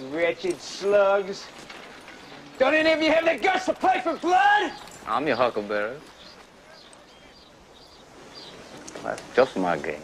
Wretched slugs. Don't any of you have the guts to play for blood? I'm your huckleberry. That's just my game.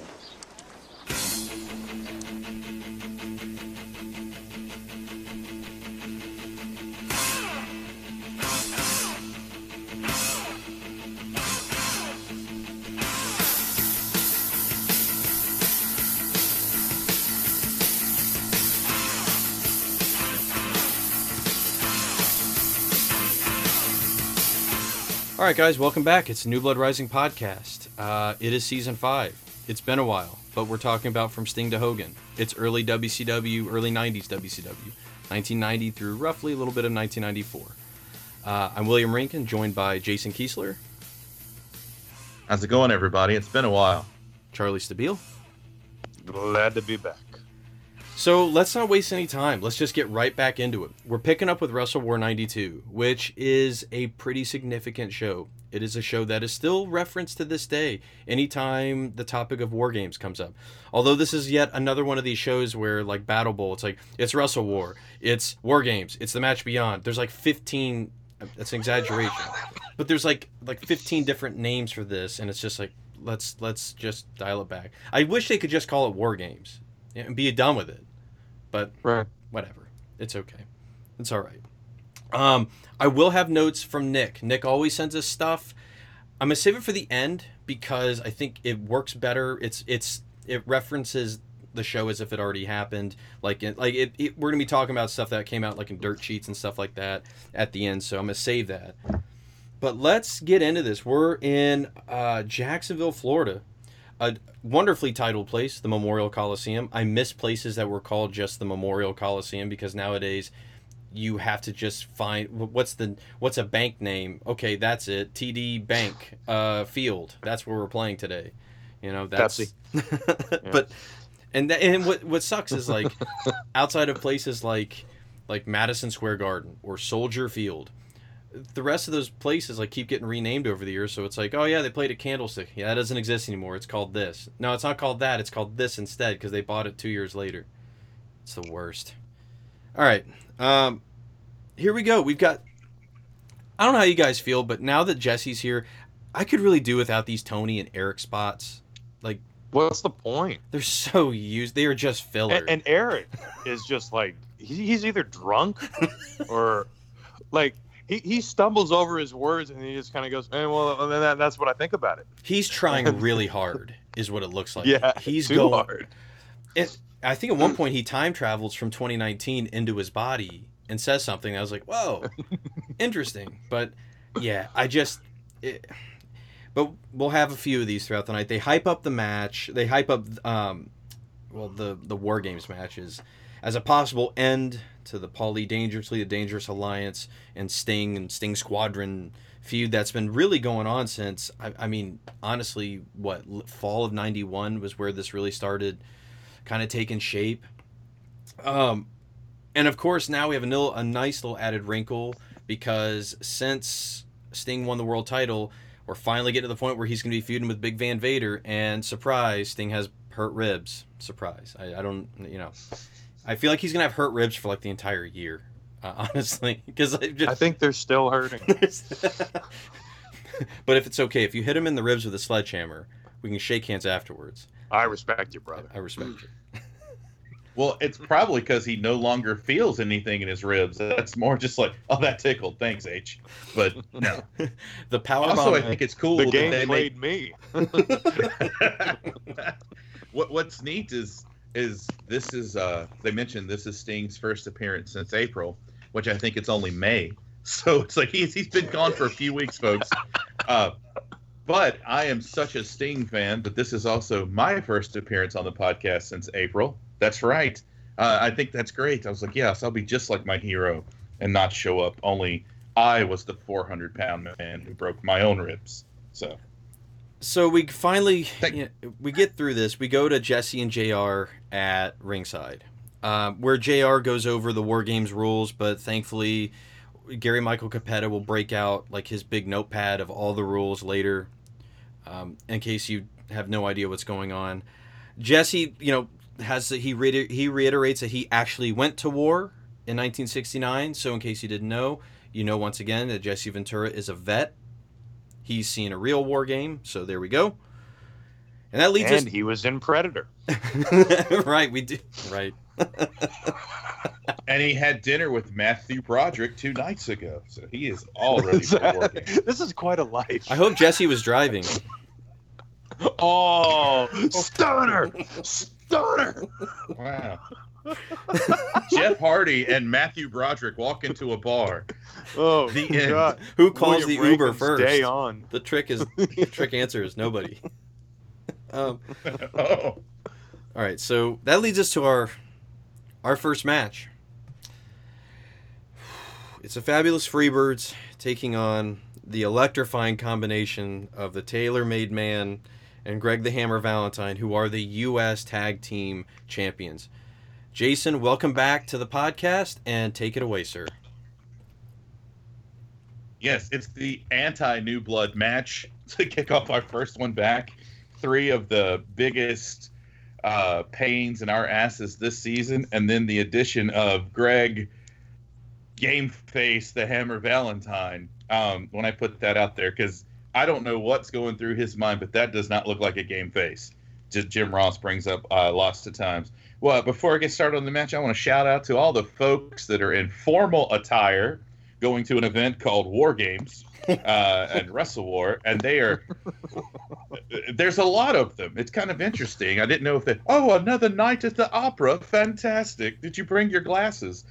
All right, guys, welcome back. It's the New Blood Rising podcast. It is season 5. It's been a while, but we're talking about From Sting to Hogan. It's early WCW, early 90s WCW, 1990 through roughly a little bit of 1994. I'm William Rankin, joined by Jason Kiesler. How's it going, everybody? It's been a while. Charlie Stabile. Glad to be back. So let's not waste any time. Let's just get right back into it. We're picking up with Wrestle War 92, which is a pretty significant show. It is a show that is still referenced to this day anytime the topic of war games comes up. Although this is yet another one of these shows where, like Battle Bowl, it's like, it's Wrestle War, it's War Games, it's The Match Beyond. There's like 15, that's an exaggeration, but there's like 15 different names for this, and it's just like, let's just dial it back. I wish they could just call it War Games and be done with it. But right. Whatever. It's okay. It's all right. I will have notes from Nick. Nick always sends us stuff. I'm going to save it for the end because I think it works better. It references the show as if it already happened. We're going to be talking about stuff that came out like in dirt sheets and stuff like that at the end, so I'm going to save that. But let's get into this. We're in Jacksonville, Florida. A wonderfully titled place, the Memorial Coliseum. I miss places that were called just the Memorial Coliseum because nowadays you have to just find what's a bank name. Okay, that's it. TD Bank Field. That's where we're playing today. You know, that's but and what sucks is like outside of places like Madison Square Garden or Soldier Field, the rest of those places like keep getting renamed over the years, so it's like, oh yeah, they played at Candlestick. Yeah, that doesn't exist anymore. It's called this. No, it's not called that. It's called this instead because they bought it 2 years later. It's the worst. All right, here we go. We've got. I don't know how you guys feel, but now that Jesse's here, I could really do without these Tony and Eric spots. Like, what's the point? They're so used. They are just filler. And Eric is just like he's either drunk or like. He stumbles over his words and he just kind of goes, that's what I think about it. He's trying really hard, is what it looks like. Yeah, he's too going hard. And I think at one point he time travels from 2019 into his body and says something. I was like, whoa, interesting. But yeah, but we'll have a few of these throughout the night. They hype up the match. They hype up, the War Games matches as a possible end to the Paulie Dangerously, the Dangerous Alliance, and Sting Squadron feud that's been really going on since, honestly, fall of 91 was where this really started kind of taking shape. And of course, now we have a nice little added wrinkle because since Sting won the world title, we're finally getting to the point where he's going to be feuding with Big Van Vader, and surprise, Sting has hurt ribs. Surprise. I don't, I feel like he's going to have hurt ribs for like the entire year, honestly. Because I think they're still hurting. But if it's okay, if you hit him in the ribs with a sledgehammer, we can shake hands afterwards. I respect you, brother. I respect you. Well, it's probably because he no longer feels anything in his ribs. That's more just like, oh, that tickled. Thanks, H. But no. The power. Also, I think it's cool. The game that they played me. What's neat is this is they mentioned this is Sting's first appearance since April, which I think it's only May, so it's like he's been gone for a few weeks, folks. But I am such a Sting fan, but this is also my first appearance on the podcast since April. That's right. I think that's great. I was like, yes, I'll be just like my hero and not show up. Only I was the 400-pound man who broke my own ribs. So we finally we get through this. We go to Jesse and JR at ringside, where JR goes over the War Games rules, but thankfully Gary Michael Capetta will break out like his big notepad of all the rules later, in case you have no idea what's going on. Jesse, he reiterates that he actually went to war in 1969. So in case you didn't know, you know once again that Jesse Ventura is a vet. He's seen a real war game. So there we go. And that leads us. And he was in Predator. Right, we did. Right. And he had dinner with Matthew Broderick 2 nights ago. So he is already working. This is quite a life. I hope Jesse was driving. Oh, stunner! Stunner! Wow. Jeff Hardy and Matthew Broderick walk into a bar. Oh, the God. End. Who calls William the Reagan's Uber first? Stay on. The trick is the trick answer is nobody. Oh. All right, so that leads us to our first match. It's the Fabulous Freebirds taking on the electrifying combination of the Tailor-Made Man and Greg the Hammer Valentine, who are the U.S. Tag Team Champions. Jason, welcome back to the podcast, and take it away, sir. Yes, it's the anti-New Blood match to kick off our first one back. 3 of the biggest pains in our asses this season, and then the addition of Greg Gameface the Hammer Valentine. When I put that out there, because I don't know what's going through his mind, but that does not look like a game face. Just Jim Ross brings up lots of times. Well, before I get started on the match, I want to shout out to all the folks that are in formal attire going to an event called War Games and Wrestle War, and they are there's a lot of them. It's kind of interesting. I didn't know if they another night at the opera. Fantastic. Did you bring your glasses?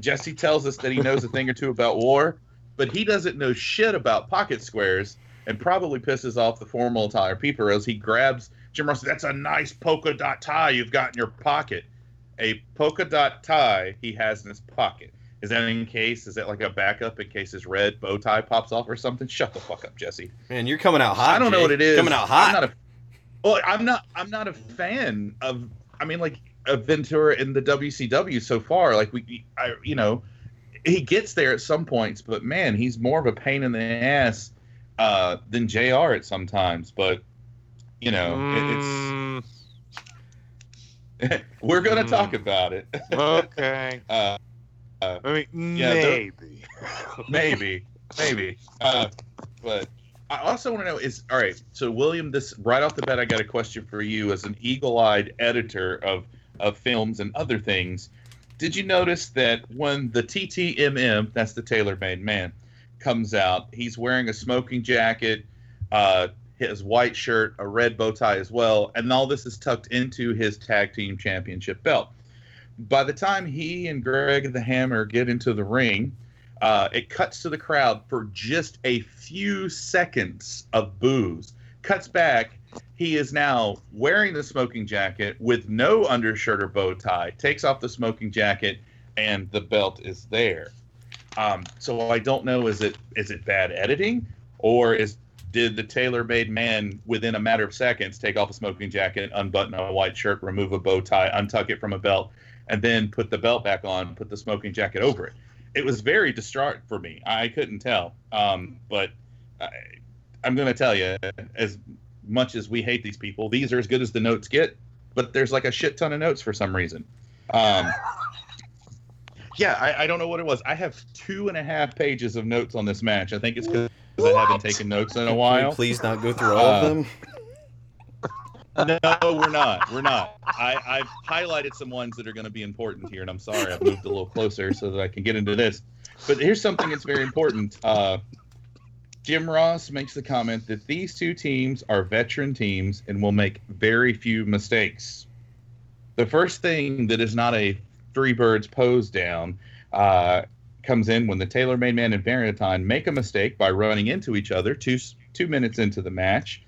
Jesse tells us that he knows a thing or two about war, but he doesn't know shit about pocket squares and probably pisses off the formal attire people as he grabs Jim Ross. That's a nice polka dot tie you've got in your pocket. A polka dot tie he has in his pocket. Is that in case? Is that like a backup in case his red bow tie pops off or something? Shut the fuck up, Jesse. Man, you're coming out hot. I don't know what it is. Coming out hot. I'm not a fan of. I mean, like of Ventura in the WCW so far. Like he gets there at some points, but man, he's more of a pain in the ass than JR at some times. But it's we're gonna talk about it. Okay. Maybe. But I also want to know is, all right, so William, this right off the bat, I got a question for you as an eagle-eyed editor of films and other things. Did you notice that when the TTMM, that's the Tailor-Made Man, comes out, he's wearing a smoking jacket, his white shirt, a red bow tie as well, and all this is tucked into his tag team championship belt. By the time he and Greg the Hammer get into the ring, it cuts to the crowd for just a few seconds of boos. Cuts back. He is now wearing the smoking jacket with no undershirt or bow tie, takes off the smoking jacket, and the belt is there. So I don't know, is it bad editing? Or did the Tailor-Made Man, within a matter of seconds, take off a smoking jacket, unbutton a white shirt, remove a bow tie, untuck it from a belt, and then put the belt back on, put the smoking jacket over it? It was very distraught for me. I couldn't tell. But I'm going to tell you, as much as we hate these people, these are as good as the notes get, but there's like a shit ton of notes for some reason. I don't know what it was. I have 2.5 pages of notes on this match. I think it's because I haven't taken notes in a while. Please not go through all of them. No, we're not. I've highlighted some ones that are going to be important here, and I'm sorry I've moved a little closer so that I can get into this. But here's something that's very important. Jim Ross makes the comment that these two teams are veteran teams and will make very few mistakes. The first thing that is not a Freebirds pose down comes in when the Tailor-Made Man and Valentine make a mistake by running into each other 2 minutes into the match.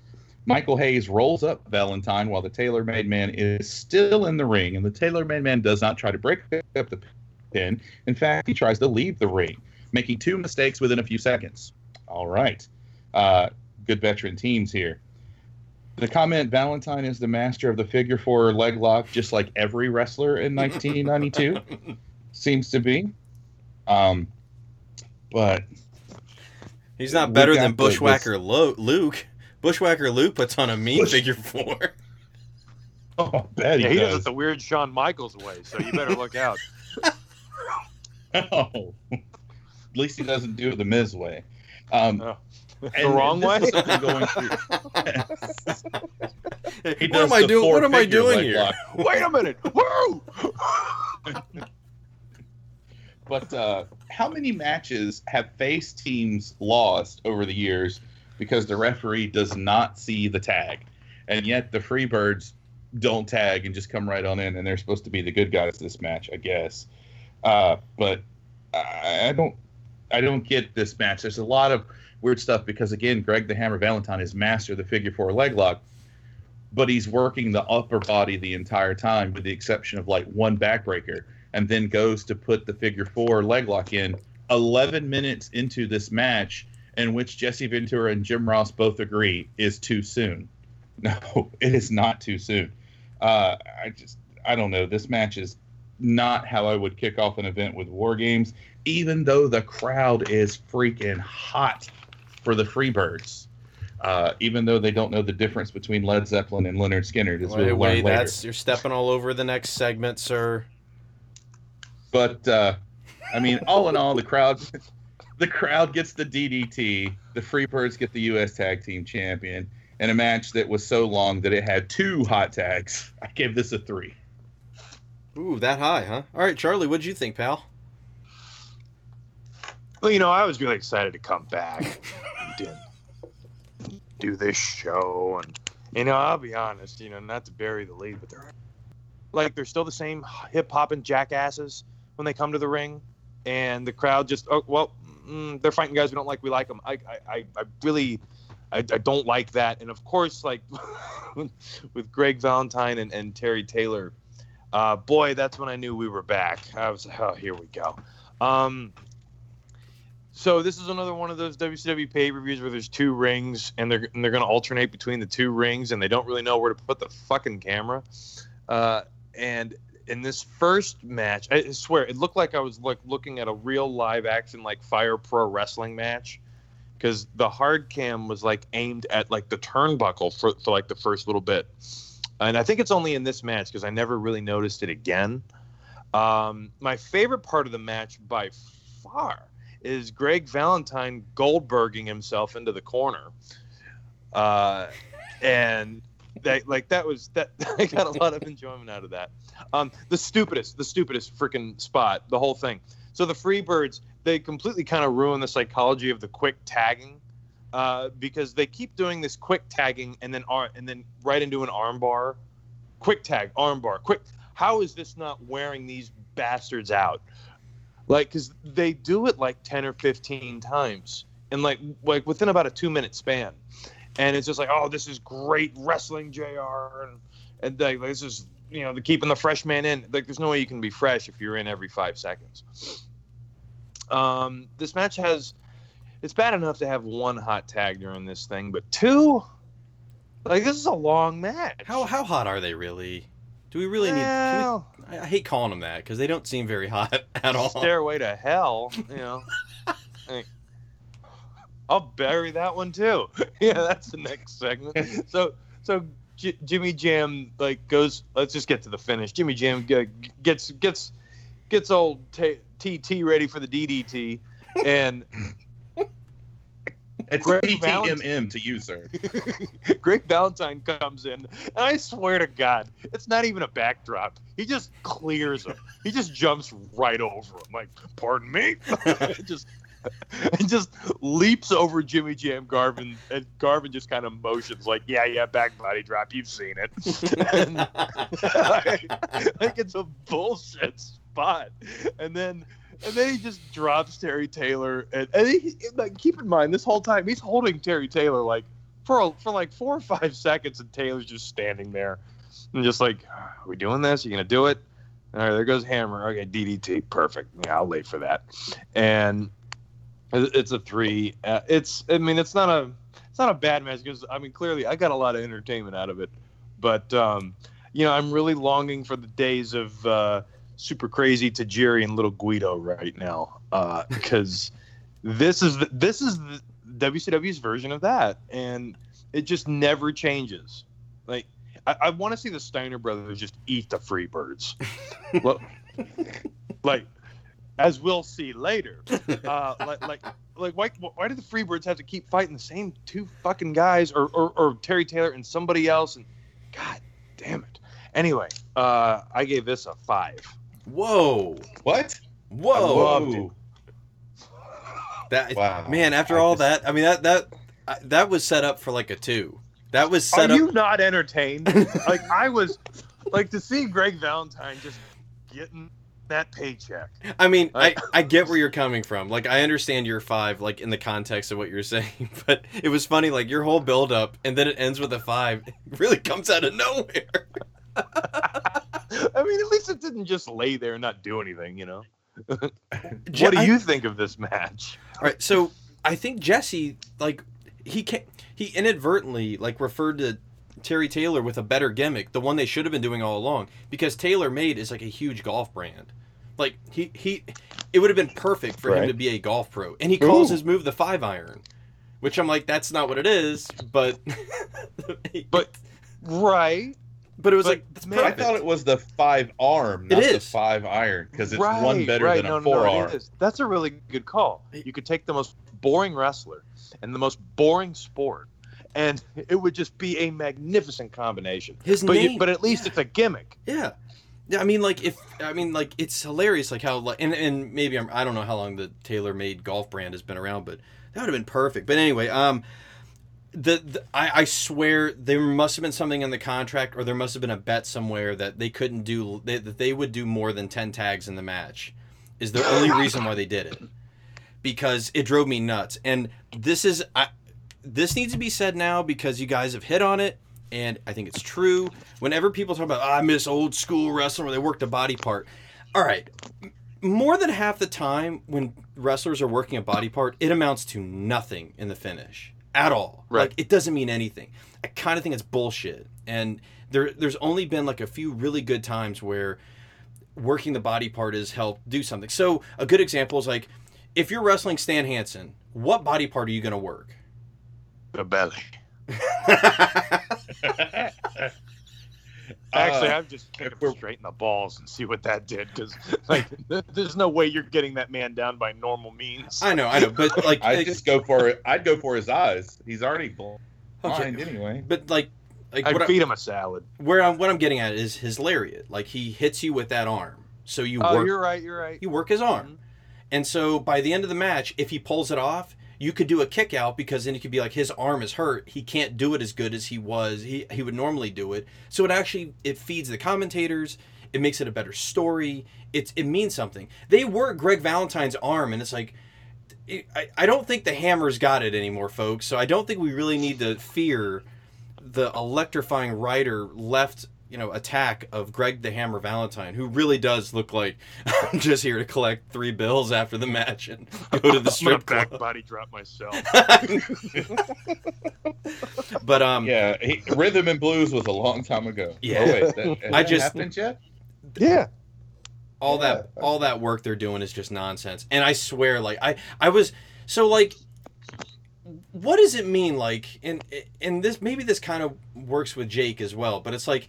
Michael Hayes rolls up Valentine while the Tailor-Made Man is still in the ring, and the Tailor-Made Man does not try to break up the pin. In fact, he tries to leave the ring, making 2 mistakes within a few seconds. All right. Good veteran teams here. The comment, Valentine is the master of the figure 4 leg lock, just like every wrestler in 1992, seems to be. But he's not better than Bushwhacker Luke. Bushwhacker Luke puts on a mean figure 4. Oh, I bet he does. He does it the weird Shawn Michaels way, so you better look out. No. At least he doesn't do it the Miz way. No. The wrong way? Going he does what am I doing here? Wait a minute. Woo! But how many matches have face teams lost over the years because the referee does not see the tag? And yet the Freebirds don't tag and just come right on in, and they're supposed to be the good guys this match, I guess. But I don't get this match. There's a lot of weird stuff because, again, Greg the Hammer Valentine is master of the figure four leg lock, but he's working the upper body the entire time with the exception of, like, one backbreaker, and then goes to put the figure four leg lock in 11 minutes into this match, in which Jesse Ventura and Jim Ross both agree is too soon. No, it is not too soon. I don't know. This match is not how I would kick off an event with War Games, even though the crowd is freaking hot for the Freebirds. Even though they don't know the difference between Led Zeppelin and Lynyrd Skynyrd. Wait, that's you're stepping all over the next segment, sir. But I mean, all in all, the crowd gets the DDT. The Freebirds get the U.S. Tag Team Champion. In a match that was so long that it had 2 hot tags. I gave this a 3. Ooh, that high, huh? All right, Charlie, what'd you think, pal? Well, you know, I was really excited to come back and do this show. And, you know, I'll be honest, you know, not to bury the lead, but they're still the same hip-hopping jackasses when they come to the ring. And the crowd just, they're fighting guys we don't like. We like them. I don't like that. And, of course, like with Greg Valentine and Terry Taylor, boy, that's when I knew we were back. I was like, oh, here we go. So this is another one of those WCW pay-per-views where there's 2 rings, and they're going to alternate between the 2 rings, and they don't really know where to put the fucking camera. And in this first match, I swear, it looked like I was looking at a real live-action like Fire Pro Wrestling match. Because the hard cam was like aimed at like the turnbuckle for like the first little bit, and I think it's only in this match because I never really noticed it again. My favorite part of the match by far is Greg Valentine Goldberging himself into the corner, and that I got a lot of enjoyment out of that. The stupidest freaking spot, the whole thing. So the Freebirds. They completely kind of ruin the psychology of the quick tagging because they keep doing this quick tagging and then right into an armbar, quick tag, armbar, quick. How is this not wearing these bastards out? Like, because they do it like 10 or 15 times and like within about a 2-minute span, and it's just like, oh, this is great wrestling, JR, and like this is, you know, the keeping the fresh man in. Like, there's no way you can be fresh if you're in every 5 seconds. This match it's bad enough to have 1 hot tag during this thing, but 2, like, this is a long match. How hot are they really? Do we really need? I hate calling them that because they don't seem very hot at all. Stairway to Hell, you know. Hey, I'll bury that one too. Yeah, that's the next segment. So Jimmy Jam like goes. Let's just get to the finish. Jimmy Jam gets old TT ready for the DDT, and it's TTMM to you, sir. Greg Valentine comes in, and I swear to God, it's not even a backdrop. He just clears him. He just jumps right over him. Like, pardon me, and just leaps over Jimmy Jam Garvin, and Garvin just kind of motions like, yeah, back body drop. You've seen it. And, like it's a bullshit spot. And then he just drops Terry Taylor, and he, like, keep in mind, this whole time he's holding Terry Taylor like for like 4 or 5 seconds, and Taylor's just standing there and just like, are we doing this? Are you gonna do it? All right, there goes Hammer. Okay, DDT, perfect. Yeah, I'll wait for that. And it's a 3. It's not a bad match because, I mean, clearly I got a lot of entertainment out of it, but you know, I'm really longing for the days of Super Crazy Tajiri and Little Guido right now because this is the WCW's version of that, and it just never changes. Like, I want to see the Steiner brothers just eat the Freebirds. Like, as we'll see later. Why do the Freebirds have to keep fighting the same two fucking guys, or Terry Taylor and somebody else? And God damn it. Anyway, I gave this a 5. Whoa! What? Whoa! I loved it. That, wow. Man, after all that, I mean, that was set up for like a 2. That was set up. Are you not entertained? Like, I was, like, to see Greg Valentine just getting that paycheck. I mean, I get where you're coming from. Like, I understand your 5, like, in the context of what you're saying, but it was funny, like, your whole build up and then it ends with a 5. It really comes out of nowhere. I mean, at least it didn't just lay there and not do anything, you know? What do you think of this match? All right, so I think Jesse, like, he inadvertently, like, referred to Terry Taylor with a better gimmick, the one they should have been doing all along, because TaylorMade is like a huge golf brand. Like, it would have been perfect for him to be a golf pro, and he calls his move the 5-iron, which I'm like, that's not what it is, but right. But it was I thought it was the 5-arm, not the 5-iron, because it's one better than a 4-arm. That's a really good call. You could take the most boring wrestler and the most boring sport, and it would just be a magnificent combination. But at least it's a gimmick. Yeah. Yeah, I mean, it's hilarious, like how, like, and maybe I don't know how long the TaylorMade golf brand has been around, but that would have been perfect. But anyway, I swear there must have been something in the contract, or there must have been a bet somewhere that they couldn't do that they would do more than 10 tags in the match. Is the only reason why they did it, because it drove me nuts. And this needs to be said now, because you guys have hit on it, and I think it's true. Whenever people talk about I miss old school wrestling where they worked a body part, all right, more than half the time when wrestlers are working a body part, it amounts to nothing in the finish. At all. Right. Like, it doesn't mean anything. I kind of think it's bullshit. And there's only been like a few really good times where working the body part has helped do something. So a good example is, like, if you're wrestling Stan Hansen, what body part are you going to work? The belly. Actually, I've just kicked him straight in the balls and see what that did, because, like, there's no way you're getting that man down by normal means. I know, but like, I'd go for his eyes. He's already blind anyway. But like I'd feed him a salad. What I'm getting at is his lariat. Like, he hits you with that arm, so you work. Oh, you're right. You work his arm, and so by the end of the match, if he pulls it off, you could do a kick out, because then you could be like, his arm is hurt. He can't do it as good as he was. He would normally do it. So it feeds the commentators. It makes it a better story. It means something. They work Greg Valentine's arm, and it's like, I don't think the hammer's got it anymore, folks. So I don't think we really need to fear the electrifying rider left, you know, attack of Greg the Hammer Valentine, who really does look like, I'm just here to collect 3 bills after the match and go to the strip club. Back body drop myself. But yeah, Rhythm and Blues was a long time ago. Yeah, oh, wait, that happened yet? Yeah. All that work they're doing is just nonsense, and I swear, like, I was so, like, what does it mean? Like, and this, maybe this kind of works with Jake as well, but it's like,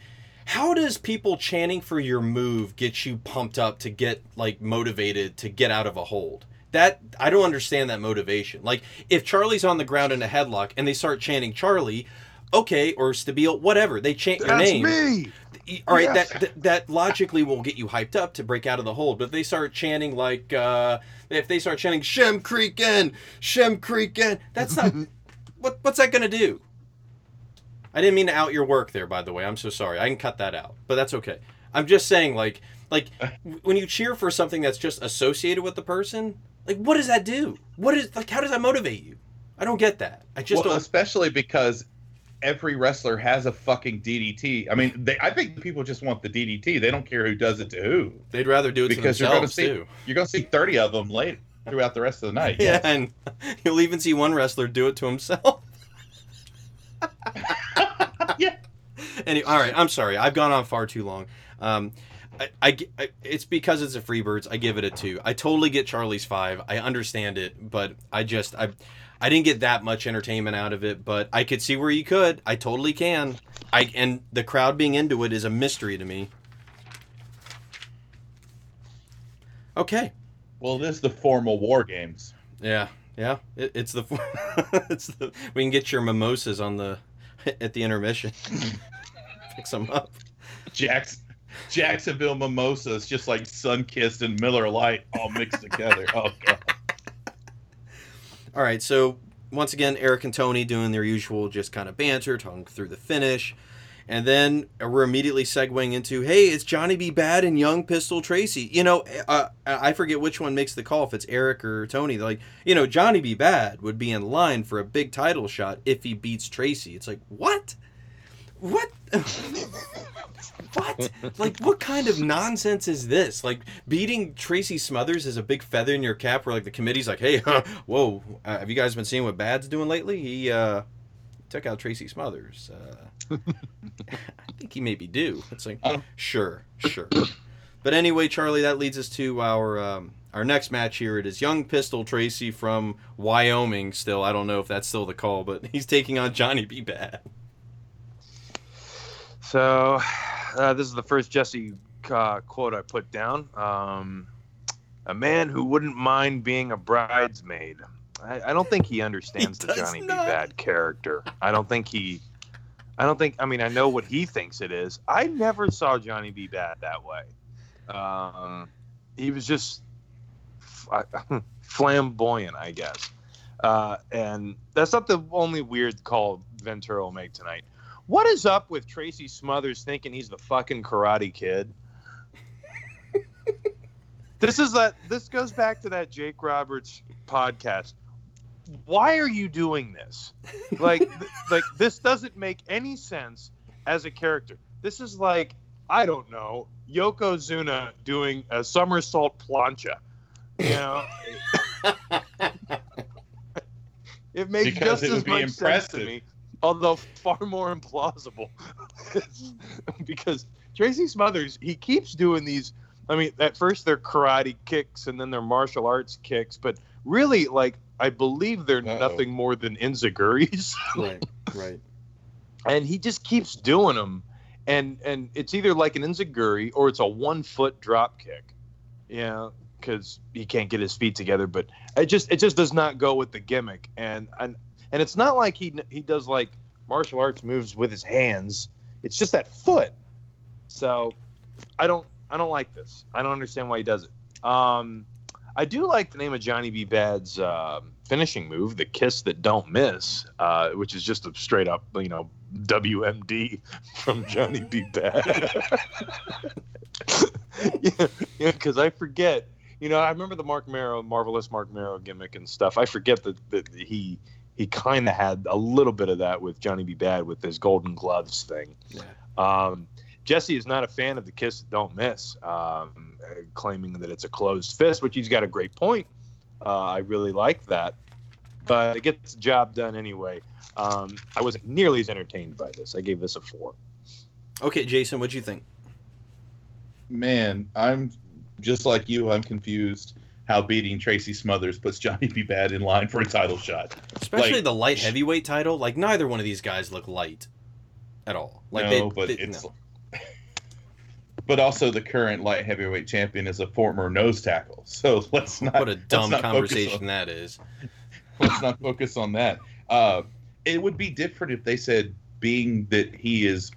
how does people chanting for your move get you pumped up to get, like, motivated to get out of a hold? That, I don't understand that motivation. Like, if Charlie's on the ground in a headlock and they start chanting Charlie, okay, or Stabile, whatever, they chant your name. That's me! All right, yes. That logically will get you hyped up to break out of the hold. But if they start chanting, like, Shem Creek in! Shem Creek in! That's not... what's that going to do? I didn't mean to out your work there, by the way. I'm so sorry. I can cut that out, but that's okay. I'm just saying, like when you cheer for something that's just associated with the person, like, what does that do? What is, like, how does that motivate you? I don't get that. I just don't. Especially because every wrestler has a fucking DDT. I mean, I think people just want the DDT. They don't care who does it to who. They'd rather do it because to themselves, too. You're going to see 30 of them later throughout the rest of the night. Yeah, and you'll even see one wrestler do it to himself. Yeah. Anyway, all right. I'm sorry. I've gone on far too long. It's because it's a Freebirds. I give it a 2. I totally get Charlie's 5. I understand it, but I didn't get that much entertainment out of it. But I could see where you could. I totally can. And the crowd being into it is a mystery to me. Okay. Well, this is the formal War Games. Yeah. It's the we can get your mimosas at the intermission. Pick some up. Jacksonville mimosas, just like Sunkist and Miller Lite, all mixed together. Oh god. All right, so once again, Eric and Tony doing their usual just kind of banter, talking through the finish. And then we're immediately segueing into, hey, it's Johnny B. Badd and Young Pistol Tracy. You know, I forget which one makes the call, if it's Eric or Tony. They're like, you know, Johnny B. Badd would be in line for a big title shot if he beats Tracy. It's like, what? What? What? Like, what kind of nonsense is this? Like, beating Tracy Smothers is a big feather in your cap where, like, the committee's like, hey, whoa, have you guys been seeing what Badd's doing lately? He, took out Tracy Smothers. I think he may be due. It's like, sure. But anyway, Charlie, that leads us to our next match here. It is Young Pistol Tracy from Wyoming still. I don't know if that's still the call, but he's taking on Johnny B. Badd. So this is the first Jesse quote I put down. A man who wouldn't mind being a bridesmaid. I don't think he understands the Johnny B. Badd character. I mean, I know what he thinks it is. I never saw Johnny B. Badd that way. He was just flamboyant, I guess. And that's not the only weird call Ventura will make tonight. What is up with Tracy Smothers thinking he's the fucking Karate Kid? This goes back to that Jake Roberts podcast. Why are you doing this? Like this doesn't make any sense as a character. This is like, I don't know, Yokozuna doing a somersault plancha. You know, it makes because just it as much impressive. Sense to me, although far more implausible. Because Tracy Smothers, he keeps doing these. I mean, at first they're karate kicks and then they're martial arts kicks, but really, like, I believe they're nothing more than enziguris. Right. And he just keeps doing them. And it's either like an enziguri or it's a 1-foot drop kick. Yeah, because he can't get his feet together. But it just does not go with the gimmick. And it's not like he does, like, martial arts moves with his hands. It's just that foot. So I don't like this. I don't understand why he does it. I do like the name of Johnny B. Badd's finishing move, the kiss that don't miss, which is just a straight up, you know, WMD from Johnny B. Badd. yeah, because I forget. You know, I remember the Marvelous Mark Merrow gimmick and stuff. I forget that he kind of had a little bit of that with Johnny B. Badd with his Golden Gloves thing. Yeah. Jesse is not a fan of the kiss that don't miss, claiming that it's a closed fist, which he's got a great point. I really like that. But it gets the job done anyway. I wasn't nearly as entertained by this. I gave this a 4. Okay, Jason, what'd you think? Man, I'm just like you. I'm confused how beating Tracy Smothers puts Johnny B. Badd in line for a title shot. Especially the light heavyweight title. Like, neither one of these guys look light at all. Like, no, No. But also, the current light heavyweight champion is a former nose tackle. So let's not. What a dumb conversation that is. Let's not focus on that. It would be different if they said, being that he is,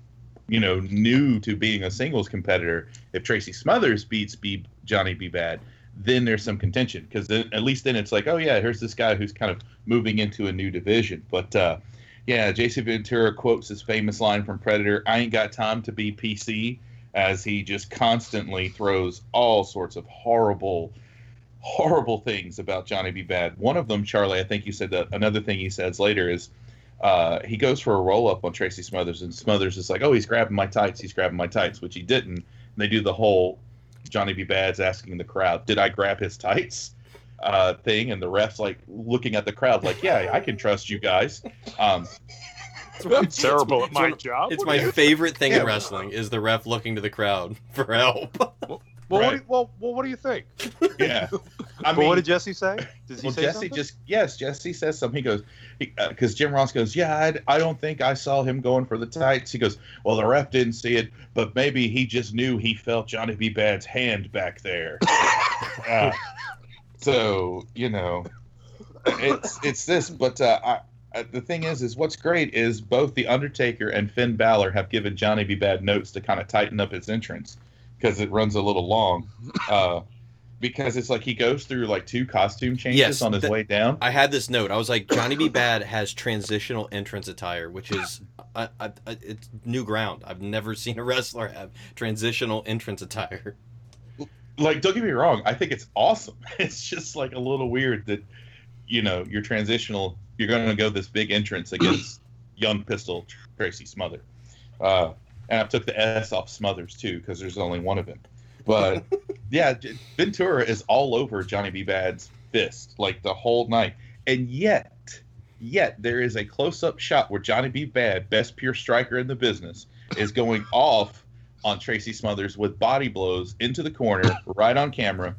you know, new to being a singles competitor, if Tracy Smothers beats Johnny B. Badd, then there's some contention. Because at least then it's like, oh, yeah, here's this guy who's kind of moving into a new division. But, yeah, Jason Ventura quotes his famous line from Predator, I ain't got time to be PC. As he just constantly throws all sorts of horrible, horrible things about Johnny B. Badd. One of them, Charlie, I think you said that. Another thing he says later is he goes for a roll-up on Tracy Smothers, and Smothers is like, oh, he's grabbing my tights, which he didn't. And they do the whole Johnny B. Badd's asking the crowd, did I grab his tights thing? And the ref's like looking at the crowd like, yeah, I can trust you guys. I'm terrible at my job. It's my favorite thing in wrestling is the ref looking to the crowd for help. What do you think? Yeah. I mean, what did Jesse say? Does he say Jesse something? Jesse says something. He goes, because Jim Ross goes, yeah, I don't think I saw him going for the tights. He goes, well, the ref didn't see it, but maybe he just knew he felt Johnny B. Badd's hand back there. So, you know, it's this. But the thing is what's great is both The Undertaker and Finn Balor have given Johnny B. Bad notes to kind of tighten up his entrance because it runs a little long. Because it's like he goes through like two costume changes on his way down. I had this note. I was like, Johnny B. Bad has transitional entrance attire, which is it's new ground. I've never seen a wrestler have transitional entrance attire. Like, don't get me wrong. I think it's awesome. It's just like a little weird that, you know, you're transitional. You're going to go this big entrance against Young Pistol Tracy Smothers. And I took the S off Smothers, too, because there's only one of him. But, yeah, Ventura is all over Johnny B. Bad's fist, like, the whole night. And yet, there is a close-up shot where Johnny B. Bad, best pure striker in the business, is going off on Tracy Smothers with body blows into the corner, right on camera.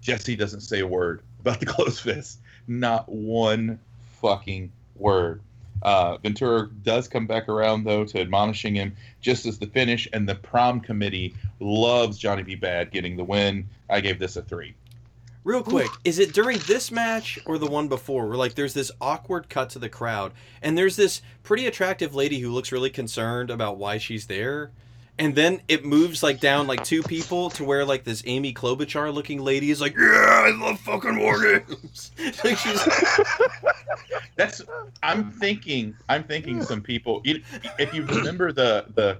Jesse doesn't say a word about the closed fist. Not one fucking word. Ventura does come back around, though, to admonishing him just as the finish, and the prom committee loves Johnny B. Bad getting the win. I gave this a 3. Real quick, is it during this match or the one before where, like, there's this awkward cut to the crowd, and there's this pretty attractive lady who looks really concerned about why she's there, and then it moves, like, down, like, two people to where, like, this Amy Klobuchar-looking lady is like, yeah, I love fucking war games. Like, she's... I'm thinking some people... If you remember the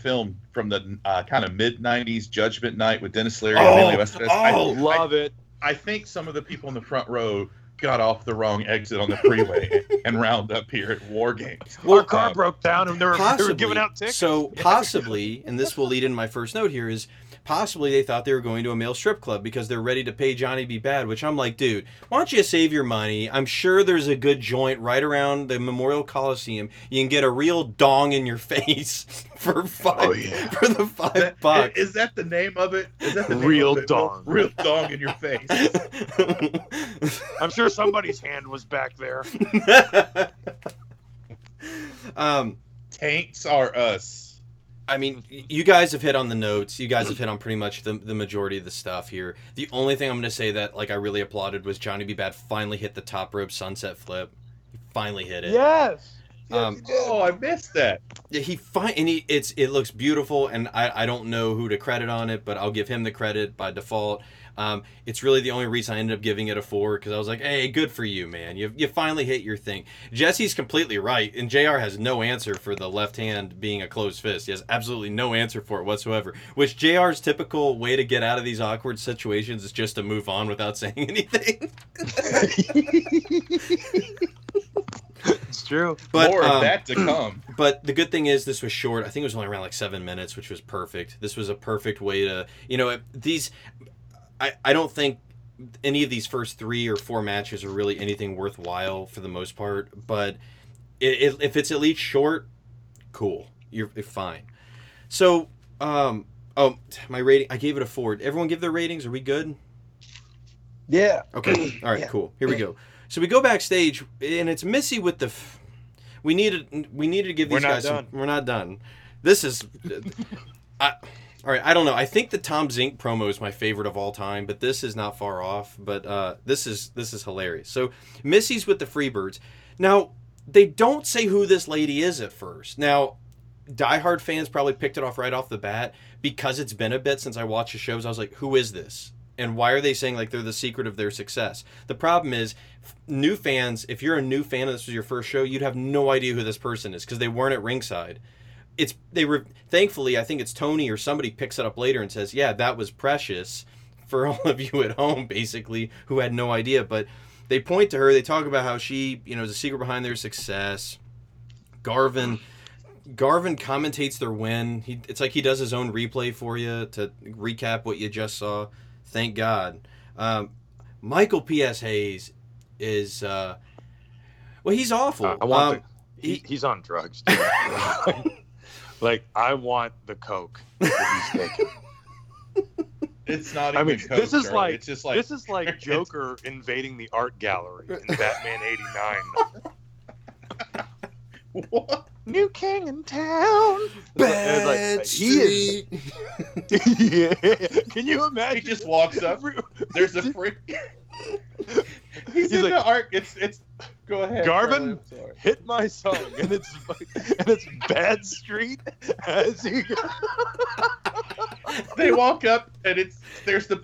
film from the kind of mid-'90s, Judgment Night with Dennis Leary and Emilio Estevez. I love it. I think some of the people in the front row got off the wrong exit on the freeway and round up here at War Games. Well, our car broke down and they were giving out tickets. So possibly, and this will lead into my first note here, is possibly they thought they were going to a male strip club because they're ready to pay Johnny B. Bad, which I'm like, dude, why don't you save your money? I'm sure there's a good joint right around the Memorial Coliseum. You can get a real dong in your face for the five bucks. Is that the name of it? Is that the name real of it? Dong? Real dong in your face. I'm sure somebody's hand was back there. Tanks are us. I mean, you guys have hit on the notes. You guys have hit on pretty much the majority of the stuff here. The only thing I'm going to say that, like, I really applauded was Johnny B. Bad finally hit the top rope sunset flip. He finally hit it. Yes. I missed that. Yeah, it looks beautiful, and I don't know who to credit on it, but I'll give him the credit by default. It's really the only reason I ended up giving it a 4, because I was like, hey, good for you, man. You finally hit your thing. Jesse's completely right, and JR has no answer for the left hand being a closed fist. He has absolutely no answer for it whatsoever, which JR's typical way to get out of these awkward situations is just to move on without saying anything. It's true. But, more of that to come. But the good thing is this was short. I think it was only around like 7 minutes, which was perfect. This was a perfect way to, you know, these... I don't think any of these first 3 or 4 matches are really anything worthwhile for the most part, but if it's at least short, cool. You're fine. So, my rating, I gave it a 4. Everyone give their ratings. Are we good? Yeah. Okay. All right, cool. Here we go. So we go backstage, and it's Missy with the... We needed to give these guys... We're not done. This is... All right, I don't know. I think the Tom Zink promo is my favorite of all time, but this is not far off. But this is hilarious. So Missy's with the Freebirds. Now, they don't say who this lady is at first. Now, diehard fans probably picked it off right off the bat. Because it's been a bit since I watched the shows, I was like, who is this? And why are they saying like they're the secret of their success? The problem is, new fans, if you're a new fan and this was your first show, you'd have no idea who this person is because they weren't at ringside. Thankfully, I think it's Tony or somebody picks it up later and says, yeah, that was precious for all of you at home, basically, who had no idea. But they point to her. They talk about how she, you know, is the secret behind their success. Garvin commentates their win. It's like he does his own replay for you to recap what you just saw. Thank God. Michael P.S. Hayes is, he's awful. He's on drugs, too. Like, I want the Coke that he's taking. It's not even Coke. This is like Joker invading the art gallery in Batman '89. What? New king in town. Bad Street. Like, yeah. Can you imagine? He just walks up. There's a freak. He's in like, the arc. It's. Go ahead, Garvin. Charlie, hit my song, and it's Bad Street. As he... They walk up, and there's the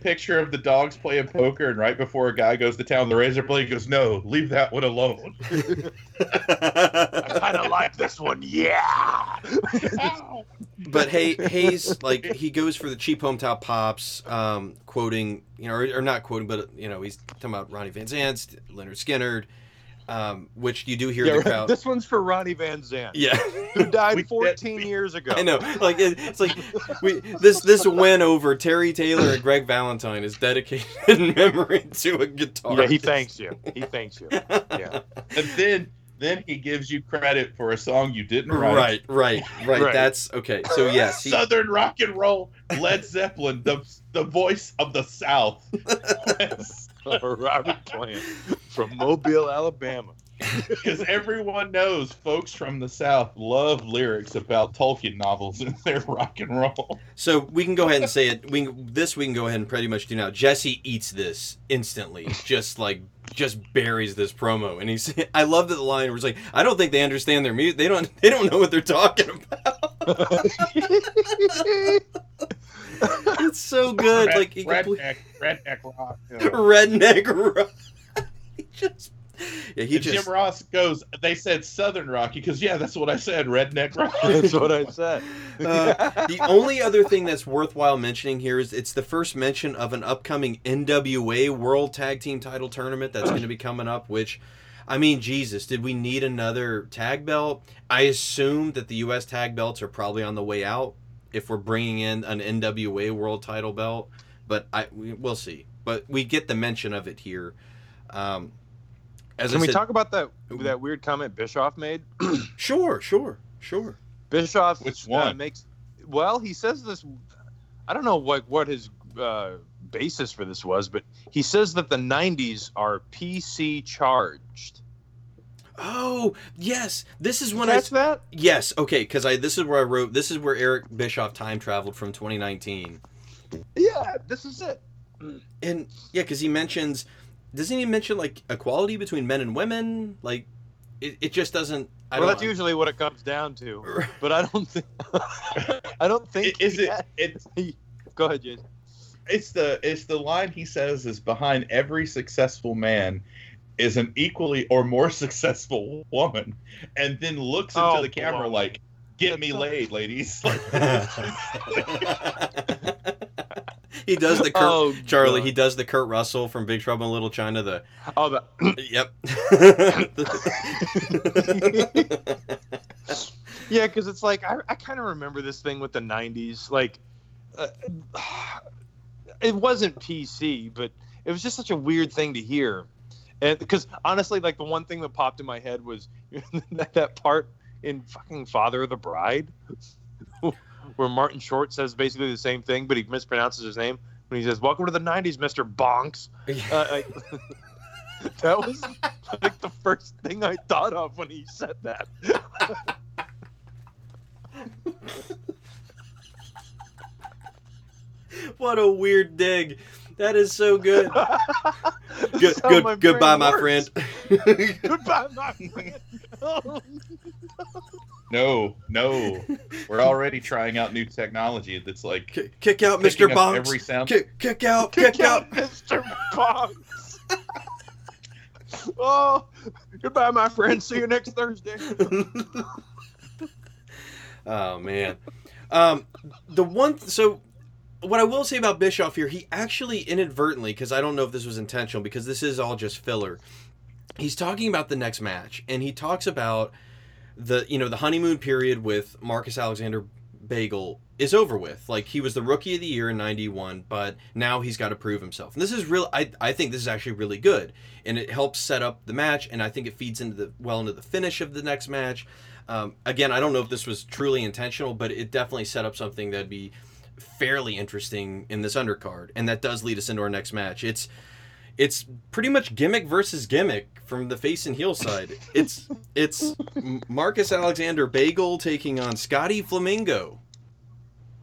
picture of the dogs playing poker, and right before a guy goes to town, the razor blade goes, "No, leave that one alone." I kind of like this one, yeah. But Hayes, like, he goes for the cheap hometown pops, quoting, you know, or not quoting, but you know, he's talking about Ronnie Van Zant, Leonard Skynyrd, which you do hear in the crowd. This one's for Ronnie Van Zant, yeah, who died 14 years ago. I know, like it's like this win over Terry Taylor and Greg Valentine is dedicated in memory to a guitarist. Yeah, he thanks you. He thanks you. Yeah, and then he gives you credit for a song you didn't write. Right. That's okay. So yes, Southern rock and roll, Led Zeppelin, the voice of the South. Robert Plant from Mobile, Alabama. Because everyone knows folks from the South love lyrics about Tolkien novels in their rock and roll. So we can go ahead and say it. We can go ahead and pretty much do now. Jesse eats this instantly, just buries this promo, and he's. I love that the line where it's like, I don't think they understand their music. They don't know what they're talking about. It's so good. Redneck rock. You know. Redneck rock. Jim Ross goes, they said Southern rock. He goes, yeah, that's what I said, redneck rock. That's what I said. The only other thing that's worthwhile mentioning here is it's the first mention of an upcoming NWA World Tag Team Title Tournament that's going to be coming up, which... I mean, Jesus, did we need another tag belt? I assume that the U.S. tag belts are probably on the way out if we're bringing in an NWA world title belt, but we'll see. But we get the mention of it here. Can we talk about that weird comment Bischoff made? Sure. Bischoff makes... Well, he says this... I don't know what his basis for this was, but he says that the 90s are PC charged. Oh, yes. This is when catch that? Yes, okay, because this is where Eric Bischoff time traveled from 2019. Yeah, this is it. And yeah, because he mentions, doesn't he mention like equality between men and women? Like it just doesn't. That's usually what it comes down to. But I don't think. Go ahead, Jason. It's the line he says is behind every successful man is an equally or more successful woman, and then looks into the camera like, "Get me laid, ladies." He does the Kurt, Charlie. God. He does the Kurt Russell from Big Trouble in Little China. Yep. Yeah, because it's like I kind of remember this thing with the '90s, like. It wasn't PC, but it was just such a weird thing to hear. And because honestly, like the one thing that popped in my head was that part in fucking Father of the Bride where Martin Short says basically the same thing, but he mispronounces his name when he says, "Welcome to the 90s, Mr. Bonks." That was like the first thing I thought of when he said that. What a weird dig. That is so good. Goodbye, my friend. Goodbye, my friend. No. We're already trying out new technology that's like... Kick out Mr. Bonks. Every sound. Kick out Mr. Bonks. Oh, goodbye, my friend. See you next Thursday. Oh, man. What I will say about Bischoff here, he actually inadvertently, because I don't know if this was intentional, because this is all just filler. He's talking about the next match, and he talks about the honeymoon period with Marcus Alexander Bagel is over with. Like, he was the Rookie of the Year in 91, but now he's got to prove himself. And this is real. I think this is actually really good, and it helps set up the match, and I think it feeds into the finish of the next match. Again, I don't know if this was truly intentional, but it definitely set up something that'd be fairly interesting in this undercard, and that does lead us into our next match. It's pretty much gimmick versus gimmick from the face and heel side. It's Marcus Alexander Bagel taking on Scotty Flamingo.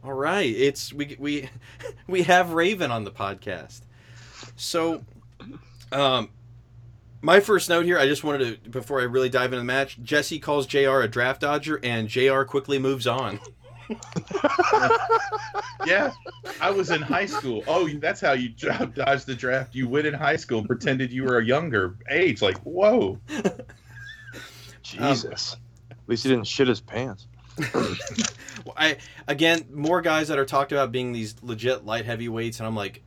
All right, we have Raven on the podcast. So My first note here, I just wanted to, before I really dive into the match, Jesse calls JR a draft dodger, and JR quickly moves on. Yeah, I was in high school. Oh, that's how you dodged the draft. You went in high school and pretended you were a younger age. Like, whoa. Jesus. At least he didn't shit his pants. Well, again, more guys that are talked about being these legit light heavyweights, and I'm like,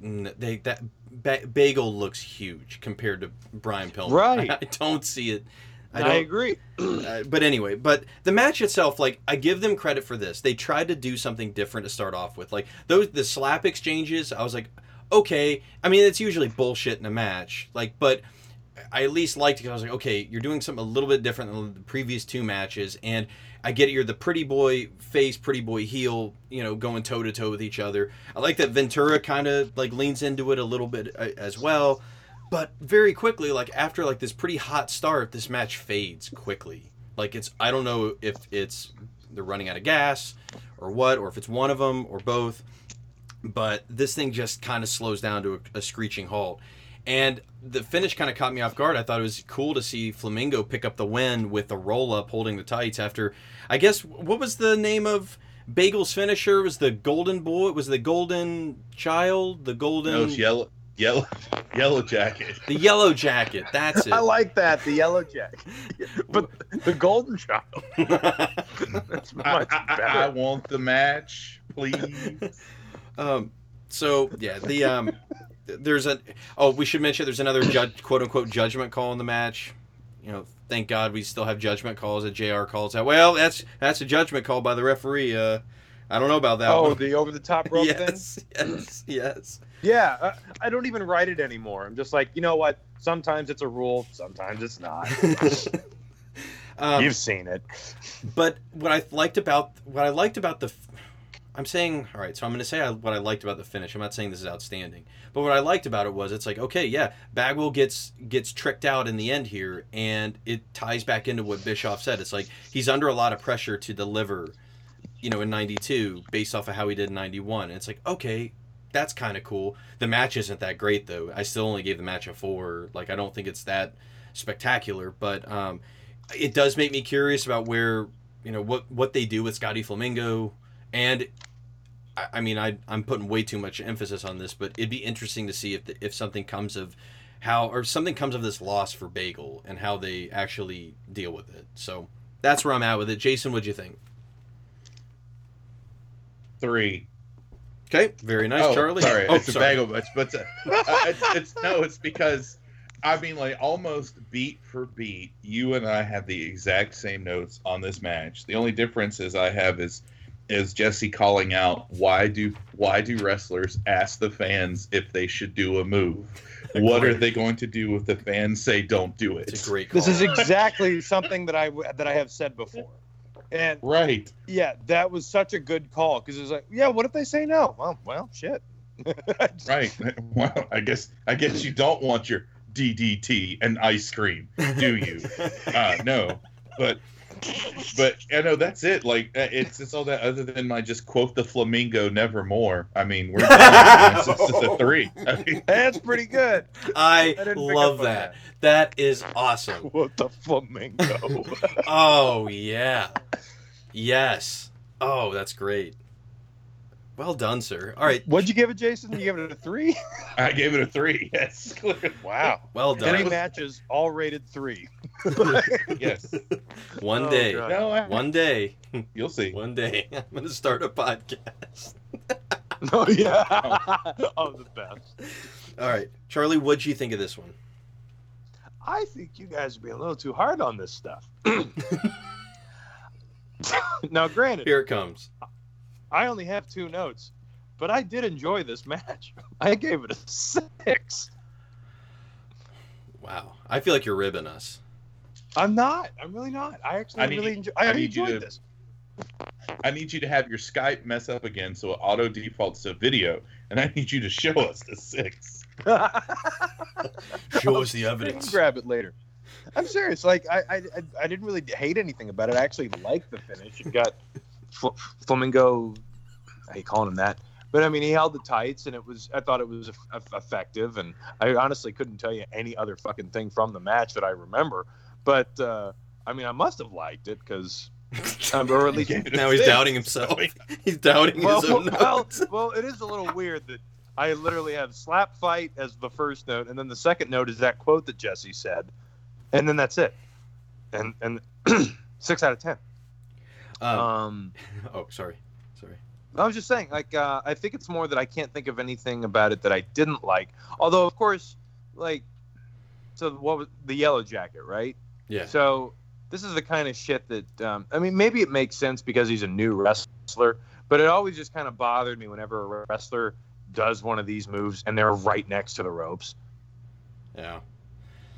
Bagel looks huge compared to Brian Pillman. Right. I don't see it. I agree. But anyway, but the match itself, like, I give them credit for this. They tried to do something different to start off with. Like, the slap exchanges, I was like, okay. I mean, it's usually bullshit in a match. Like, but I at least liked it because I was like, okay, you're doing something a little bit different than the previous two matches. And I get it, you're the pretty boy face, pretty boy heel, you know, going toe-to-toe with each other. I like that Ventura kind of, like, leans into it a little bit as well. But very quickly, like, after, like, this pretty hot start, this match fades quickly. Like, it's, I don't know if it's they're running out of gas or what, or if it's one of them or both. But this thing just kind of slows down to a screeching halt. And the finish kind of caught me off guard. I thought it was cool to see Flamingo pick up the win with the roll-up holding the tights after, I guess, what was the name of Bagel's finisher? Was the Golden Boy? Was the Golden Child? The Golden... No, it's Yellow Jacket. The Yellow Jacket, that's it. I like that, the Yellow Jacket. But the Golden Child. That's much better. I want the match, please. So, yeah, the... There's a we should mention there's another quote unquote judgment call in the match. You know, thank God we still have judgment calls that JR calls out. Well, that's a judgment call by the referee. I don't know about that. Oh, the over the top rope thing. Yes. Yeah, I don't even write it anymore. I'm just like, you know what? Sometimes it's a rule, sometimes it's not. You've seen it. But what I liked about the. I'm saying, all right, so I'm going to say what I liked about the finish. I'm not saying this is outstanding. But what I liked about it was it's like, okay, yeah, Bagwell gets tricked out in the end here, and it ties back into what Bischoff said. It's like he's under a lot of pressure to deliver, you know, in 92 based off of how he did in 91. And it's like, okay, that's kind of cool. The match isn't that great, though. I still only gave the match a 4. Like, I don't think it's that spectacular. But it does make me curious about where, you know, what they do with Scotty Flamingo. And, I mean, I'm putting way too much emphasis on this, but it'd be interesting to see if something comes of this loss for Bagel and how they actually deal with it. So that's where I'm at with it. Jason, what'd you think? 3. Okay, very nice, Charlie. Sorry, sorry. A Bagel match, but it's because, I mean, like, almost beat for beat, you and I have the exact same notes on this match. The only difference is I have is Jesse calling out, why do wrestlers ask the fans if they should do a move? What are they going to do if the fans say don't do it? It's a great call. This is exactly something that I have said before. And right. Yeah, that was such a good call because it was like, yeah, what if they say no? Well, shit. Right. Well, I guess you don't want your DDT and ice cream, do you? No. But I know that's it. Like it's all that. Other than my just quote the Flamingo nevermore. I mean, we're it's a 3. I mean, that's pretty good. I love that. That is awesome. Quote the Flamingo. Oh yeah, yes. Oh, that's great. Well done, sir. All right. What'd you give it, Jason? You gave it a 3? I gave it a 3, yes. Wow. Well done. 3 matches, all rated 3. Yes. One day. You'll see. One day. I'm going to start a podcast. Oh, yeah. Oh, the best. All right. Charlie, what'd you think of this one? I think you guys are being a little too hard on this stuff. Now, granted. Here it comes. I only have 2 notes, but I did enjoy this match. I gave it a 6. Wow. I feel like you're ribbing us. I'm not. I'm really not. I actually enjoyed this. I need you to have your Skype mess up again so it auto defaults to video, and I need you to show us the 6. Show us the evidence. You can grab it later. I'm serious. Like, I didn't really hate anything about it. I actually liked the finish. It got... Flamingo, I hate calling him that. But I mean, he held the tights, and it was, I thought it was effective, and I honestly couldn't tell you any other fucking thing from the match that I remember. But I mean, I must have liked it because, or at least now he's doubting himself. He's doubting his own notes. Well, it is a little weird that I literally have slap fight as the first note, and then the second note is that quote that Jesse said, and then that's it. And 6 out of 10. Sorry. I was just saying, like, I think it's more that I can't think of anything about it that I didn't like. Although, of course, like, so what was the Yellow Jacket, right? Yeah. So this is the kind of shit that, I mean, maybe it makes sense because he's a new wrestler, but it always just kind of bothered me whenever a wrestler does one of these moves and they're right next to the ropes. Yeah.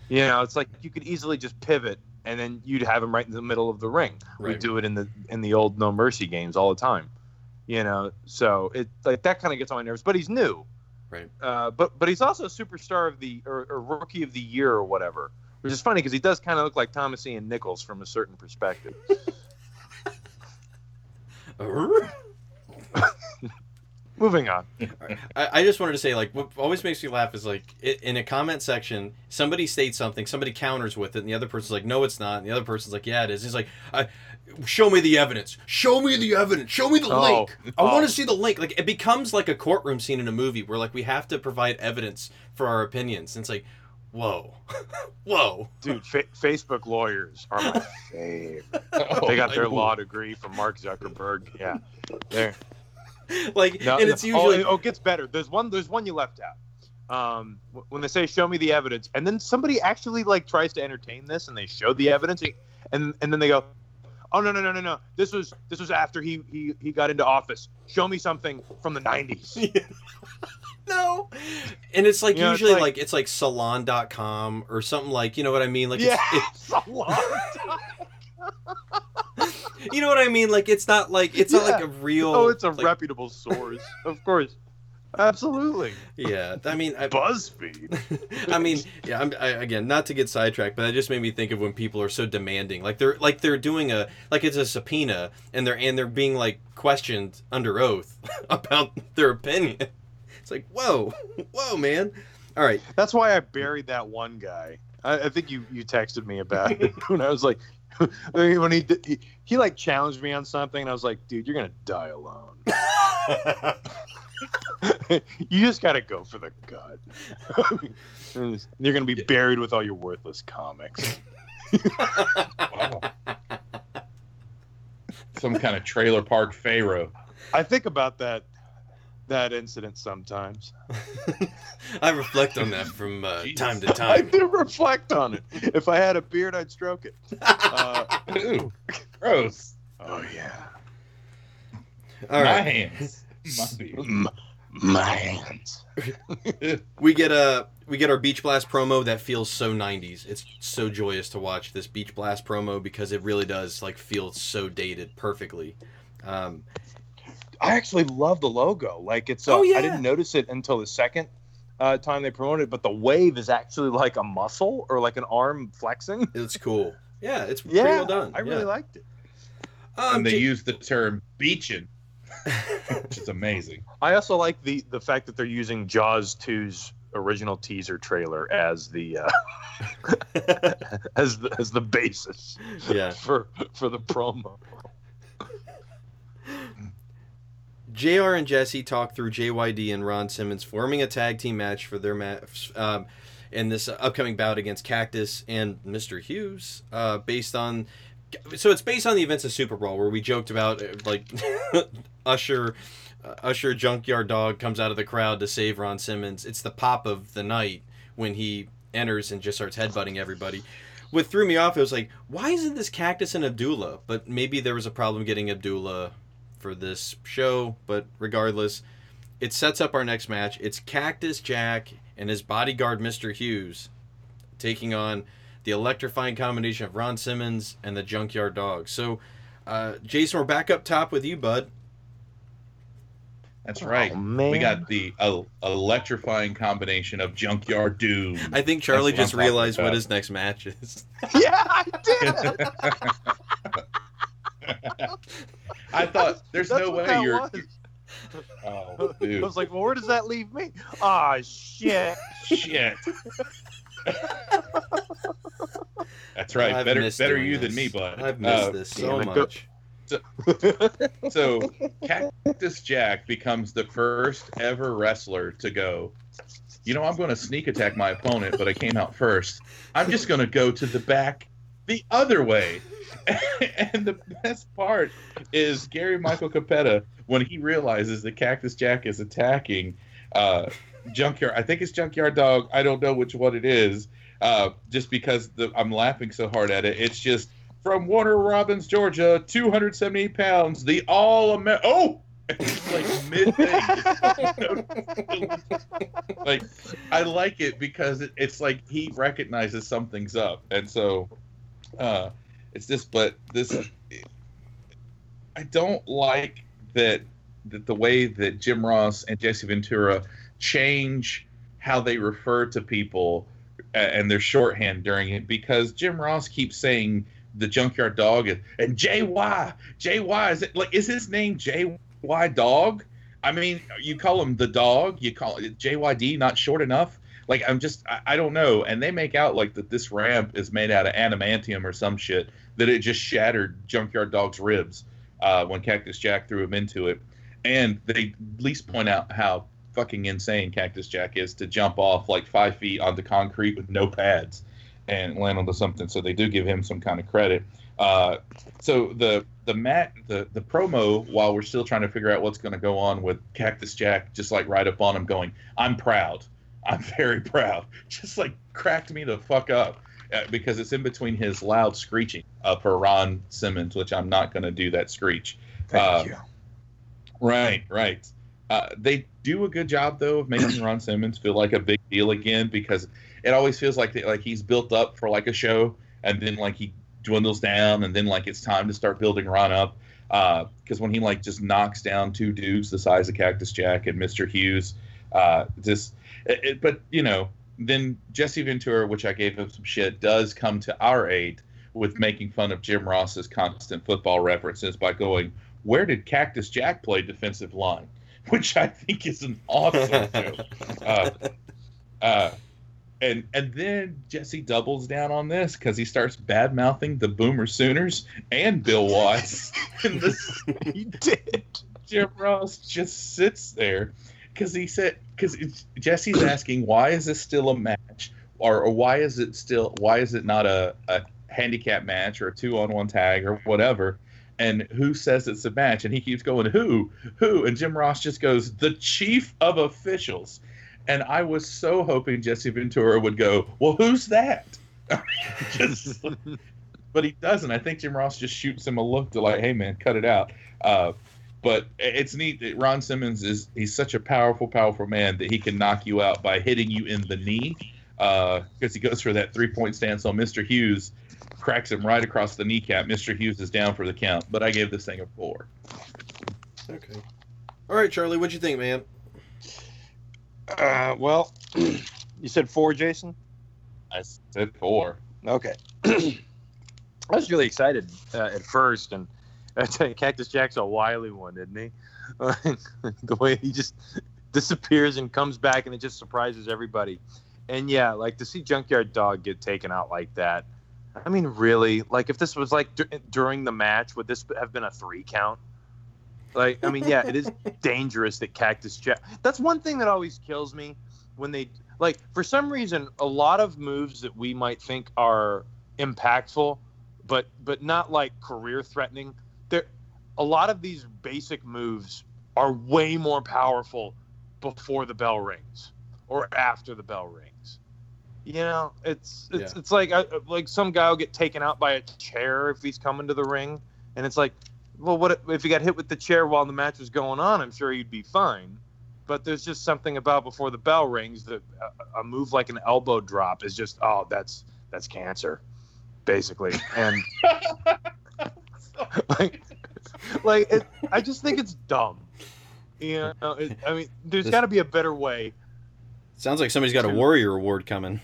You know, it's like you could easily just pivot and then you'd have him right in the middle of the ring. Right. We do it in the old No Mercy games all the time. You know, so it like that kind of gets on my nerves. But he's new, right? But he's also a superstar of the or rookie of the year or whatever, which is funny because he does kind of look like Thomas Ian Nichols from a certain perspective. Moving on. Right. I just wanted to say, like, what always makes me laugh is, like, in a comment section, somebody states something, somebody counters with it, and the other person's like, no, it's not. And the other person's like, yeah, it is. He's like, show me the evidence. Show me the evidence. Show me the link. I want to see the link. Like, it becomes like a courtroom scene in a movie where, like, we have to provide evidence for our opinions. And it's like, whoa. Whoa. Dude, Facebook lawyers are my favorite. They got their law degree from Mark Zuckerberg. Yeah. There. Like, no, and it's usually it gets better. There's one you left out. When they say show me the evidence, and then somebody actually like tries to entertain this, and they show the evidence, and then they go, oh no, this was after he got into office. Show me something from the 90s. Yeah. No, and it's like, you know, usually like it's like salon.com or something, like, you know what I mean? Like, yeah, it's salon.com. You know what I mean? Like, it's not like not like a real. Oh, it's a reputable source, of course. Absolutely. Yeah, I mean, BuzzFeed. I mean, yeah. I again, not to get sidetracked, but it just made me think of when people are so demanding, like they're doing it's a subpoena, and they're being like questioned under oath about their opinion. It's like, whoa, man. All right, that's why I buried that one guy. I think you texted me about it when I was like. When he like challenged me on something, and I was like, dude, you're gonna die alone. You just gotta go for the gut. You're gonna be buried with all your worthless comics. Wow. Some kind of trailer park pharaoh. I think about that incident sometimes. I reflect on that from time to time. I do reflect on it. If I had a beard, I'd stroke it. Ooh, gross. Oh yeah. All right. Hands. My beard. My hands. We get our Beach Blast promo that feels so 90s. It's so joyous to watch this Beach Blast promo because it really does like feel so dated perfectly. I actually love the logo. Like, it's yeah. I didn't notice it until the second time they promoted it, but the wave is actually like a muscle or like an arm flexing. It's cool. Yeah, it's pretty well done. I really liked it. And they use the term beachin', which is amazing. I also like the fact that they're using Jaws 2's original teaser trailer as the as the basis for the promo. JR and Jesse talk through JYD and Ron Simmons forming a tag team match for their match in this upcoming bout against Cactus and Mr. Hughes. It's based on the events of Super Brawl, where we joked about like Usher Junkyard Dog comes out of the crowd to save Ron Simmons. It's the pop of the night when he enters and just starts headbutting everybody. What threw me off, it was like, why isn't this Cactus and Abdullah? But maybe there was a problem getting Abdullah for this show, but regardless, it sets up our next match. It's Cactus Jack and his bodyguard Mr. Hughes taking on the electrifying combination of Ron Simmons and the Junkyard Dog. So, Jason, we're back up top with you, bud. That's right. Oh, we got the electrifying combination of Junkyard Doom. I think Charlie just realized what his next match is. Yeah, I did. I thought there's no way you're Oh, dude. I was like, well, where does that leave me? Ah, oh, shit. Shit. That's right. I've better you this. Than me, bud. I've missed this so much. So Cactus Jack becomes the first ever wrestler to go, you know, I'm going to sneak attack my opponent, but I came out first. I'm just going to go to the back the other way. And the best part is Gary Michael Capetta, when he realizes that Cactus Jack is attacking Junkyard, I think it's Junkyard Dog, I don't know which one it is, just because I'm laughing so hard at it. It's just, from Warner Robins, Georgia, 278 pounds, the All-American... Oh! It's like mid-thing. Like, I like it because it's like he recognizes something's up. And so, it's this, but this... I don't like that the way that Jim Ross and Jesse Ventura change how they refer to people and their shorthand during it, because Jim Ross keeps saying... the Junkyard Dog and JY is it, like, is his name JY Dog? I mean, you call him the Dog, you call it JYD, not short enough. Like, I'm just, I don't know. And they make out like that this ramp is made out of adamantium or some shit, that it just shattered Junkyard Dog's ribs when Cactus Jack threw him into it. And they at least point out how fucking insane Cactus Jack is to jump off like 5 feet onto concrete with no pads and land onto something, so they do give him some kind of credit. So the promo, while we're still trying to figure out what's going to go on with Cactus Jack, just like right up on him going, I'm proud. I'm very proud. Just like cracked me the fuck up, because it's in between his loud screeching for Ron Simmons, which I'm not going to do that screech. Thank you. Right. They do a good job, though, of making Ron Simmons feel like a big deal again, because it always feels like he's built up for like a show, and then like he dwindles down, and then like it's time to start building Ron up. Because when he like just knocks down two dudes the size of Cactus Jack and Mr. Hughes, but you know, then Jesse Ventura, which I gave him some shit, does come to our aid with making fun of Jim Ross's constant football references by going, "Where did Cactus Jack play defensive line?" Which I think is an awesome joke. And then Jesse doubles down on this because he starts bad-mouthing the Boomer Sooners and Bill Watts. And he did. Jim Ross just sits there because he said, because Jesse's asking, why is this still a match, or why is it not a handicap match or a 2-on-1 tag or whatever? And who says it's a match? And he keeps going, who? And Jim Ross just goes, the chief of officials. And I was so hoping Jesse Ventura would go, well, who's that? Just, but he doesn't. I think Jim Ross just shoots him a look to like, hey, man, cut it out. But it's neat that Ron Simmons he's such a powerful, powerful man that he can knock you out by hitting you in the knee, because he goes for that three-point stance on Mr. Hughes, cracks him right across the kneecap. Mr. Hughes is down for the count, but I gave this thing a 4. Okay. All right, Charlie, what'd you think, man? Well, you said 4, Jason? I said 4. Okay. I was really excited at first, and I tell you, Cactus Jack's a wily one, isn't he? The way he just disappears and comes back, and it just surprises everybody. And yeah, like to see Junkyard Dog get taken out like that, I mean, really? Like, if this was like during the match, would this have been a 3 count? Like, I mean, yeah, it is dangerous that Cactus Jack... That's one thing that always kills me when they... Like, for some reason, a lot of moves that we might think are impactful, but not, like, career-threatening, a lot of these basic moves are way more powerful before the bell rings or after the bell rings. You know, it's like some guy will get taken out by a chair if he's coming to the ring, and it's like... Well, what if he got hit with the chair while the match was going on? I'm sure he'd be fine. But there's just something about before the bell rings that a move like an elbow drop is just, oh, that's cancer, basically. And like it, I just think it's dumb. You know, I mean, there's got to be a better way. Sounds like somebody's got a Warrior Award coming.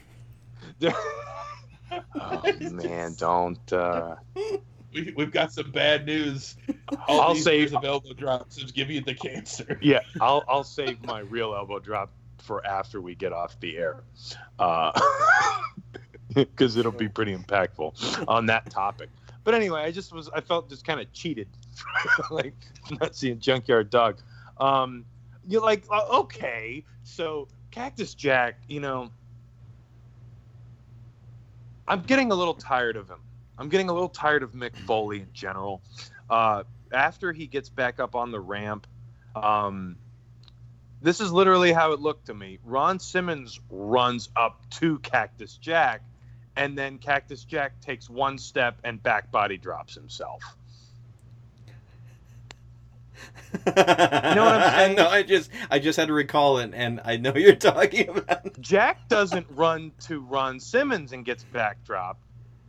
Oh man, don't. we've got some bad news. I'll save of elbow drops is giving you the cancer. Yeah, I'll save my real elbow drop for after we get off the air, because it'll be pretty impactful on that topic. But anyway, I felt just kind of cheated, like not seeing Junkyard Dog. You're like, okay, so Cactus Jack, I'm getting a little tired of him. I'm getting a little tired of Mick Foley in general. After he gets back up on the ramp, this is literally how it looked to me. Ron Simmons runs up to Cactus Jack, and then Cactus Jack takes one step and back body drops himself. You know what I'm saying? No, I just had to recall it, and I know you're talking about. Jack doesn't run to Ron Simmons and gets backdropped.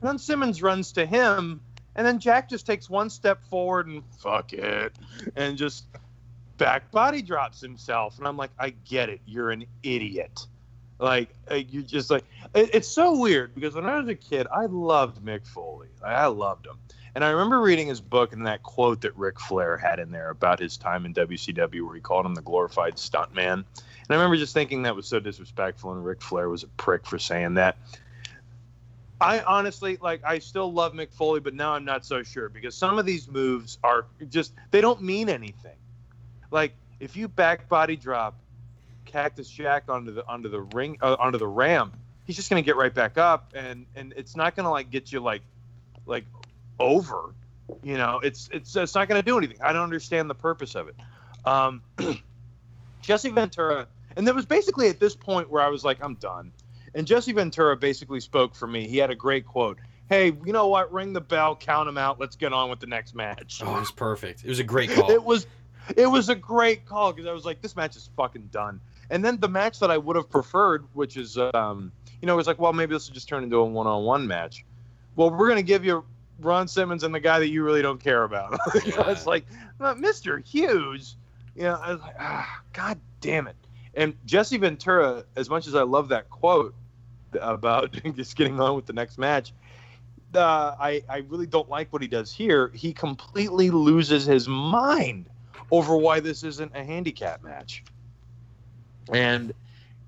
Ron Simmons runs to him, and then Jack just takes one step forward and fuck it, and just back body drops himself. And I'm like, I get it. You're an idiot. Like, you just like, it's so weird because when I was a kid, I loved Mick Foley. I loved him. And I remember reading his book and that quote that Ric Flair had in there about his time in WCW where he called him the glorified stuntman. And I remember just thinking that was so disrespectful and Ric Flair was a prick for saying that. I honestly, I still love Mick Foley, but now I'm not so sure because some of these moves are just, they don't mean anything. Like, if you back body drop Cactus Jack onto the ring, onto the ramp, he's just going to get right back up, and it's not going to get you like over, it's not going to do anything. I don't understand the purpose of it. Jesse Ventura, and that was basically at this point where I was like, I'm done. And Jesse Ventura basically spoke for me. He had a great quote. Hey, you know what? Ring the bell, count them out. Let's get on with the next match. Oh, it was perfect. It was a great call. It was a great call because I was like, this match is fucking done. And then the match that I would have preferred, which is, it was like, well, maybe this will just turn into a one-on-one match. Well, we're going to give you Ron Simmons and the guy that you really don't care about. Yeah. It's like, Mr. Hughes. I was like, God damn it. And Jesse Ventura, as much as I love that quote about just getting on with the next match, I really don't like what he does here. He completely loses his mind over why this isn't a handicap match. And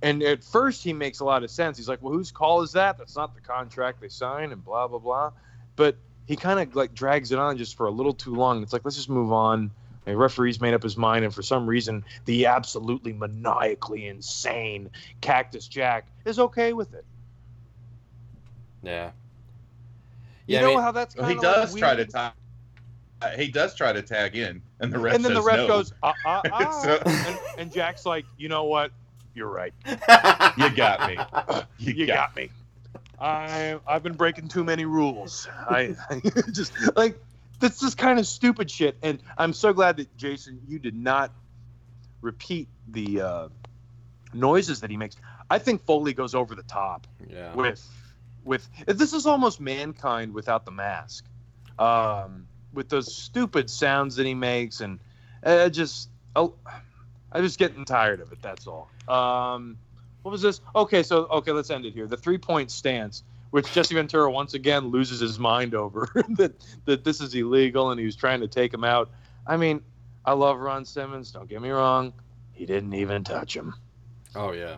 at first he makes a lot of sense. He's like, well, whose call is that? That's not the contract they signed and blah, blah, blah. But he kind of drags it on just for a little too long. It's like, let's just move on. The referee's made up his mind, and for some reason, the absolutely maniacally insane Cactus Jack is okay with it. Yeah. Yeah, how that's kind of he does try to tag in, and the ref says no. And then the ref goes, so, and Jack's like, you know what? You're right. You got me. You got me. I've been breaking too many rules. I just, that's just kind of stupid shit. And I'm so glad that, Jason, you did not repeat the noises that he makes. I think Foley goes over the top. Yeah. With this is almost Mankind without the mask. With those stupid sounds that he makes, and I'm just getting tired of it. That's all. What was this? Okay, let's end it here. The 3-point stance, which Jesse Ventura once again loses his mind over that this is illegal, and he was trying to take him out. I mean, I love Ron Simmons. Don't get me wrong; he didn't even touch him. Oh yeah,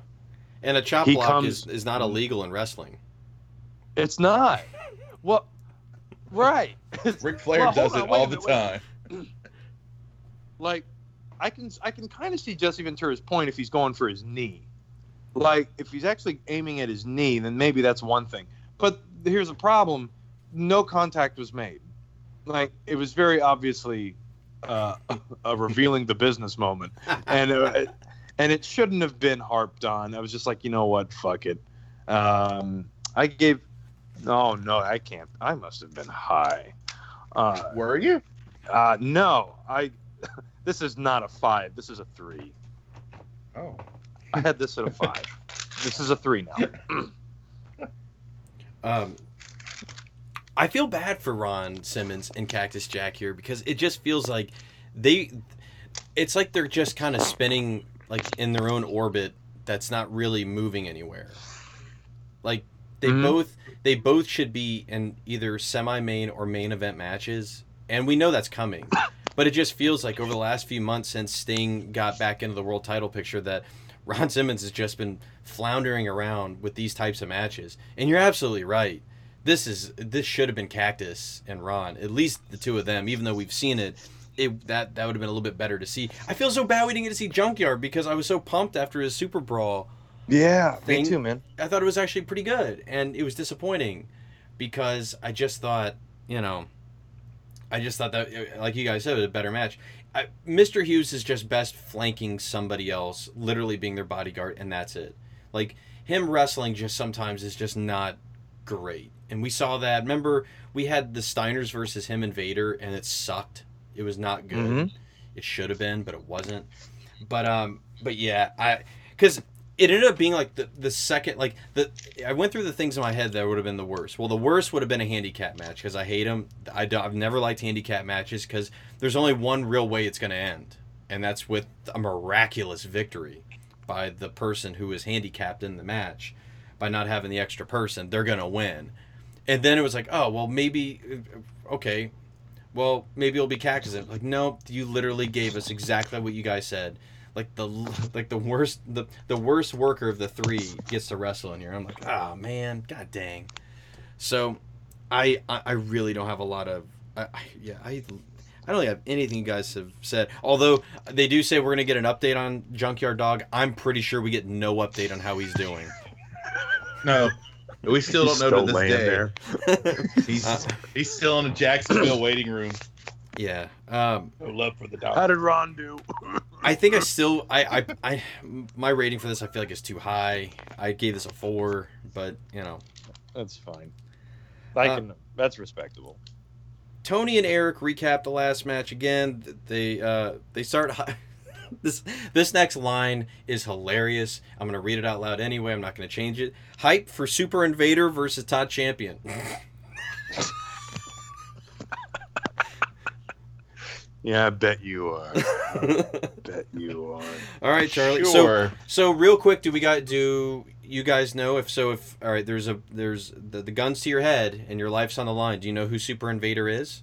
and a chop block is not illegal in wrestling. It's not. Well, right. Ric Flair does it all the time. I can kind of see Jesse Ventura's point if he's going for his knee. Like, if he's actually aiming at his knee, then maybe that's one thing. But here's a problem. No contact was made. Like, it was very obviously a revealing the business moment. And it shouldn't have been harped on. I was just like, you know what? Fuck it. I can't. I must have been high. Were you? No. This is not a 5. This is a 3. Oh. I had this at a 5. This is a 3 now. I feel bad for Ron Simmons and Cactus Jack here because it just feels like it's like they're just kind of spinning in their own orbit that's not really moving anywhere. Like, They both should be in either semi-main or main event matches, and we know that's coming. But it just feels like over the last few months since Sting got back into the world title picture that Ron Simmons has just been floundering around with these types of matches. And you're absolutely right. This should have been Cactus and Ron, at least the two of them, even though we've seen it. That would have been a little bit better to see. I feel so bad we didn't get to see Junkyard because I was so pumped after his Super Brawl. Yeah, me too, man. I thought it was actually pretty good, and it was disappointing because I just thought, that, like you guys said, it was a better match. Mr. Hughes is just best flanking somebody else, literally being their bodyguard, and that's it. Like, him wrestling just sometimes is just not great. And we saw that. Remember, we had the Steiners versus him and Vader, and it sucked. It was not good. Mm-hmm. It should have been, but it wasn't. But yeah, because it ended up being like the second, like I went through the things in my head that would have been the worst. Well, the worst would have been a handicap match because I hate them. I've never liked handicap matches because there's only one real way it's going to end, and that's with a miraculous victory by the person who is handicapped in the match. By not having the extra person, they're going to win. And then it was like, oh, well, maybe, okay. Well, maybe it'll be Cactus. Like, no, you literally gave us exactly what you guys said. Like the worst worker of the three gets to wrestle in here. I'm like, oh man, god dang. So, I really don't have a lot of I don't think I have anything you guys have said. Although they do say we're gonna get an update on Junkyard Dog. I'm pretty sure we get no update on how he's doing. No. We still don't know to this day. He's still in a Jacksonville waiting room. Yeah. No love for the dog. How did Ron do? I think I my rating for this I feel like is too high. I gave this a 4, but that's fine. That's respectable. Tony and Eric recap the last match again. They start. This next line is hilarious. I'm going to read it out loud anyway. I'm not going to change it. Hype for Super Invader versus Todd Champion. Yeah, I bet you are. All right, Charlie. Sure. So real quick, do you guys know if all right, there's the guns to your head and your life's on the line. Do you know who Super Invader is?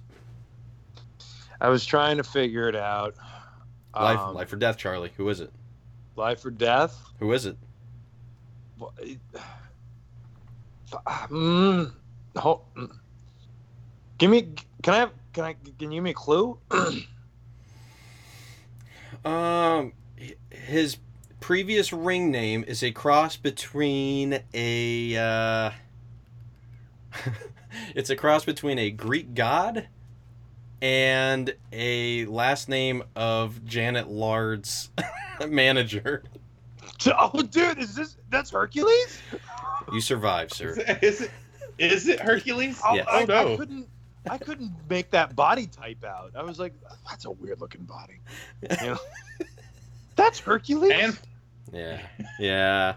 I was trying to figure it out. Life or death, Charlie. Who is it? Life or death? Who is it? Well, give me. Can you give me a clue? His previous ring name is a cross between a. It's a cross between a Greek god. And a last name of Janet Lard's manager. Oh, dude, that's Hercules? You survived, sir. Is it Hercules? Yeah. Oh, no. I couldn't make that body type out. I was like, that's a weird looking body. That's Hercules? Yeah.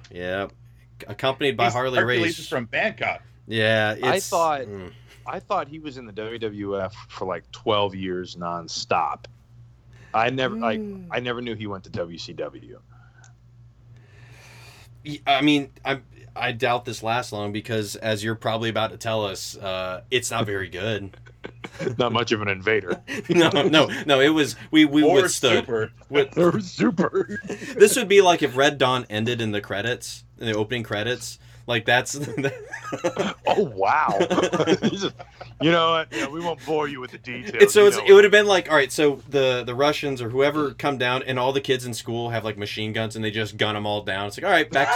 Accompanied by Harley Race. Hercules is from Bangkok. Yeah. I thought... I thought he was in the WWF for like 12 years nonstop. I never knew he went to WCW. I mean, I doubt this lasts long because, as you're probably about to tell us, it's not very good. Not much of an invader. No. It was we or withstood. Super. This would be like if Red Dawn ended in the credits, in the opening credits. Like that's. Oh wow! You know what? Yeah, we won't bore you with the details. It would have been like, all right, so the Russians or whoever come down, and all the kids in school have like machine guns, and they just gun them all down. It's like, all right, back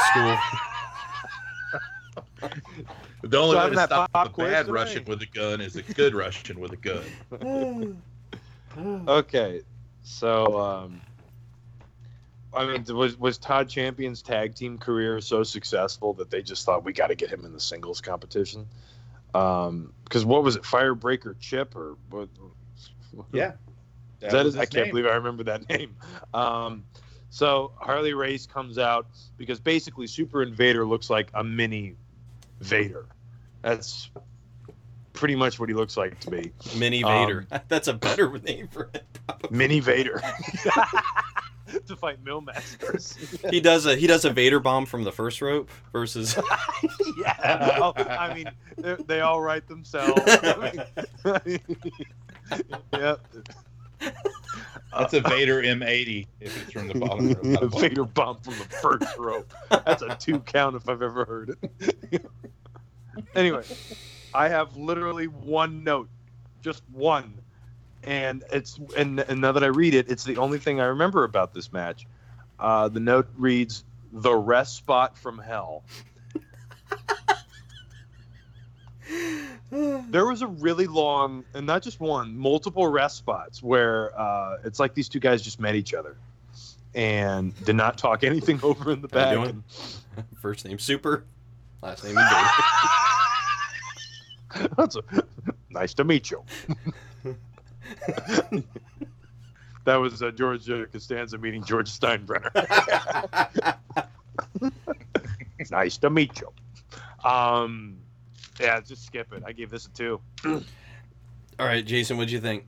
to school. The only way to stop a bad Russian with a gun is a good Russian with a gun. Okay, so. I mean, was Todd Champion's tag team career so successful that they just thought we got to get him in the singles competition? Because what was it, Firebreaker Chip or what? Yeah, I can't believe I remember that name. So Harley Race comes out because basically Super Invader looks like a mini Vader. That's pretty much what he looks like to me. Mini Vader. That's a better name for it. Probably. Mini Vader. to fight mill masters. He does a Vader bomb from the first rope versus. Yeah, well, I mean they all write themselves. Yep. That's a Vader M80 if it's from the bottom rope. A Vader bomb from the first rope. That's a 2 count if I've ever heard it. Anyway, I have literally one note, just one, and it's and now that I read it, it's the only thing I remember about this match. The note reads, "The rest spot from hell." There was a really long, and not just one, multiple rest spots where it's like these two guys just met each other and did not talk anything over in the back. First name Super, last name Invader. Nice to meet you. That was George Costanza meeting George Steinbrenner. Nice to meet you. Yeah, just skip it. I gave this a 2. All right, Jason, what'd you think?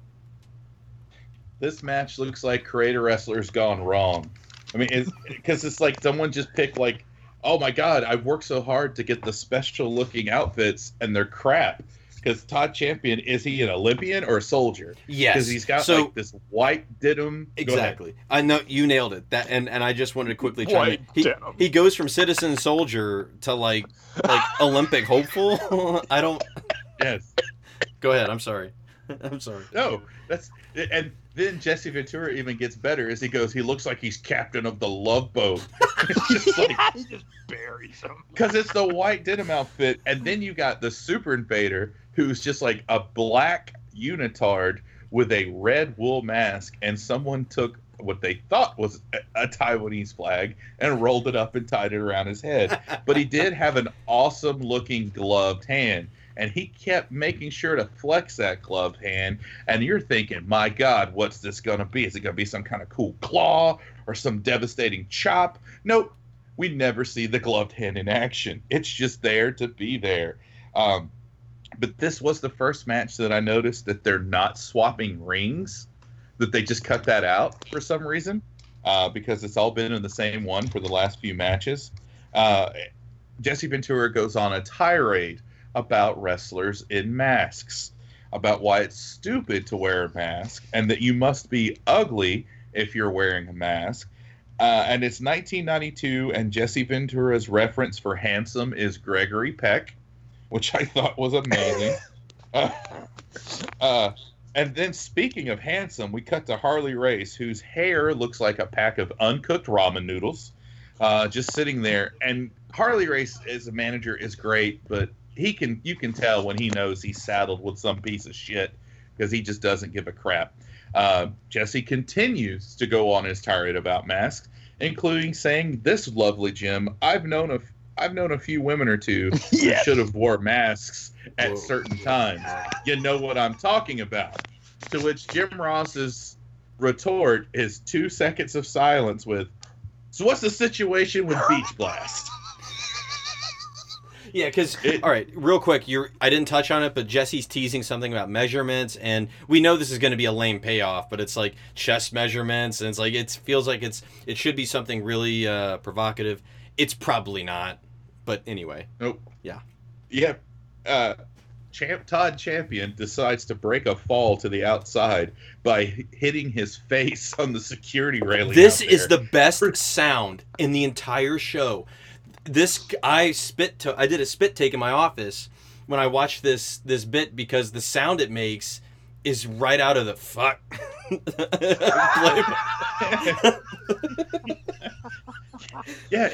This match looks like Creator Wrestlers gone wrong. I mean, because it's like someone just picked like, oh my God, I worked so hard to get the special looking outfits and they're crap. Because Todd Champion, is he an Olympian or a soldier? Yes. Because he's got like this white denim. Exactly. I know you nailed it. That and I just wanted to quickly try. He goes from citizen soldier to like Olympic hopeful. I don't. Yes. Go ahead. I'm sorry. No, that's and then Jesse Ventura even gets better as he goes. He looks like he's captain of the Love Boat. Just like, he just buries him because it's the white denim outfit, and then you got the Super Invader, who's just like a black unitard with a red wool mask, and someone took what they thought was a Taiwanese flag and rolled it up and tied it around his head. But he did have an awesome-looking gloved hand. And he kept making sure to flex that gloved hand. And you're thinking, my God, what's this going to be? Is it going to be some kind of cool claw or some devastating chop? Nope. We never see the gloved hand in action. It's just there to be there. But this was the first match that I noticed that they're not swapping rings, that they just cut that out for some reason because it's all been in the same one for the last few matches. Jesse Ventura goes on a tirade about wrestlers in masks, about why it's stupid to wear a mask, and that you must be ugly if you're wearing a mask. And it's 1992, and Jesse Ventura's reference for handsome is Gregory Peck, which I thought was amazing. And then speaking of handsome, we cut to Harley Race, whose hair looks like a pack of uncooked ramen noodles, just sitting there. And Harley Race as a manager is great, but you can tell when he knows he's saddled with some piece of shit because he just doesn't give a crap. Jesse continues to go on his tirade about masks, including saying, "This lovely gym, I've known a few women or two that should have wore masks at certain times. You know what I'm talking about." To which Jim Ross's retort is 2 seconds of silence with, "So what's the situation with Beach Blast?" Yeah, because, all right, real quick, I didn't touch on it, but Jesse's teasing something about measurements, and we know this is going to be a lame payoff, but it's like chest measurements, and it's like it feels like it should be something really provocative. It's probably not, but anyway. Nope. Yeah. Yeah. Todd Champion decides to break a fall to the outside by hitting his face on the security railing. This is the best sound in the entire show. I did a spit take in my office when I watched this bit because the sound it makes is right out of the fuck. Yeah,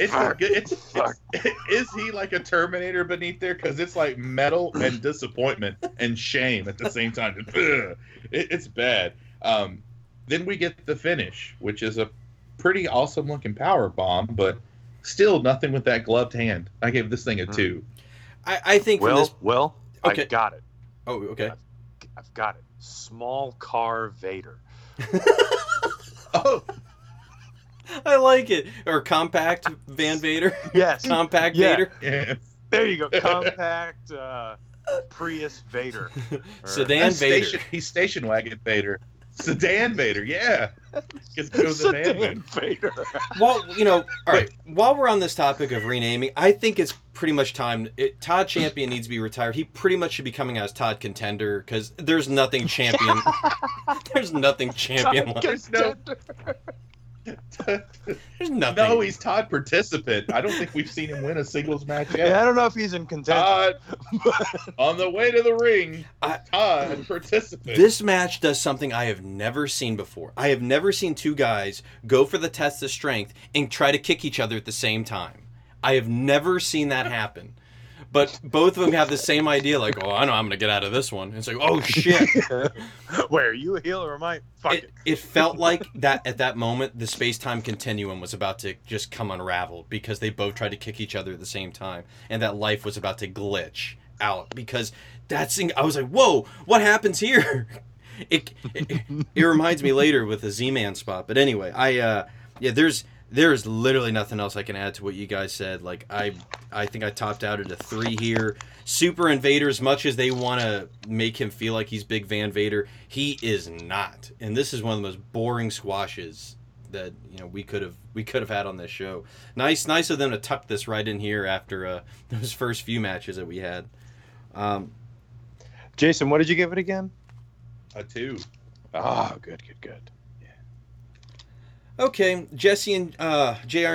is he like a Terminator beneath there? Because it's like metal and disappointment and shame at the same time. It's bad. Then we get the finish, which is a pretty awesome looking power bomb, but still nothing with that gloved hand. I gave this thing a 2. I think. Okay. I got it. Oh, okay. I've got it. Small car Vader. Oh, I like it. Or compact Van Vader. Yes. Compact Vader. Yes. There you go. Compact Prius Vader. Sedan Vader. He's station wagon Vader. Sedan Vader, yeah. Sedan Vader. Well, you know, all right. While we're on this topic of renaming, I think it's pretty much time. Todd Champion needs to be retired. He pretty much should be coming out as Todd Contender because there's nothing champion. There's nothing champion. There's no. There's nothing. No, he's Todd Participant. I don't think we've seen him win a singles match yet. Yeah, I don't know if he's in contention. Todd, on the way to the ring, Todd Participant. This match does something I have never seen before. I have never seen two guys go for the test of strength and try to kick each other at the same time. I have never seen that happen. But both of them have the same idea, like, oh, I know I'm going to get out of this one. And it's like, oh, shit. Wait, are you a heel or am I? Fuck it. It felt like that at that moment, the space-time continuum was about to just come unraveled because they both tried to kick each other at the same time. And that life was about to glitch out because I was like, whoa, what happens here? It reminds me later with a Z-Man spot. But anyway, there's literally nothing else I can add to what you guys said. Like, I think I topped out at a 3 here. Super Invader, as much as they want to make him feel like he's Big Van Vader, he is not. And this is one of the most boring squashes that, you know, we could have had on this show. Nice of them to tuck this right in here after those first few matches that we had. Jason, what did you give it again? A 2. Oh, good. Okay, JR and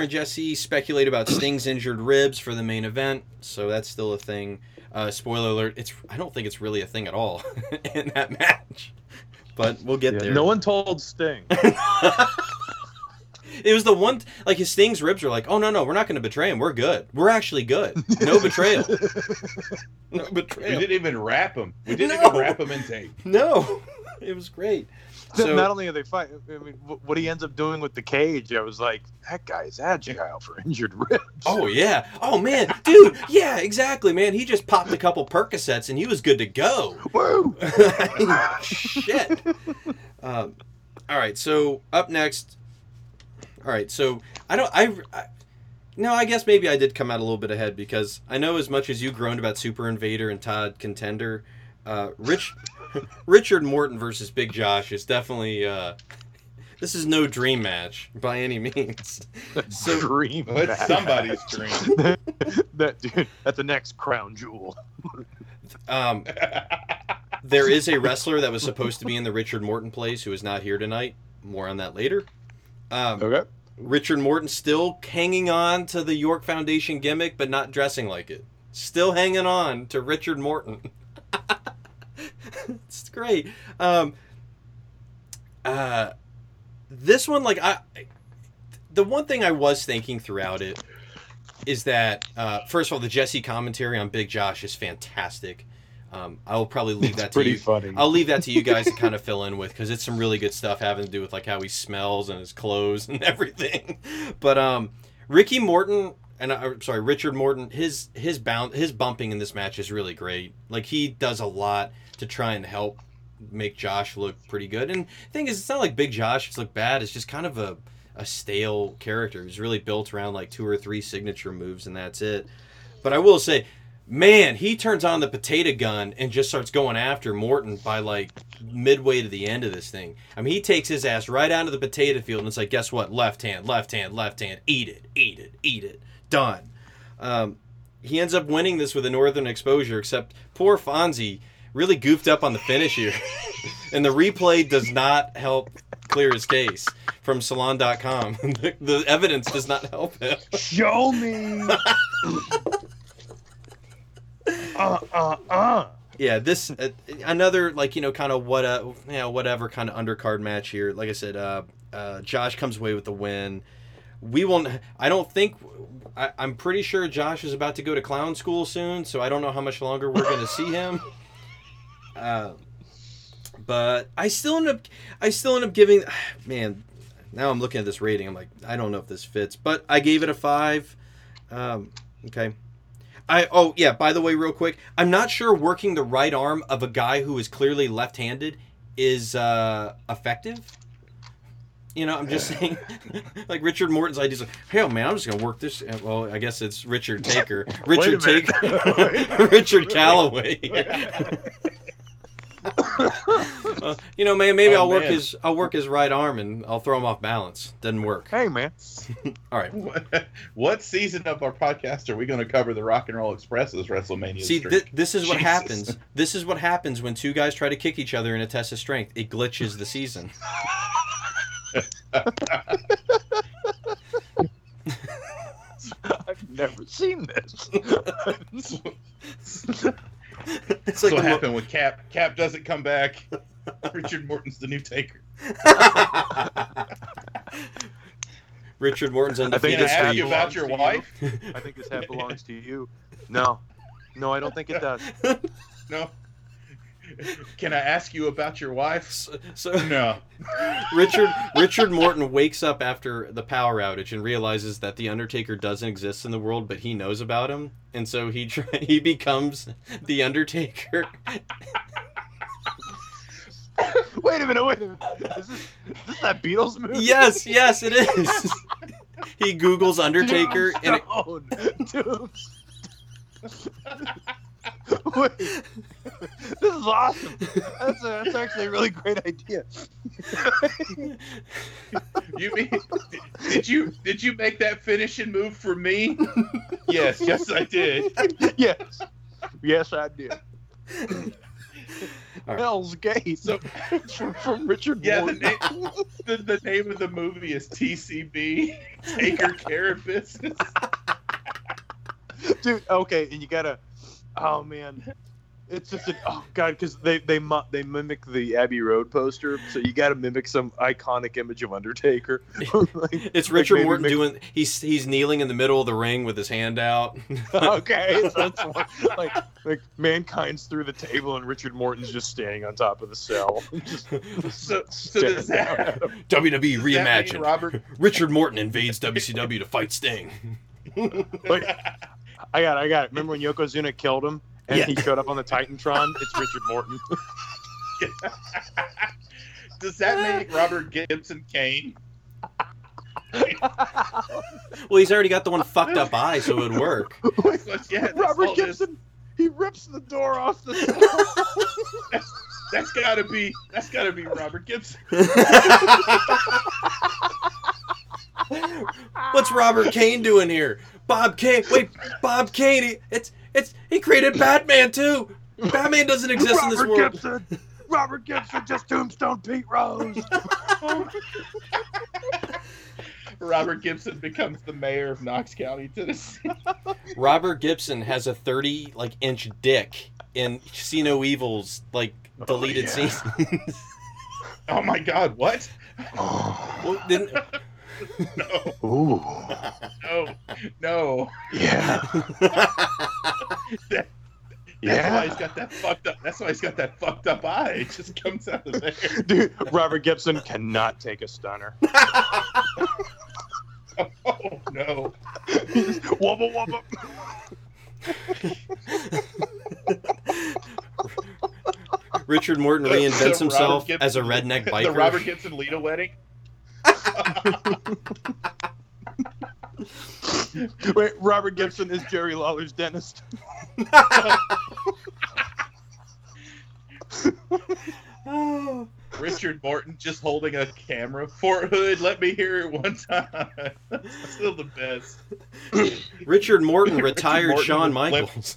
Jesse speculate about Sting's injured ribs for the main event, so that's still a thing. Spoiler alert, I don't think it's really a thing at all in that match, but we'll get there. No one told Sting. It was the one, like, his Sting's ribs were like, oh, no, we're not going to betray him. We're good. We're actually good. No betrayal. We didn't even wrap him. We didn't even wrap him in tape. No, it was great. So, not only are they fighting, I mean, what he ends up doing with the cage, I was like, that guy's agile for injured ribs. Oh, yeah. Oh, man. Dude, yeah, exactly, man. He just popped a couple Percocets, and he was good to go. Woo! Shit. All right, so up next. All right, so I guess maybe I did come out a little bit ahead because I know as much as you groaned about Super Invader and Todd Contender, Richard Morton versus Big Josh is definitely this is no dream match by any means. So, dream match. It's somebody's dream. That's the next crown jewel. There is a wrestler that was supposed to be in the Richard Morton place who is not here tonight. More on that later. Okay. Richard Morton still hanging on to the York Foundation gimmick, but not dressing like it. Still hanging on to Richard Morton. It's great. This one, the one thing I was thinking throughout it is that, first of all, the Jesse commentary on Big Josh is fantastic. I'll probably leave that to you. It's pretty funny. I'll leave that to you guys to kind of fill in with because it's some really good stuff having to do with like how he smells and his clothes and everything. But Richard Morton, his bumping in this match is really great. Like he does a lot to try and help make Josh look pretty good. And the thing is, it's not like Big Josh has looked bad. It's just kind of a stale character. He's really built around like 2 or 3 signature moves and that's it. But I will say, man, he turns on the potato gun and just starts going after Morton by, like, midway to the end of this thing. I mean, he takes his ass right out of the potato field, and it's like, guess what? Left hand. Eat it. Done. He ends up winning this with a Northern Exposure, except poor Fonzie really goofed up on the finish here. And the replay does not help clear his case from Salon.com. The evidence does not help him. Show me! Yeah, this another like, you know, kind of whatever kind of undercard match here. Like I said, Josh comes away with the win. We won't. I don't think. I'm pretty sure Josh is about to go to clown school soon, so I don't know how much longer we're going to see him. But I still end up giving. Man, now I'm looking at this rating. I'm like, I don't know if this fits, but I gave it a 5. Okay. By the way, real quick, I'm not sure working the right arm of a guy who is clearly left-handed is effective. You know, I'm just saying, like Richard Morton's idea is like, hell, man, I'm just going to work this. Well, I guess it's Richard Taker. Richard Calloway. You know, maybe I'll work his right arm and I'll throw him off balance. Doesn't work. Hey, man. All right. What season of our podcast are we going to cover the Rock and Roll Express's WrestleMania? See, this is what happens. This is what happens when two guys try to kick each other in a test of strength. It glitches the season. I've never seen this. That's like what happened when Cap doesn't come back. Richard Morton's the new taker. Richard Morton's undefeated. Can I ask you about your wife? I think this hat belongs to you. No, I don't think it does. No. Can I ask you about your wife? No. Richard Morton wakes up after the power outage and realizes that the Undertaker doesn't exist in the world, but he knows about him, and so he becomes the Undertaker. Wait a minute! Is this that Beatles movie? Yes, it is. He Googles Undertaker Tombstone. Wait, this is awesome. That's actually a really great idea. You mean did you make that finishing move for me? Yes, I did. Yes, I did. Right. Hell's Gate from Richard Morton. The name of the movie is TCB, Taker Care of Business. Dude, okay, and you gotta. Oh man, it's just because they mimic the Abbey Road poster, so you got to mimic some iconic image of Undertaker. It's Richard Morton doing. He's kneeling in the middle of the ring with his hand out. Okay, so that's like Mankind's through the table and Richard Morton's just standing on top of the cell. So does that WWE reimagined? Richard Morton invades WCW to fight Sting. Like, I got it. Remember when Yokozuna killed him and he showed up on the Titantron? It's Richard Morton. Does that make Robert Gibson Kane? Well, he's already got the one fucked up eye, so it would work. Robert Gibson, he rips the door off the cell. That's gotta be Robert Gibson. What's Robert Kane doing here? Bob Kane. Wait, Bob Kane. He created Batman too. Batman doesn't exist in this world. Robert Gibson just tombstone Pete Rose. Robert Gibson becomes the mayor of Knox County, Tennessee. Robert Gibson has a 30-inch dick in Casino Evil's deleted scenes. Oh my God! What? Well, then. No. Ooh. No. Yeah. Why he's got that fucked up. That's why he's got that fucked up eye. It just comes out of there. Dude, Robert Gibson cannot take a stunner. Oh no. Wubba wubba. Richard Morton reinvents himself as a redneck biker. The Robert Gibson Lita wedding. Wait, Robert Gibson is Jerry Lawler's dentist. Richard Morton just holding a camera. Fort Hood, let me hear it one time. That's still the best. Richard Morton retired Shawn Michaels.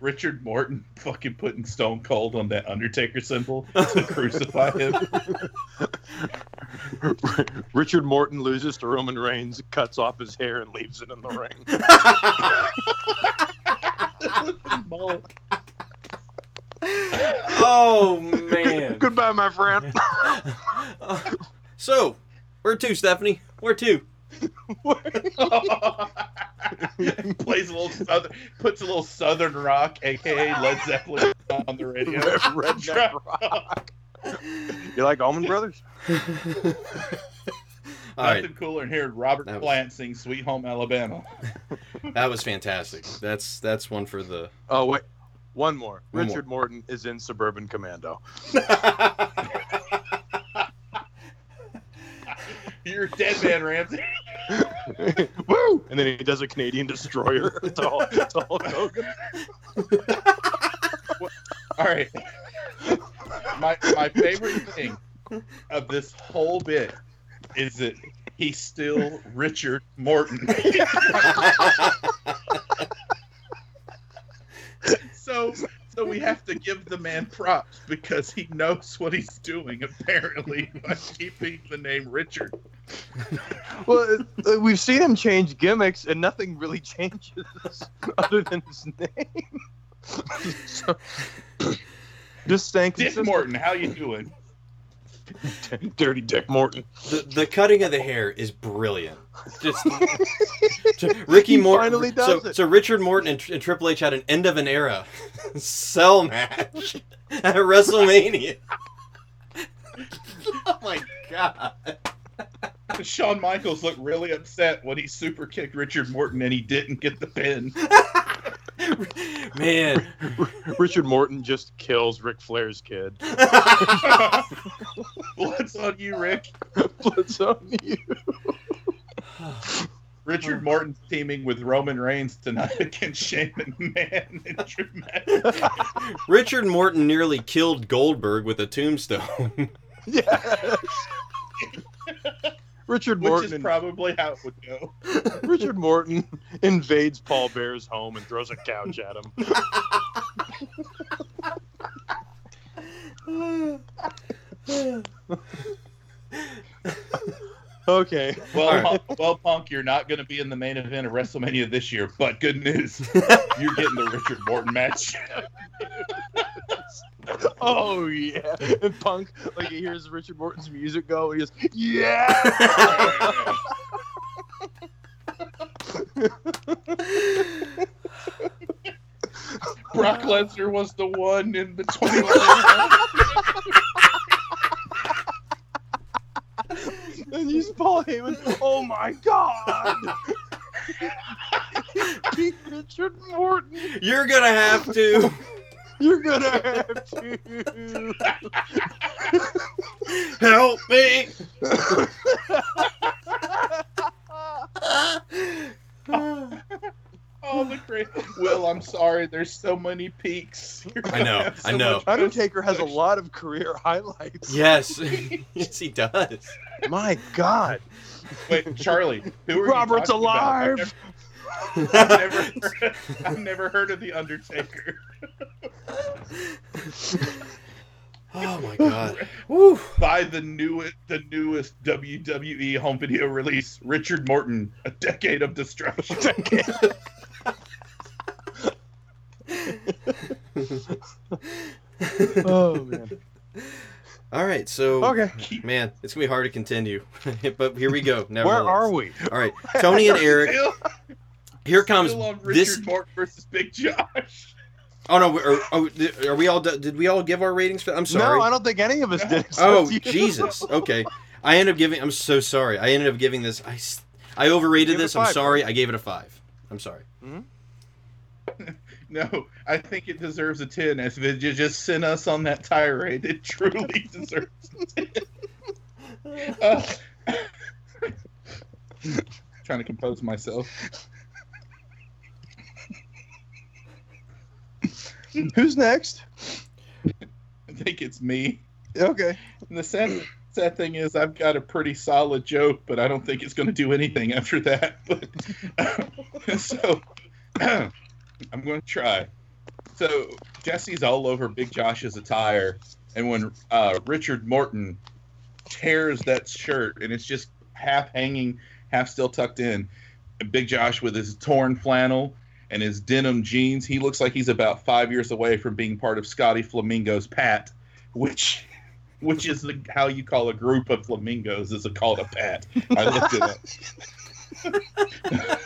Richard Morton fucking putting Stone Cold on that Undertaker symbol to crucify him. Richard Morton loses to Roman Reigns, cuts off his hair, and leaves it in the ring. Oh, man. Goodbye, my friend. So, where to, Stephanie? Where to? Puts a little southern rock, aka Led Zeppelin, on the radio. Redneck rock. You like Allman Brothers? Nothing cooler than hearing Robert Plant sing "Sweet Home Alabama." That was fantastic. That's one for the. Oh wait, one more. Richard Morton is in Suburban Commando. you're dead, man, Ramsey. Woo! And then he does a Canadian destroyer to Hulk Hogan. All right. My favorite thing of this whole bit is that he's still Richard Morton. So we have to give the man props because he knows what he's doing, apparently, by keeping the name Richard. Well, we've seen him change gimmicks, and nothing really changes other than his name. So, just thank Dick Morton, how you doing? Dirty Dick Morton. The cutting of the hair is brilliant. Just Ricky Morton finally does it. So Richard Morton and Triple H had an end of an era cell match at WrestleMania. Oh my god. Shawn Michaels looked really upset when he super kicked Richard Morton and he didn't get the pin. Man, Richard Morton just kills Ric Flair's kid. Blood's on you, Rick. Blood's on you. Richard Morton's teaming with Roman Reigns tonight against Shane McMahon and Drew McIntyre. Richard Morton nearly killed Goldberg with a tombstone. Yes. Richard Morton, which is probably how it would go. Richard Morton invades Paul Bear's home and throws a couch at him. Okay. Well, Punk, you're not going to be in the main event of WrestleMania this year, but good news. You're getting the Richard Morton match. Oh, yeah. And Punk, like, he hears Richard Morton's music go, and he goes, yeah! Brock Lesnar was the one in the 21. And he's Paul Heyman. Oh, my God! Beat Richard Morton! You're gonna have to... You're gonna have to help me. Oh, the great. Will, I'm sorry. There's so many peaks. I know. Undertaker has a lot of career highlights. Yes, yes, he does. My God. Wait, Charlie. Who are Robert's you alive. About? I've never heard of The Undertaker. Oh my god. Woo. By the newest WWE home video release, Richard Morton, A Decade of Destruction. Oh man. All right, so, man, it's going to be hard to continue. But here we go. Where are we? All right, Tony and Eric. Here comes this. Richard Morton versus Big Josh. Oh no, are we all? Did we all give our ratings for? I'm sorry. No, I don't think any of us did. Oh Jesus. Okay, I ended up giving. I'm so sorry. I ended up giving this. I overrated this. I'm sorry. I gave it a 5. I'm sorry. Mm-hmm. No, I think it deserves a 10. As Vidya just sent us on that tirade, it truly deserves a 10. Trying to compose myself. Who's next? I think it's me. Okay. And the sad thing is I've got a pretty solid joke, but I don't think it's going to do anything after that. But, so I'm going to try. So Jesse's all over Big Josh's attire, and when Richard Morton tears that shirt, and it's just half hanging, half still tucked in, and Big Josh with his torn flannel and his denim jeans, he looks like he's about 5 years away from being part of Scotty Flamingo's Pat, which is how you call a group of flamingos is called a Pat. I looked it up.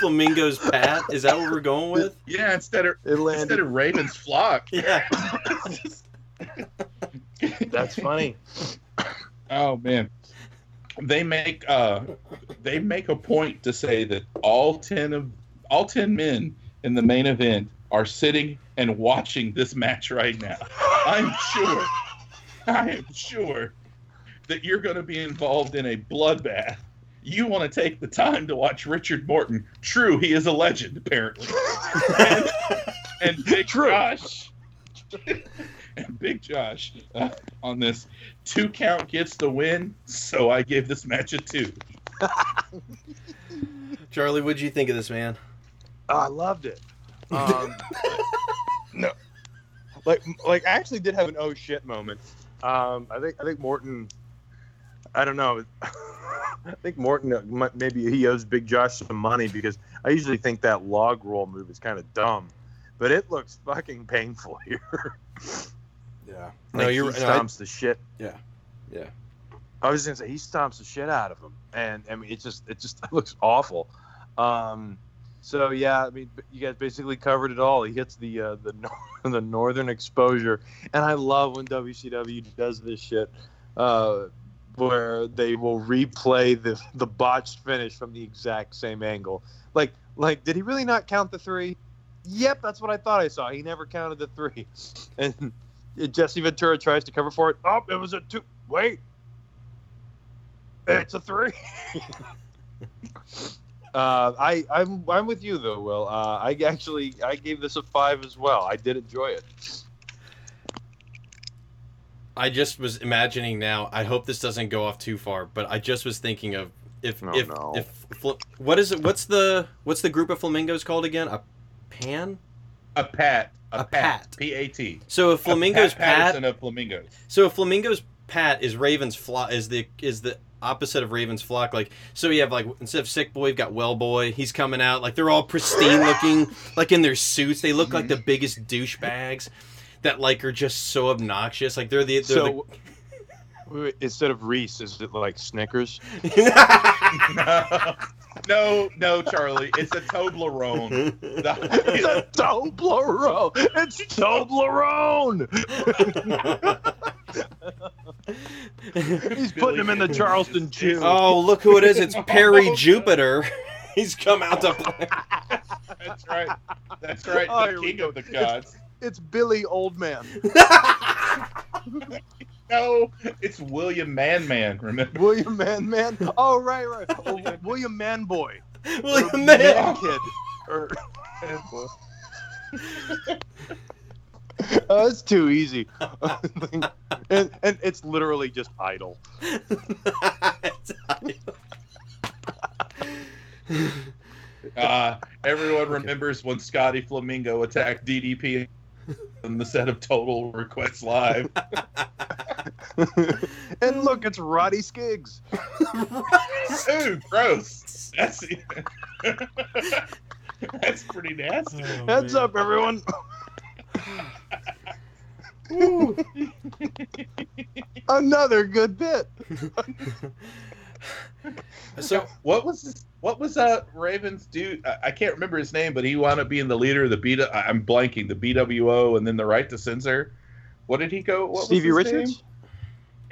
Flamingo's Pat? Is that what we're going with? Yeah, instead of Raven's Flock. Yeah. That's funny. Oh, man. They make a point to say that all ten men in the main event are sitting and watching this match right now. I'm sure that you're going to be involved in a bloodbath, you want to take the time to watch Richard Morton. True, he is a legend, apparently. and Big Josh. And Big Josh on this. 2 count gets the win, so I gave this match a 2. Charlie, what did you think of this, man? I loved it. No. Like I actually did have an oh shit moment. I think Morton, I don't know. I think Morton, maybe he owes Big Josh some money, because I usually think that log roll move is kind of dumb, but it looks fucking painful here. Yeah. Like, no, you're stomps the shit. Yeah. Yeah. I was gonna say he stomps the shit out of him, and I mean it just looks awful. So yeah, I mean you guys basically covered it all. He hits the northern exposure, and I love when WCW does this shit, where they will replay the botched finish from the exact same angle. Like did he really not count the 3? Yep, that's what I thought I saw. He never counted the 3, and Jesse Ventura tries to cover for it. Oh, it was a 2. Wait. It's a 3. I'm with you though, Will. I gave this a 5 as well. I did enjoy it. I just was imagining now. I hope this doesn't go off too far, but I just was thinking of what is it? What's the group of flamingos called again? A pan? A pat. A pat. P-A-T. So if flamingos pat and a flamingo. So if flamingos pat is Raven's flock, is the opposite of Raven's flock. Like, so you have, like, instead of Sick Boy, you've got Well Boy. He's coming out, like, they're all pristine looking, like, in their suits. They look like the biggest douchebags that, like, are just so obnoxious. Like, instead of Reese, is it like Snickers? No, Charlie. It's a Toblerone. It's a Toblerone. It's Toblerone. He's putting him in the Charleston Chew. Oh, look who it is. It's Perry Jupiter. He's come out to play. That's right. That's right. The king of the gods. It's Billy Old Man. No, it's William Man-Man, remember? William Man-Man? Oh, right. Oh, William Man-Boy. William Man-Kid. Oh, it's too easy. and it's literally just Idol. It's Idol. Everyone remembers when Scotty Flamingo attacked DDP in the set of Total Request Live. And look, it's Roddy Skiggs. Ooh, gross. That's pretty nasty. Oh, heads up, everyone. Another good bit. So what was Raven's dude? I can't remember his name, but he wound up being the leader of the I'm blanking, the BWO, and then the Right to Censor. What did he go? What Stevie was his Richards? Name?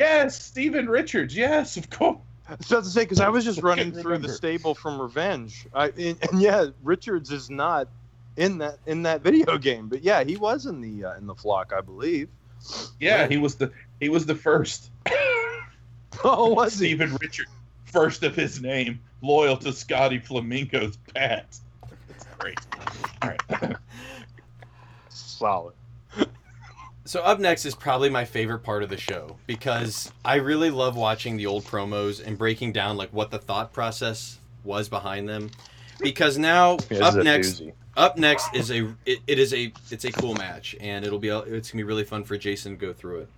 Yes, Steven Richards. Yes, of course. I was about to say, because I was just running through the stable from Revenge. Richards is not in that video game, but yeah, he was in the flock, I believe. Yeah, right. he was the first. Oh, was he? Steven Richards, first of his name, loyal to Scotty Flamingo's pat. That's great. All right. Solid. So up next is probably my favorite part of the show, because I really love watching the old promos and breaking down, like, what the thought process was behind them. Because now up next is a cool match, and it's gonna be really fun for Jason to go through it.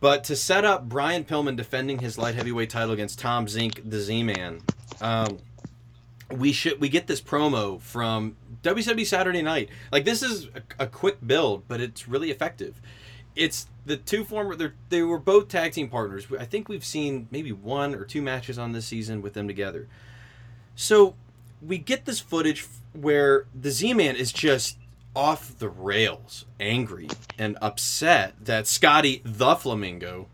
But to set up Brian Pillman defending his light heavyweight title against Tom Zink, the Z-Man, we get this promo from WWE Saturday Night. Like, this is a quick build, but it's really effective. It's the two former, they were both tag team partners. I think we've seen maybe 1 or 2 matches on this season with them together. So we get this footage where the Z-Man is just off the rails, angry and upset that Scotty the Flamingo,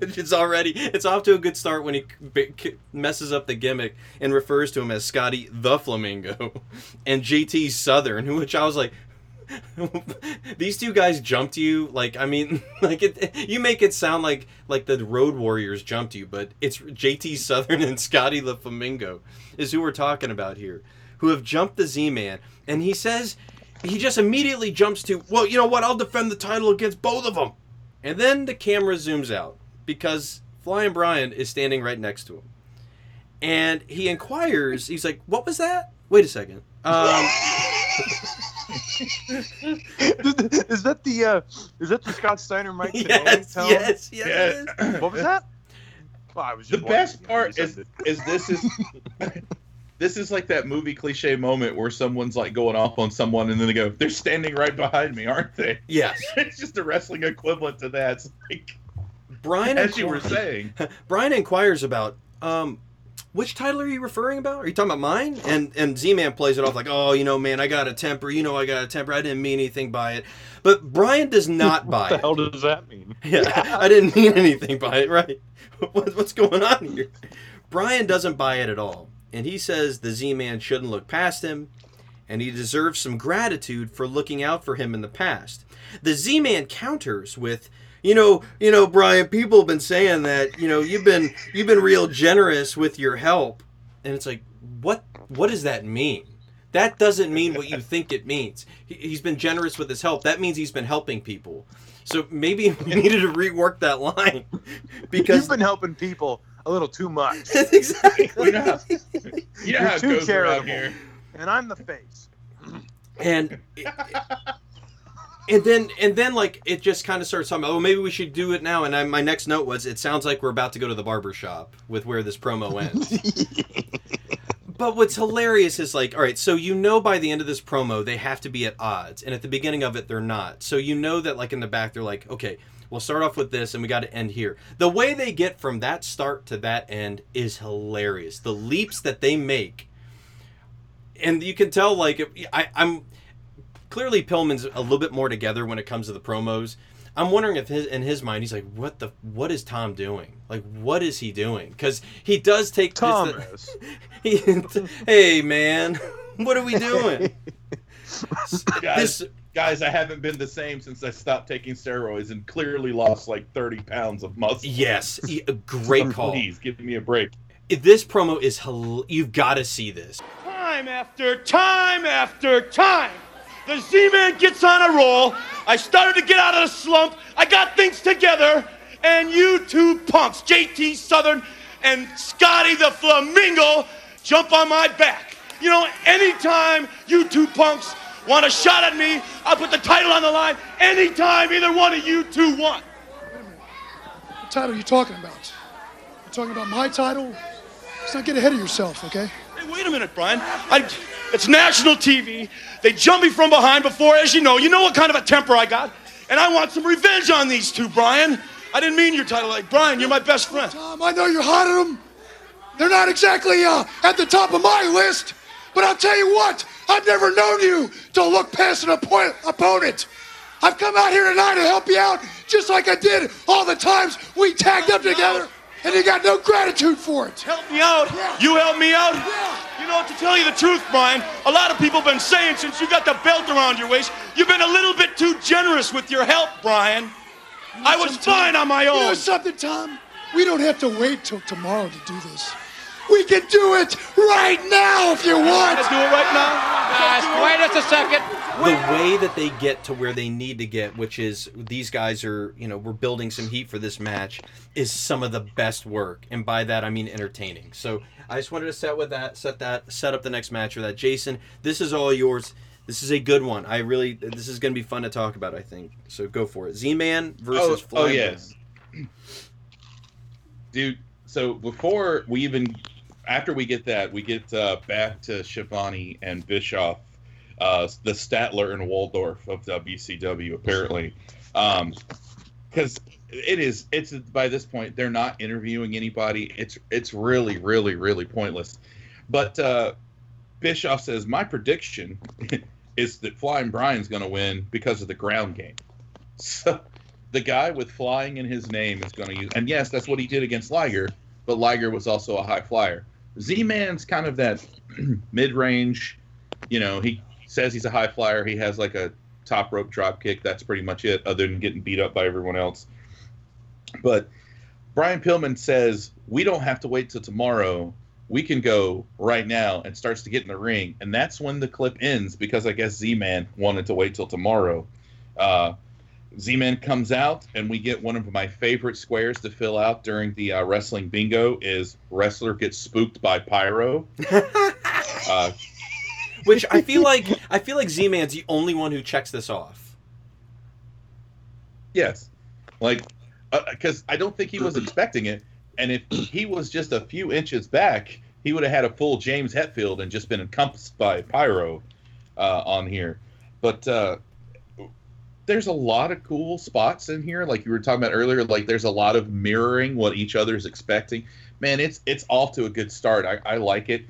which is already, it's off to a good start when he messes up the gimmick and refers to him as Scotty the Flamingo and JT Southern, which I was like, These two guys jumped you, like, I mean, like, you make it sound like the Road Warriors jumped you, but it's JT Southern and Scotty LaFlamingo is who we're talking about here, who have jumped the Z-Man, and he says, he just immediately jumps to, well, you know what, I'll defend the title against both of them. And then the camera zooms out, because Flying Brian is standing right next to him. And he inquires, he's like, what was that? Wait a second. Is that the Scott Steiner mic? Yes. What was that? Well, I was just the best part is this is like that movie cliche moment where someone's like going off on someone and then they go, they're standing right behind me, aren't they? Yes. It's just a wrestling equivalent to that. It's like Brian, as you were saying, Brian inquires about which title are you referring about? Are you talking about mine? And Z-Man plays it off like, oh, you know, man, I got a temper. You know, I got a temper. I didn't mean anything by it. But Brian does not buy it. What the hell does that mean? Yeah, I didn't mean anything by it, right? What's going on here? Brian doesn't buy it at all. And he says the Z-Man shouldn't look past him. And he deserves some gratitude for looking out for him in the past. The Z-Man counters with, You know, Brian, people have been saying that, you know, you've been real generous with your help. And it's like, what does that mean? That doesn't mean what you think it means. He's been generous with his help. That means he's been helping people. So maybe we needed to rework that line. Because you've been helping people a little too much. Exactly. You know how it goes around here. And I'm the face. And And then, like, it just kind of starts talking about, oh, maybe we should do it now. And my next note was, it sounds like we're about to go to the barbershop with where this promo ends. But what's hilarious is, like, all right, so you know by the end of this promo, they have to be at odds. And at the beginning of it, they're not. So you know that, like, in the back, they're like, okay, we'll start off with this, and we got to end here. The way they get from that start to that end is hilarious. The leaps that they make. And you can tell, like, I'm... Clearly, Pillman's a little bit more together when it comes to the promos. I'm wondering if in his mind, he's like, what is Tom doing? Like, what is he doing? Because he does take... Thomas. Hey, man, what are we doing? Guys, I haven't been the same since I stopped taking steroids and clearly lost like 30 pounds of muscle. Yes, a great call. Please, give me a break. This promo is... You've got to see this. Time after time after time. The Z-Man gets on a roll. I started to get out of the slump. I got things together. And you two punks, JT Southern and Scotty the Flamingo, jump on my back. You know, anytime you two punks want a shot at me, I'll put the title on the line. Anytime either one of you two want. Wait a minute. What title are you talking about? You're talking about my title? Let's not get ahead of yourself, okay? Hey, wait a minute, Brian. It's national TV. They jumped me from behind before, as you know what kind of a temper I got. And I want some revenge on these two, Brian. I didn't mean your title. Like, Brian, you're my best friend. Tom, I know you're hot at them. They're not exactly at the top of my list. But I'll tell you what, I've never known you to look past an opponent. I've come out here tonight to help you out, just like I did all the times we tagged up together. And you got no gratitude for it. Help me out. Yeah. You help me out. Yeah. You know, to tell you the truth, Brian, a lot of people have been saying since you got the belt around your waist, you've been a little bit too generous with your help, Brian. I was fine on my own. You know something, Tom? We don't have to wait till tomorrow to do this. We can do it right now if you want. Let's do it right now. Wait us a second. The way that they get to where they need to get, which is these guys are, you know, we're building some heat for this match, is some of the best work. And by that, I mean entertaining. So I just wanted to set up the next match with that. Jason, this is all yours. This is a good one. This is going to be fun to talk about, I think. So go for it. Z-Man versus Flying. Oh, yes. Dude, so after we get that, we get back to Schiavone and Bischoff. The Statler and Waldorf of WCW, apparently, because it's by this point they're not interviewing anybody. It's really, really, really pointless. But Bischoff says my prediction is that Flying Brian's going to win because of the ground game. So the guy with flying in his name is going to use, and yes, that's what he did against Liger. But Liger was also a high flyer. Z-Man's kind of that mid-range. You know, he says he's a high flyer. He has like a top rope drop kick. That's pretty much it, other than getting beat up by everyone else. But Brian Pillman says, we don't have to wait till tomorrow. We can go right now, and starts to get in the ring. And that's when the clip ends, because I guess Z-Man wanted to wait till tomorrow. Z-Man comes out, and we get one of my favorite squares to fill out during the wrestling bingo is wrestler gets spooked by pyro. Which I feel like Z-Man's the only one who checks this off. Yes. Like, because I don't think he was expecting it. And if he was just a few inches back, he would have had a full James Hetfield and just been encompassed by pyro on here. But there's a lot of cool spots in here, like you were talking about earlier. Like, there's a lot of mirroring what each other's expecting. Man, it's off to a good start. I like it.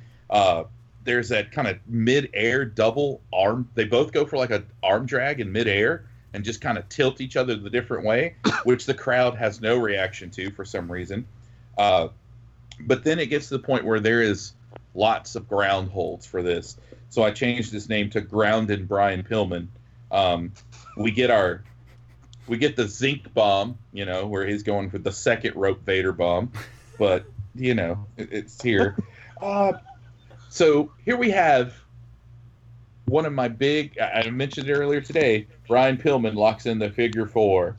There's that kind of mid-air double arm. They both go for like an arm drag in mid-air and just kind of tilt each other the different way, which the crowd has no reaction to for some reason. But then it gets to the point where there is lots of ground holds for this. So I changed his name to Grounded Brian Pillman. We get the zinc bomb, you know, where he's going for the second rope Vader bomb, but you know, it's here. So here we have one of my big, I mentioned it earlier today, Brian Pillman locks in the figure four.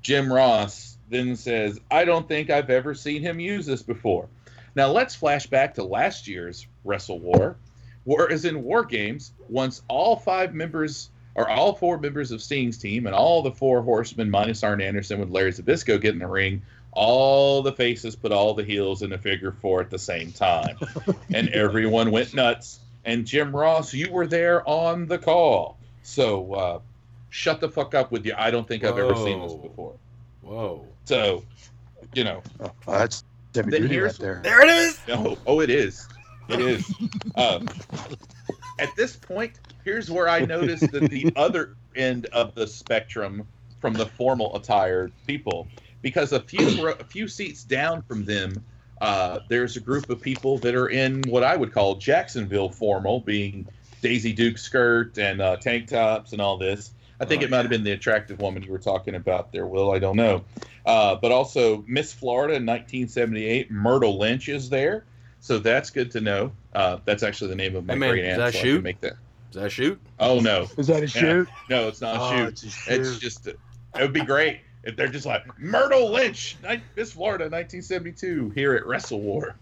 Jim Ross then says, I don't think I've ever seen him use this before. Now let's flash back to last year's Wrestle War, whereas in War Games, once all four members of Sting's team and all the four horsemen minus Arn Anderson with Larry Zbysko get in the ring, all the faces put all the heels in the figure four at the same time. And everyone went nuts. And Jim Ross, you were there on the call. So shut the fuck up with you. I don't think I've ever seen this before. Whoa. So, you know. Oh, that's heavy duty right there. There it is! No. Oh, it is. It is. At this point, here's where I noticed that the other end of the spectrum from the formal attired people, because a few seats down from them, there's a group of people that are in what I would call Jacksonville formal, being Daisy Duke skirt and tank tops and all this. I think it might have been the attractive woman you were talking about there, Will. I don't know. But also, Miss Florida in 1978, Myrtle Lynch is there. So that's good to know. That's actually the name of my great aunt. Is that a shoot? Is that a shoot? Oh, no. Is that a shoot? No, it's not a shoot. It's just, it would be great if they're just like, Myrtle Lynch, Miss Florida 1972, here at Wrestle War.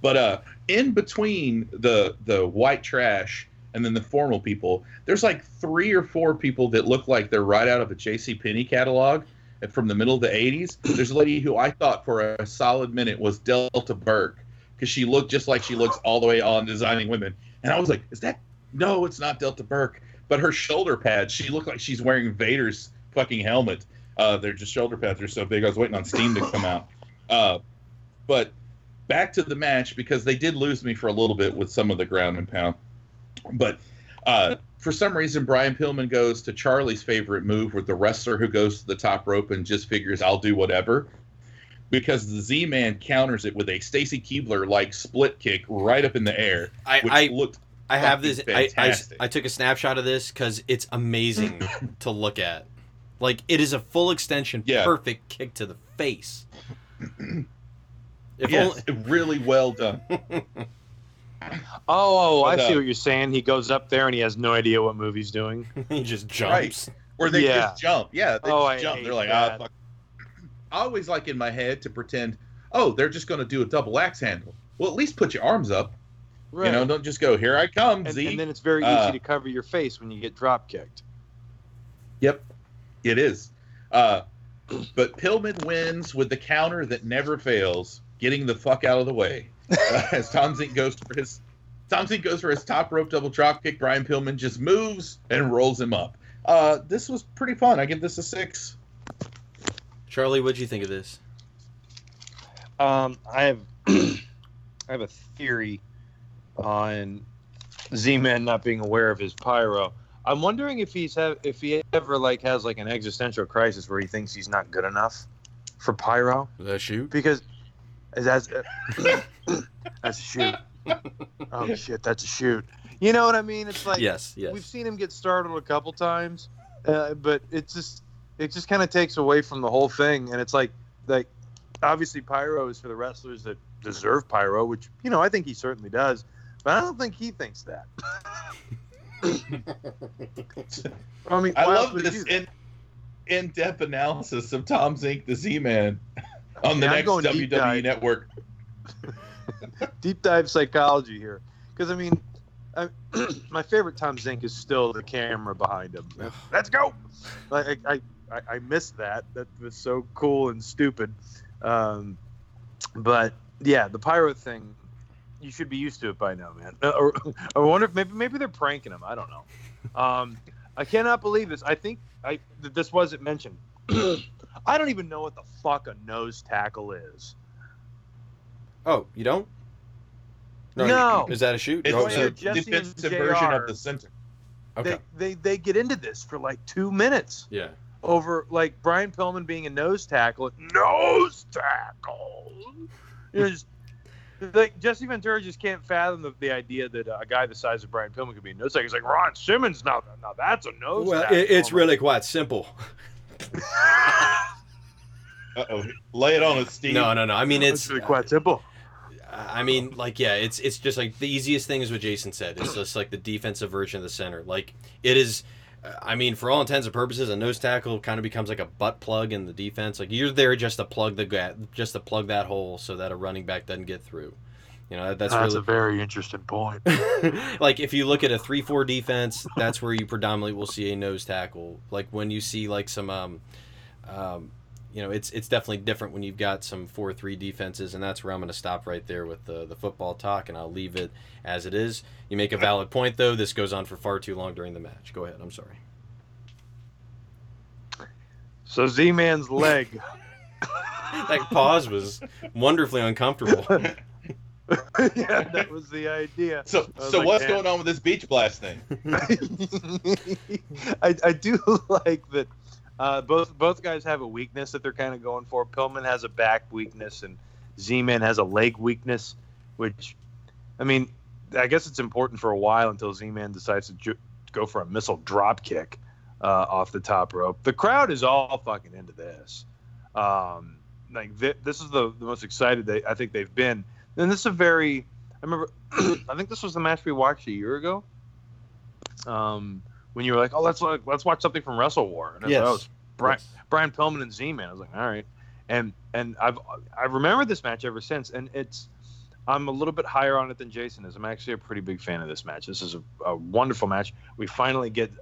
But in between the white trash and then the formal people, there's like 3 or 4 people that look like they're right out of a JCPenney catalog from the middle of the 80s. There's a lady who I thought for a solid minute was Delta Burke, because she looked just like she looks all the way on Designing Women. And I was like, no, it's not Delta Burke. But her shoulder pads, she looked like she's wearing Vader's fucking helmet. They're just shoulder pads. They're so big. I was waiting on Steam to come out. But back to the match, because they did lose me for a little bit with some of the ground and pound. But for some reason, Brian Pillman goes to Charlie's favorite move with the wrestler who goes to the top rope and just figures, I'll do whatever, because the Z-Man counters it with a Stacy Keibler-like split kick right up in the air, I took a snapshot of this because it's amazing to look at. Like, it is a full extension, perfect kick to the face. Really well done. I see what you're saying. He goes up there and he has no idea what move he's doing. He just jumps. Right. Or they just jump. Yeah, they just jump. They're like, fuck. I always like in my head to pretend, they're just going to do a double axe handle. Well, at least put your arms up. Right. You know, don't just go, here I come, Z. And then it's very easy to cover your face when you get drop kicked. Yep, it is. But Pillman wins with the counter that never fails, getting the fuck out of the way. As Tom Zink goes for his top rope double drop kick, Brian Pillman just moves and rolls him up. This was pretty fun. I give this a 6. Charlie, what'd you think of this? I have a theory on Z-Man not being aware of his pyro. I'm wondering if he ever has an existential crisis where he thinks he's not good enough for pyro. Is that a shoot? Because that's a shoot. Oh shit, that's a shoot. You know what I mean? It's like yes. We've seen him get startled a couple times, but it just kind of takes away from the whole thing. And it's like obviously pyro is for the wrestlers that deserve pyro, which I think he certainly does, but I don't think he thinks that. I mean, I love this in-depth analysis of Tom Zink, the Z-Man, on the next WWE Network. Deep dive psychology here, because my favorite Tom Zink is still the camera behind him. Let's go! I missed that. That was so cool and stupid. But yeah, the pyro thing, you should be used to it by now, man. I wonder if maybe they're pranking him. I don't know. I cannot believe this. I think this wasn't mentioned. I don't even know what the fuck a nose tackle is. Oh, you don't? No. Is that a shoot? It's a defensive version of the center. Okay. They get into this for like 2 minutes. Yeah. Over like Brian Pillman being a nose tackle. Nose tackle. There's like Jesse Ventura just can't fathom the idea that a guy the size of Brian Pillman could be a nose tackle. He's like Ron Simmons. Now that's a nose tackle. Well, it's really quite simple. Uh-oh. Lay it on us, Steve. No. I mean, it's really quite simple. I mean, like, yeah, it's just like the easiest thing is what Jason said. It's just like the defensive version of the center. Like, it is, I mean, for all intents and purposes, a nose tackle kind of becomes like a butt plug in the defense. Like, you're there just to plug that hole so that a running back doesn't get through. That's really a very interesting point. Like, if you look at a 3-4 defense, that's where you predominantly will see a nose tackle. Like, when you see like some, it's definitely different when you've got some 4-3 defenses, and that's where I'm going to stop right there with the football talk, and I'll leave it as it is. You make a valid point, though. This goes on for far too long during the match. Go ahead. I'm sorry. So Z-Man's leg. That pause was wonderfully uncomfortable. Yeah, that was the idea. So what's going on with this beach blast thing? I do like that. Both guys have a weakness that they're kind of going for. Pillman has a back weakness, and Z-Man has a leg weakness, which, I mean, I guess it's important for a while until Z-Man decides to go for a missile drop kick off the top rope. The crowd is all fucking into this. This is the most excited I think they've been. And this is I think this was the match we watched a year ago. When you were like, oh, let's watch something from Wrestle War. And yes. Brian Pillman and Z-Man. I was like, all right. And I've remembered this match ever since. And I'm a little bit higher on it than Jason is. I'm actually a pretty big fan of this match. This is a wonderful match. We finally get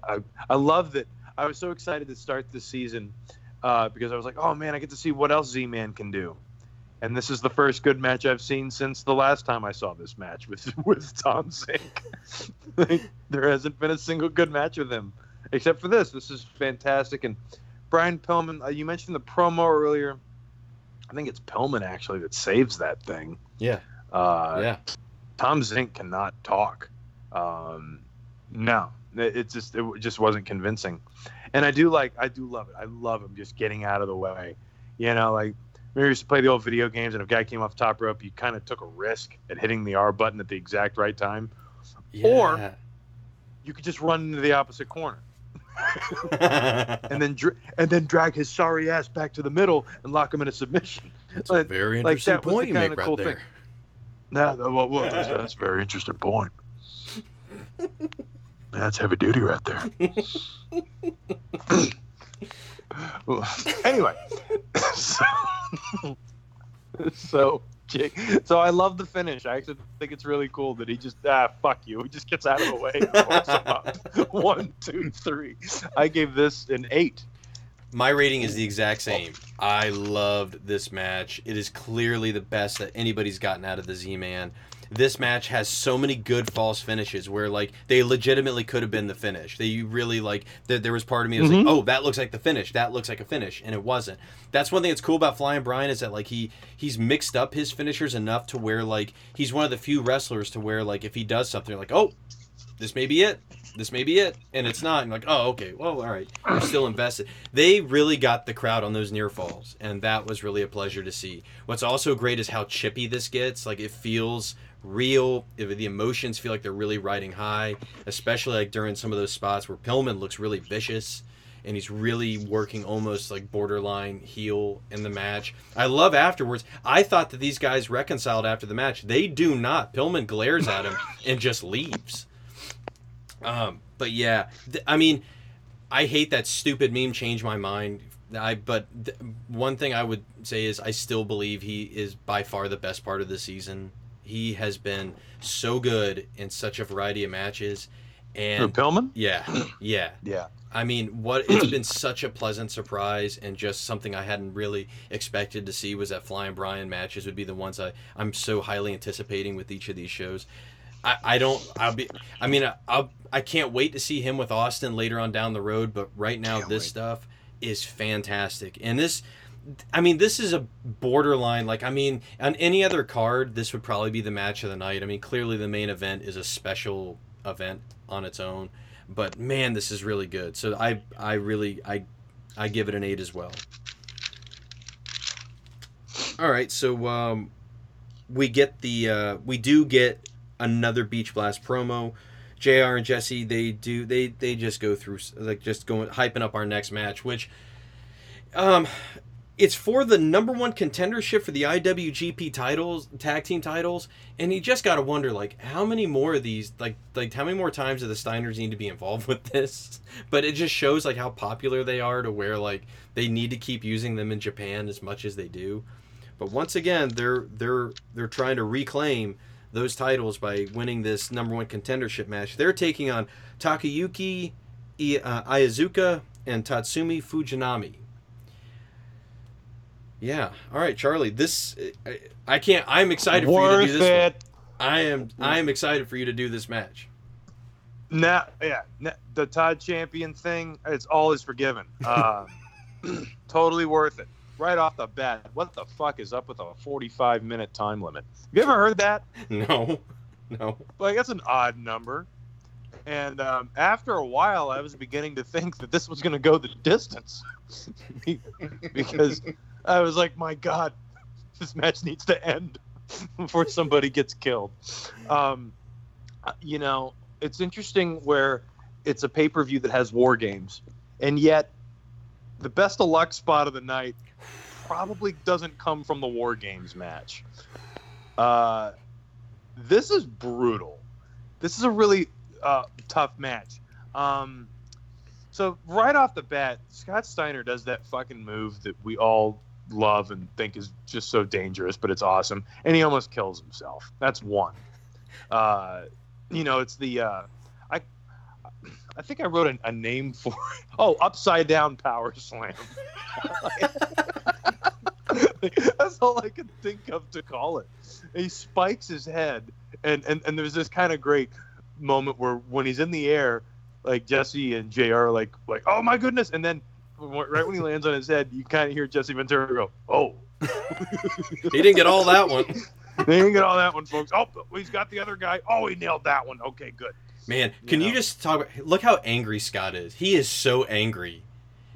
I love that. I was so excited to start this season because I was like, oh, man, I get to see what else Z-Man can do. And this is the first good match I've seen since the last time I saw this match with Tom Zink. There hasn't been a single good match with him, except for this. This is fantastic. And Brian Pillman, you mentioned the promo earlier. I think it's Pillman, actually, that saves that thing. Yeah. Yeah. Tom Zink cannot talk. No. It just wasn't convincing. And I do love it. I love him just getting out of the way. We used to play the old video games, and if a guy came off top rope, you kind of took a risk at hitting the R button at the exact right time. Yeah. Or you could just run into the opposite corner and then drag his sorry ass back to the middle and lock him in a submission. That's a very interesting point you make right there. No, that's a very interesting point. That's heavy duty right there. Anyway, so I love the finish. I actually think it's really cool that he just fuck you. He just gets out of the way. Up. 1, 2, 3. I gave this an 8. My rating is the exact same. I loved this match. It is clearly the best that anybody's gotten out of the Z-Man. This match has so many good false finishes where, like, they legitimately could have been the finish. They really, like, there was part of me that was like, oh, that looks like the finish. That looks like a finish, and it wasn't. That's one thing that's cool about Flying Brian is that, like, he's mixed up his finishers enough to where, like, he's one of the few wrestlers to where, like, if he does something, you're like, oh, this may be it. This may be it. And it's not. And you're like, oh, okay. Well, all right. We're still invested. They really got the crowd on those near falls. And that was really a pleasure to see. What's also great is how chippy this gets. Like, it feels real. The emotions feel like they're really riding high, especially like during some of those spots where Pillman looks really vicious. And he's really working almost like borderline heel in the match. I love afterwards. I thought that these guys reconciled after the match. They do not. Pillman glares at him and just leaves. But yeah, I mean, I hate that stupid meme, change my mind. One thing I would say is I still believe he is by far the best part of the season. He has been so good in such a variety of matches. And Pillman? Yeah. Yeah. Yeah. I mean, it's been such a pleasant surprise, and just something I hadn't really expected to see was that Fly and Brian matches would be the ones I'm so highly anticipating with each of these shows. I can't wait to see him with Austin later on down the road, but right now stuff is fantastic. And this is a borderline, on any other card, this would probably be the match of the night. I mean, clearly the main event is a special event on its own. But man, this is really good. So I really give it an 8 as well. All right, so we do get another Beach Blast promo. JR and Jesse they just go through hyping up our next match, which it's for the number one contendership for the IWGP titles, tag team titles, and you just gotta wonder, how many more of these, how many more times do the Steiners need to be involved with this? But it just shows, how popular they are to where, they need to keep using them in Japan as much as they do. But once again, they're trying to reclaim those titles by winning this number one contendership match. They're taking on Takayuki Iazuka and Tatsumi Fujinami. Yeah. All right, Charlie. I'm excited for you to do this. I am excited for you to do this match. The Todd Champion thing, it's all is forgiven. Totally worth it. Right off the bat, what the fuck is up with a 45-minute time limit? Have you ever heard that? No. That's an odd number. And after a while, I was beginning to think that this was going to go the distance. Because I was like, my God, this match needs to end before somebody gets killed. It's interesting where it's a pay-per-view that has War Games, and yet the best of luck spot of the night probably doesn't come from the War Games match. This is brutal. This is a really tough match. So right off the bat, Scott Steiner does that fucking move that we all love and think is just so dangerous, but it's awesome, and he almost kills himself. That's one. It's the I think I wrote a name for it. Oh, upside down power slam. That's all I could think of to call it. He spikes his head, and there's this kind of great moment where when he's in the air, Jesse and JR are like, oh my goodness, and then right when he lands on his head, you kind of hear Jesse Ventura go, oh. They didn't get all that one, folks. Oh, he's got the other guy. Oh, he nailed that one. Okay, good. Man, you just look how angry Scott is. He is so angry.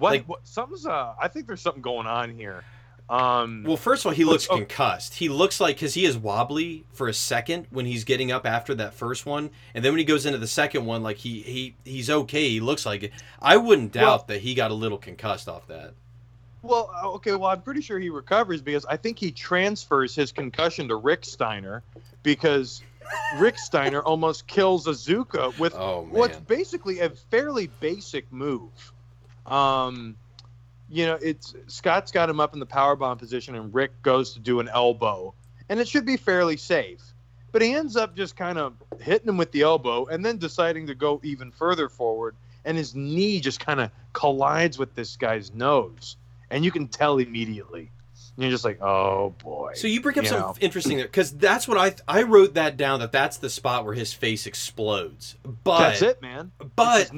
I think there's something going on here. First of all, he looks concussed. He looks because he is wobbly for a second when he's getting up after that first one. And then when he goes into the second one, he's okay. He looks like it. I wouldn't doubt that he got a little concussed off that. Well, okay. Well, I'm pretty sure he recovers because I think he transfers his concussion to Rick Steiner because Rick Steiner almost kills Azuka with what's basically a fairly basic move. It's Scott's got him up in the powerbomb position, and Rick goes to do an elbow, and it should be fairly safe. But he ends up just kind of hitting him with the elbow, and then deciding to go even further forward, and his knee just kind of collides with this guy's nose, and you can tell immediately. And you're just like, oh boy. So you bring up something interesting there, because that's what I wrote that down. That's the spot where his face explodes. But that's it, man. But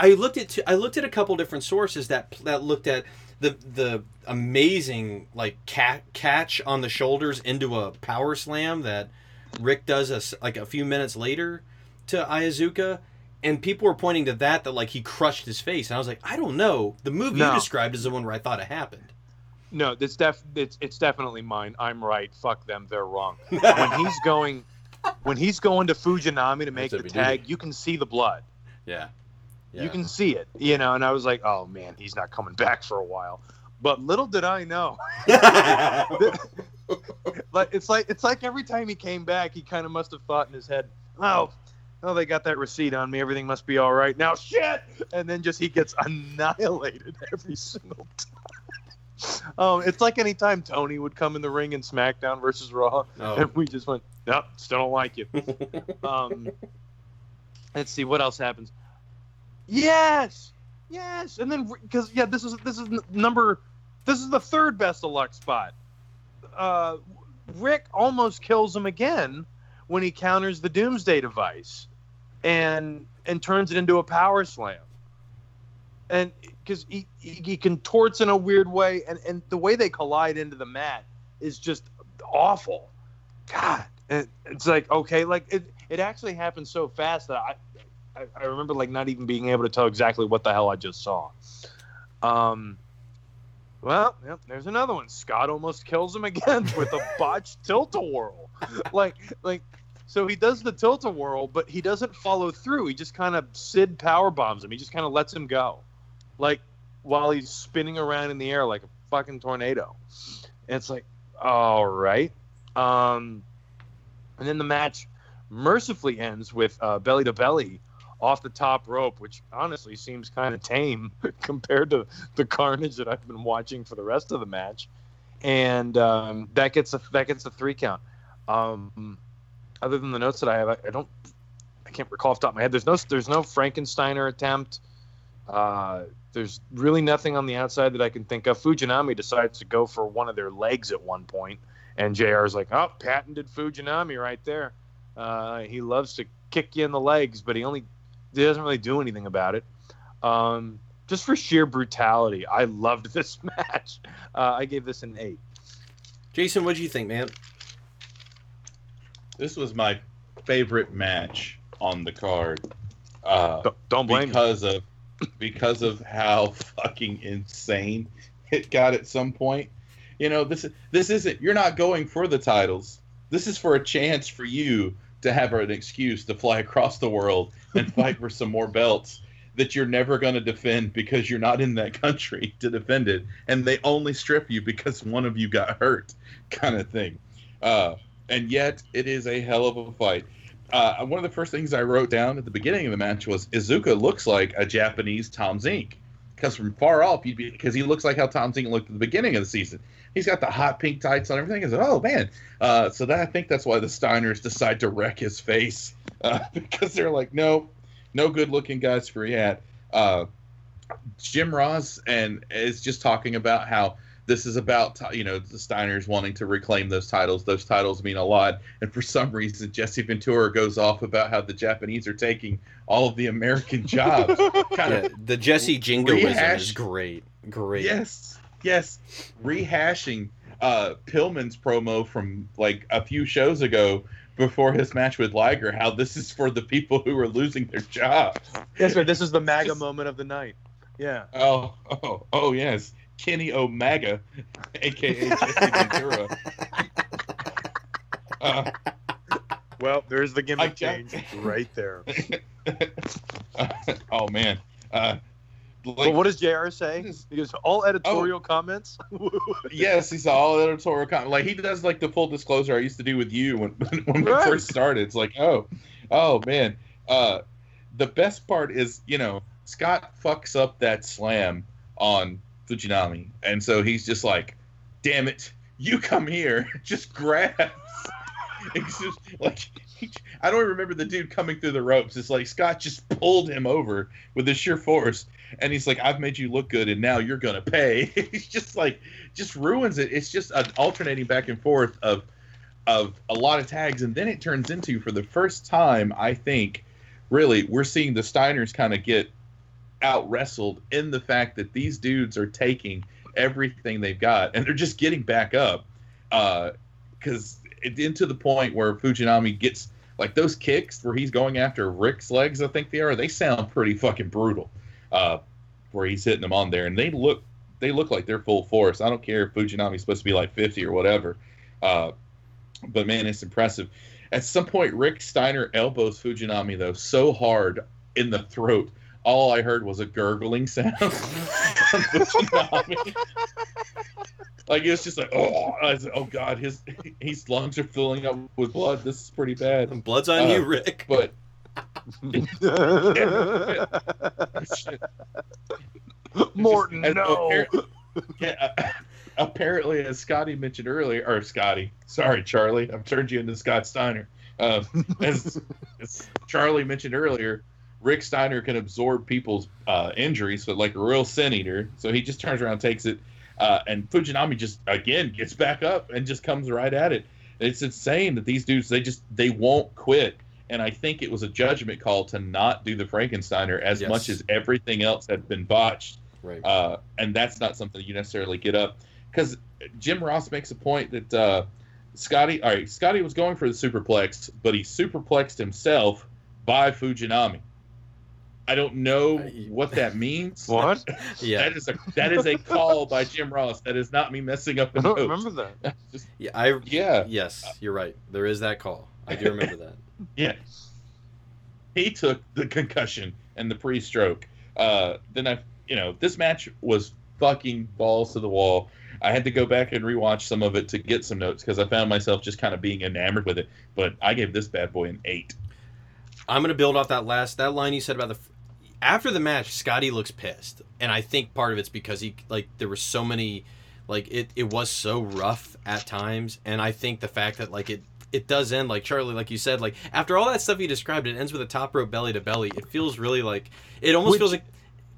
I looked at a couple different sources that looked at the amazing catch on the shoulders into a power slam that Rick does a few minutes later. to Ayazuka, and people were pointing to that like he crushed his face, and I was like, I don't know. The move you described is the one where I thought it happened. No, it's definitely mine. I'm right. Fuck them. They're wrong. When he's going to Fujinami to make the tag, you can see the blood. Yeah. You can see it, you know. And I was like, oh man, he's not coming back for a while. But little did I know. Like it's like every time he came back, he kind of must have thought in his head, oh, they got that receipt on me. Everything must be all right now. Shit! And then just he gets annihilated every single time. It's like any time Tony would come in the ring in SmackDown versus Raw, and we just went, nope, still don't like you. Let's see what else happens. Yes, and then because this is the third best of luck spot. Rick almost kills him again when he counters the Doomsday Device, and turns it into a power slam. And because he contorts in a weird way, and the way they collide into the mat is just awful. God, it's like okay, like it actually happened so fast that I remember like not even being able to tell exactly what the hell I just saw. Well, yep, there's another one. Scott almost kills him again with a botched tilt-a-whirl. So he does the tilt-a-whirl, but he doesn't follow through. He just kind of Sid power bombs him. He just kind of lets him go, like while he's spinning around in the air like a fucking tornado. And it's like, all right. And then the match mercifully ends with belly to belly off the top rope, which honestly seems kind of tame compared to the carnage that I've been watching for the rest of the match, and that gets a 3 count. Other than the notes that I have, I can't recall off the top of my head. There's no Frankensteiner attempt. There's really nothing on the outside that I can think of. Fujinami decides to go for one of their legs at one point, and JR's like, "Oh, patented Fujinami right there. He loves to kick you in the legs, but he doesn't really do anything about it." Just for sheer brutality, I loved this match. I gave this an 8. Jason, what did you think, man? This was my favorite match on the card. Don't blame me. Because of how fucking insane it got at some point. You know, this isn't, you're not going for the titles. This is for a chance for you to have an excuse to fly across the world and fight for some more belts that you're never going to defend because you're not in that country to defend it, and they only strip you because one of you got hurt, kind of thing. And yet, it is a hell of a fight. One of the first things I wrote down at the beginning of the match was, Iizuka looks like a Japanese Tom Zink. Because from far off, because he looks like how Tom Zink looked at the beginning of the season. He's got the hot pink tights on everything. He's like, oh, man. I think that's why the Steiners decide to wreck his face. Because they're like, no good-looking guys for yet. Jim Ross is just talking about how this is about, you know, the Steiners wanting to reclaim those titles. Those titles mean a lot. And for some reason, Jesse Ventura goes off about how the Japanese are taking all of the American jobs. The Jesse jingoism is great. Great. Yes. Rehashing Pillman's promo from like a few shows ago before his match with Liger, how this is for the people who are losing their jobs. Yes, sir. This is the MAGA moment of the night. Yeah. Oh, yes. Kenny Omega, a.k.a. Jesse Ventura. Well, there's the gimmick change right there. Oh, man. But what does JR say? He goes, all editorial comments? Yes, he's all editorial comments. Like, he does, like, the full disclosure I used to do with you when we first started. It's like, oh, man. The best part is, you know, Scott fucks up that slam on Fujinami, and so he's just like, damn it, you come here, just grabs. I don't remember the dude coming through the ropes. It's like Scott just pulled him over with his sheer force, and he's like, I've made you look good, and now you're gonna pay. He's just like, just ruins it. It's just an alternating back and forth of a lot of tags, and then it turns into, for the first time, I think, really, we're seeing the Steiners kind of get out-wrestled in the fact that these dudes are taking everything they've got, and they're just getting back up, because into the point where Fujinami gets Like those kicks where he's going after Rick's legs, I think they are. They sound pretty fucking brutal. Where he's hitting them on there, and they look like they're full force. I don't care if Fujinami's supposed to be like 50 or whatever. But man, it's impressive. At some point, Rick Steiner elbows Fujinami though so hard in the throat, all I heard was a gurgling sound from Fujinami. Like it was just like, oh, I was like, oh god, his lungs are filling up with blood. This is pretty bad. And blood's on you, Rick. But Morton, just, no. Apparently, as Scotty mentioned earlier, or Scotty, sorry, Charlie, I've turned you into Scott Steiner. As Charlie mentioned earlier, Rick Steiner can absorb people's injuries, so like a real sin eater. So he just turns around, takes it, and Fujinami just again gets back up and just comes right at it. It's insane that these dudes they won't quit. And I think it was a judgment call to not do the Frankensteiner as much as everything else had been botched. Right. And that's not something you necessarily get up. Because Jim Ross makes a point that Scotty was going for the superplex, but he superplexed himself by Fujinami. I don't know what that means. What? Yeah. That is a call by Jim Ross. That is not me messing up the notes. I don't remember that. Yes, you're right. There is that call. I do remember that. Yeah, he took the concussion and the pre-stroke. This match was fucking balls to the wall. I had to go back and rewatch some of it to get some notes because I found myself just kind of being enamored with it. But I gave this bad boy an 8. I'm gonna build off that line you said about after the match. Scotty looks pissed, and I think part of it's because he there were so many it was so rough at times, and I think the fact that it does end, like Charlie, like you said, like after all that stuff you described, it ends with a top rope belly to belly. It feels really feels like.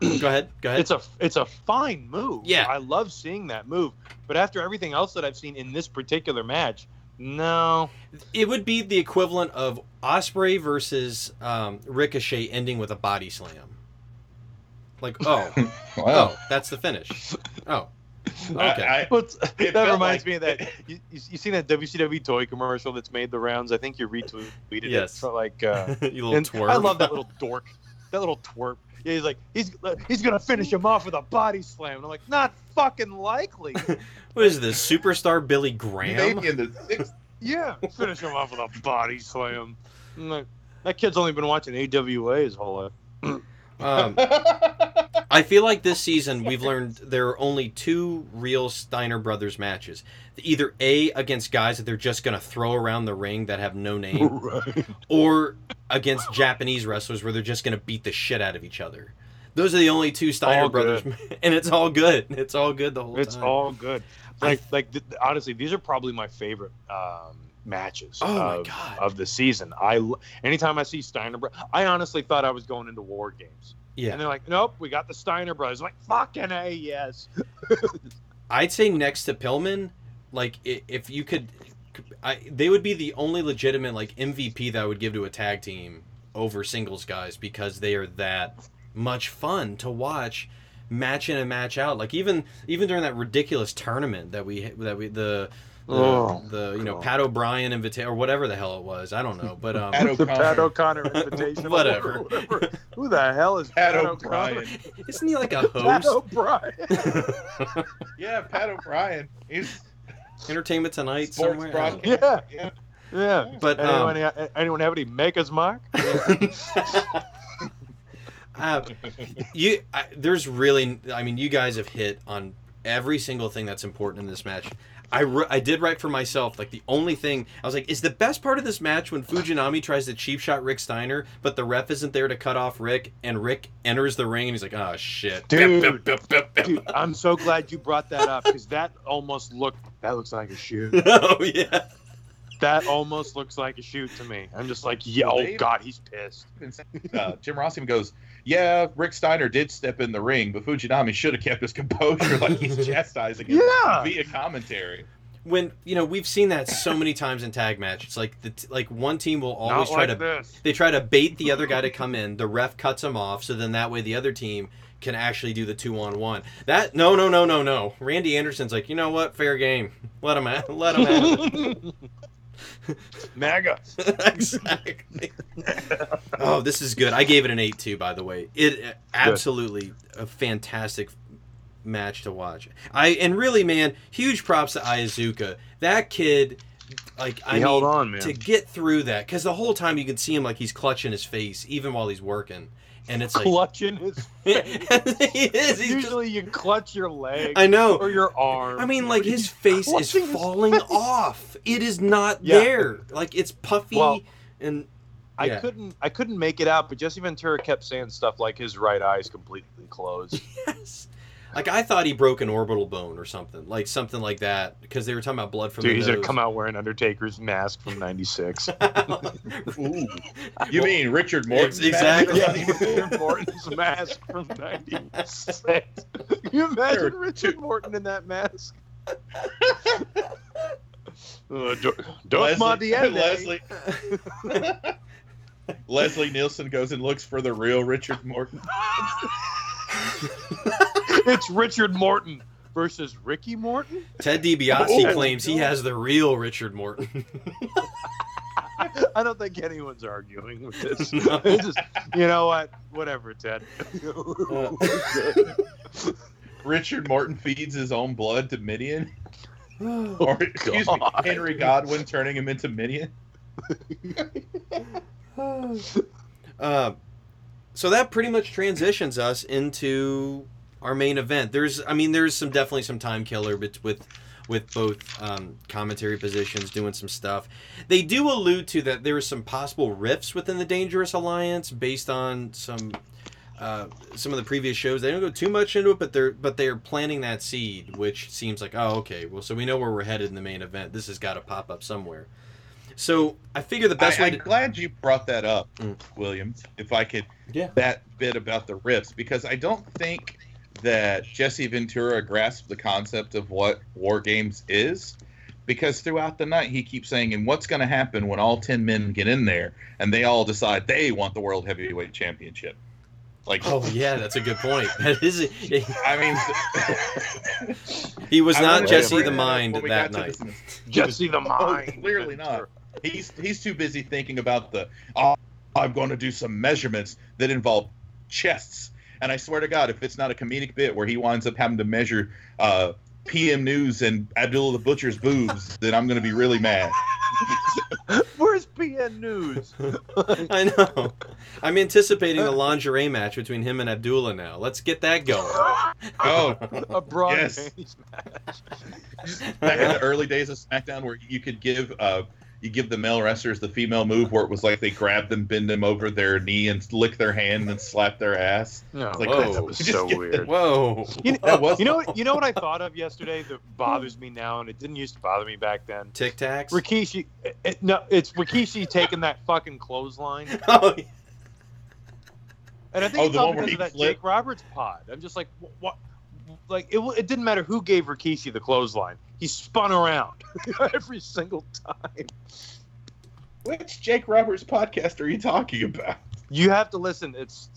Go ahead. It's a fine move. Yeah, I love seeing that move. But after everything else that I've seen in this particular match, no, it would be the equivalent of Osprey versus Ricochet ending with a body slam. Like, oh, wow, oh, that's the finish. Oh. Okay. That reminds me of that. You seen that WCW toy commercial that's made the rounds? I think you retweeted it. So you little twerp. I love that little dork. That little twerp. Yeah, he's like, he's gonna finish him off with a body slam. And I'm like, not fucking likely. What is this, Superstar Billy Graham? Maybe in the sixth. Yeah, finish him off with a body slam. Like, that kid's only been watching AWA his whole life. I feel like this season we've learned there are only two real Steiner Brothers matches. Either A, against guys that they're just going to throw around the ring that have no name, right, or against Japanese wrestlers where they're just going to beat the shit out of each other. Those are the only two Steiner Brothers, and it's all good. It's all good the whole time. It's all good. Honestly, these are probably my favorite matches of the season. Anytime I see Steiner, I honestly thought I was going into War Games. Yeah. And they're like, nope, we got the Steiner Brothers. I'm like, fucking A, yes. I'd say next to Pillman, if you could, they would be the only legitimate MVP that I would give to a tag team over singles guys because they are that much fun to watch, match in and match out. Like even during that ridiculous tournament that Pat O'Brien invitation or whatever the hell it was, I don't know, but Pat O'Connor invitation, whatever. Who the hell is Pat O'Brien? Isn't he like a host? Pat O'Brien. Yeah, Pat O'Brien. He's Entertainment Tonight somewhere. Yeah, yeah, yeah. But anyone have any Maker's Mark? You guys have hit on every single thing that's important in this match. I did write for myself, the only thing, I was is the best part of this match when Fujinami tries to cheap shot Rick Steiner, but the ref isn't there to cut off Rick, and Rick enters the ring, and he's like, oh, shit. Dude, I'm so glad you brought that up, because that looks like a shoot. Oh, yeah. That almost looks like a shoot to me. I'm just like, yeah, oh, God, he's pissed. Jim Ross even goes, yeah, Rick Steiner did step in the ring, but Fujinami should have kept his composure he's chastising him via commentary. When, we've seen that so many times in tag match. It's one team will always they try to bait the other guy to come in. The ref cuts him off, so then that way the other team can actually do the 2-on-1. That no. Randy Anderson's like, you know what? Fair game. Let him out. MAGA. Exactly. Oh, this is good. I gave it an 8 too, by the way. It absolutely a fantastic match to watch. And really, man, huge props to Iazuka. That kid, he held on, man. To get through that, because the whole time you can see him like he's clutching his face, even while he's working. And it's clutching his face. He is. Usually you clutch your leg. I know. Or your arm. I mean, like, his face is falling off. It is not there. Like, it's puffy. Well, and I couldn't make it out, but Jesse Ventura kept saying stuff like his right eye is completely closed. Yes. Like, I thought he broke an orbital bone or something. Like, something like that. Because they were talking about blood from the nose. Dude, he's going to come out wearing Undertaker's mask from 96. Ooh. You mean Richard Morton's mask? Exactly. Yeah, Richard Morton's mask from 96. Can you imagine Richard Morton in that mask? Leslie. Leslie Nielsen goes and looks for the real Richard Morton. It's Richard Morton versus Ricky Morton. Ted DiBiase claims he has the real Richard Morton. I don't think anyone's arguing with this. No. Just, you know what? Whatever, Ted. Richard Morton feeds his own blood to Midian. Henry Godwin turning him into Midian. So that pretty much transitions us into our main event. There's some time killer with both commentary positions doing some stuff. They do allude to that there are some possible rifts within the Dangerous Alliance based on some of the previous shows. They don't go too much into it, but they are planting that seed, which seems like, oh, okay, well, so we know where we're headed in the main event. This has got to pop up somewhere. So I figure the best way. I'm glad you brought that up, William. If I could, that bit about the rifts, because I don't think that Jesse Ventura grasped the concept of what War Games is, because throughout the night he keeps saying, and what's going to happen when all 10 men get in there and they all decide they want the World Heavyweight Championship? Like, oh yeah, that's a good point. That is he was not Jesse the Mind that night. Jesse the Mind. Clearly not. He's too busy thinking about I'm going to do some measurements that involve chests. And I swear to God, if it's not a comedic bit where he winds up having to measure PM News and Abdullah the Butcher's boobs, then I'm going to be really mad. Where's PM News? I know. I'm anticipating a lingerie match between him and Abdullah now. Let's get that going. Oh, a broad range match. Back in the early days of SmackDown, where you could give the male wrestlers the female move where it was like they grab them, bend them over their knee, and lick their hand and slap their ass. No, that was so weird. Whoa. You know what I thought of yesterday that bothers me now, and it didn't used to bother me back then? Tic Tacs? Rikishi. It's Rikishi taking that fucking clothesline. Oh, yeah. And I think it's all because of that Jake Roberts pod. I'm just like, what? Like, it didn't matter who gave Rikishi the clothesline. He spun around every single time. Which Jake Roberts podcast are you talking about? You have to listen. It's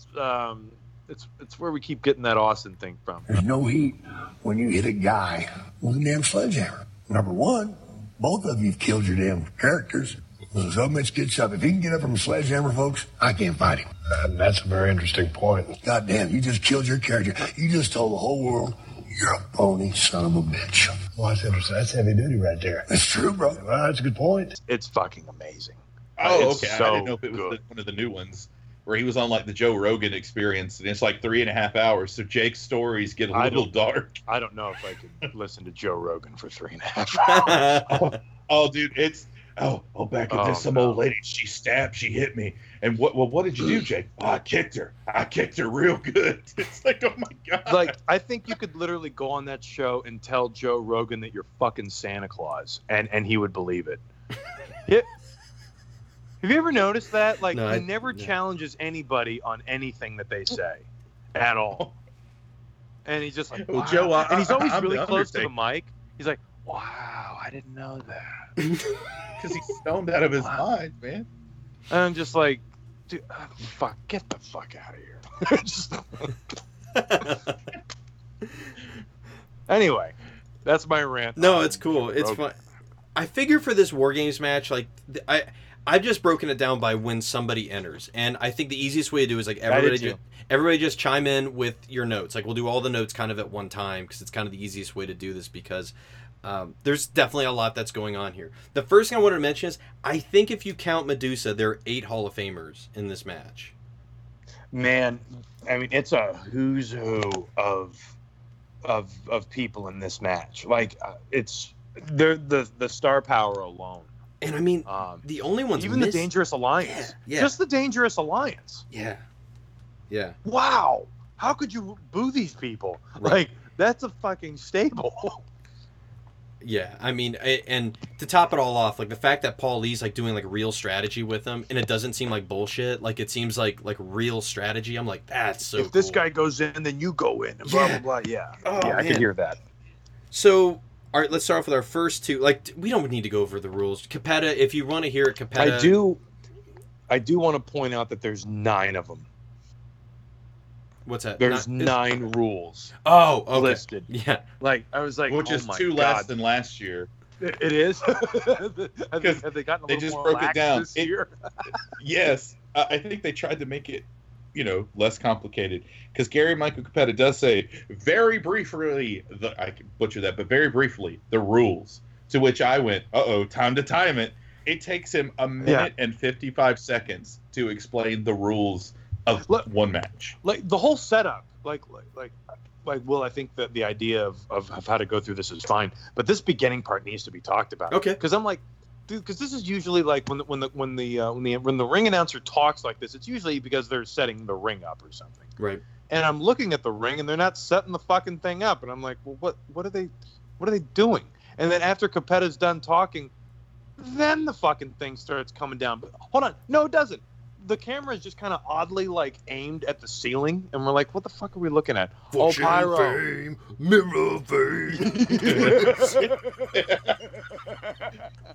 where we keep getting that Austin thing from. There's no heat when you hit a guy with a damn sledgehammer. Number one, both of you've killed your damn characters. So much good stuff. If he can get up from a sledgehammer, folks, I can't fight him. That's a very interesting point. Goddamn, you just killed your character. You just told the whole world you're a phony son of a bitch. Well, that's interesting. That's heavy duty right there. That's true, bro. Well, that's a good point. It's fucking amazing. Oh, it's okay. So I didn't know if it was one of the new ones where he was on like the Joe Rogan Experience, and it's like 3.5 hours. So Jake's stories get a little dark. I don't know if I could listen to Joe Rogan for 3.5 hours. Oh, dude, it's. Oh, back at this, some old lady, she stabbed, she hit me. And what did you do, Jake? Oh, I kicked her real good. It's like, oh my God. Like, I think you could literally go on that show and tell Joe Rogan that you're fucking Santa Claus, and he would believe it. Have you ever noticed that? Like, no, he never challenges anybody on anything that they say at all. And he's just like, wow. Well, Joe, and he's always really close to the mic. He's like, wow, I didn't know that. Because he's stoned out of his mind, man. And I'm just like, dude, fuck, get the fuck out of here. Anyway, that's my rant. No, it's cool. It's fun. I figure for this War Games match, like, I've just broken it down by when somebody enters, and I think the easiest way to do is, like, everybody just chime in with your notes. Like, we'll do all the notes kind of at one time, because it's kind of the easiest way to do this, because there's definitely a lot that's going on here. The first thing I wanted to mention is, I think if you count Medusa, there are 8 Hall of Famers in this match. Man, I mean, it's a who's who of people in this match. Like, it's the star power alone. And I mean, the only ones even the Dangerous Alliance, yeah. Just the Dangerous Alliance. Yeah, yeah. Wow, how could you boo these people? Right. Like, that's a fucking staple. Yeah, I mean, and to top it all off, like the fact that Paul Lee's like doing like real strategy with them, and it doesn't seem like bullshit. Like it seems like real strategy. I'm like, that's so. If this cool guy goes in, then you go in. And yeah. Blah blah blah. Yeah. Oh, yeah, man. I can hear that. So. All right, let's start off with our first two. Like, we don't need to go over the rules. Capetta, if you want to hear it, Capetta. I do want to point out that there's 9 of them. What's that? There's 9 rules. Oh, okay. Listed. Yeah. Like, I was like, which is 2 less than last year. It is. Have they gotten a little more broke it down this year? Yes, I think they tried to make it, you know, less complicated, because Gary Michael Capetta does say very briefly, I could butcher that, but very briefly, the rules, to which I went, time to time it. It takes him a minute and 55 seconds to explain the rules of one match. Like the whole setup, well, I think that the idea of how to go through this is fine, but this beginning part needs to be talked about. Okay. Cause I'm like, dude, because this is usually like when the ring announcer talks like this, it's usually because they're setting the ring up or something. Right. And I'm looking at the ring, and they're not setting the fucking thing up, and I'm like, well, what are they doing? And then after Capetta's done talking, then the fucking thing starts coming down. But hold on, no, it doesn't. The camera is just kind of oddly like aimed at the ceiling, and we're like, what the fuck are we looking at? Fortune fame, mirror fame.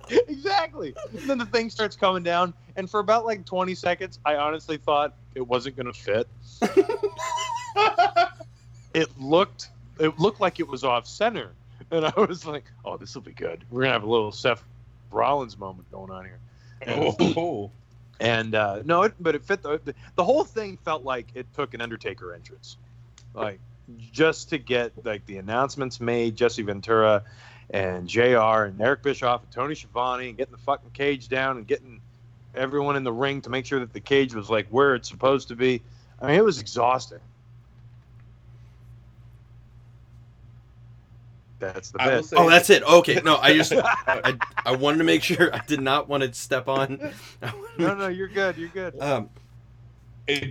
Exactly. And then the thing starts coming down, and for about like 20 seconds, I honestly thought it wasn't going to fit. It looked like it was off center, and I was like, oh, this will be good. We're gonna have a little Seth Rollins moment going on here. Oh. And it fit. The whole thing felt like it took an Undertaker entrance, like just to get like the announcements made. Jesse Ventura, and JR, and Eric Bischoff, and Tony Schiavone, and getting the fucking cage down and getting everyone in the ring to make sure that the cage was like where it's supposed to be. I mean, it was exhausting. That's the best. Oh, that's it. Okay. No, I just I wanted to make sure. I did not want to step on. No, you're good. You're good.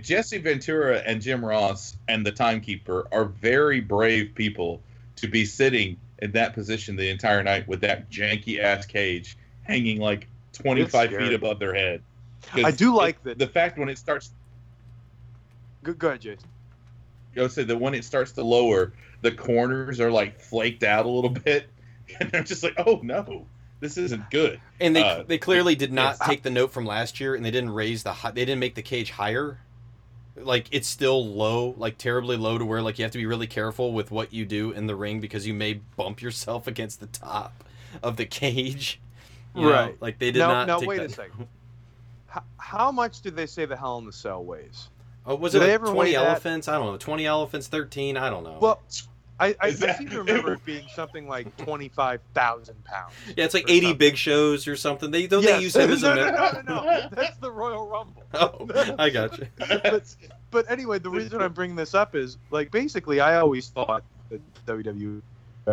Jesse Ventura and Jim Ross and the Timekeeper are very brave people to be sitting in that position the entire night with that janky ass cage hanging like 25 feet above their head. I do like that. The fact when it starts. Go ahead, Jason. Go say that when it starts to lower, the corners are like flaked out a little bit, and they're just like, "Oh no, this isn't good." And they clearly did not take the note from last year, and they didn't raise they didn't make the cage higher. Like it's still low, like terribly low, to where like you have to be really careful with what you do in the ring because you may bump yourself against the top of the cage. You know? Like they did not. Now wait a second. How much did they say the Hell in the Cell weighs? Oh, was it like 20 elephants? I don't know. 20 elephants, 13. I don't know. Well, I seem to remember it being something like 25,000 pounds. Yeah, it's like 80 something. Big Shows or something. They use him as a member. No. That's the Royal Rumble. Oh, I got you. but anyway, the reason I'm bringing this up is, like, basically, I always thought that WWF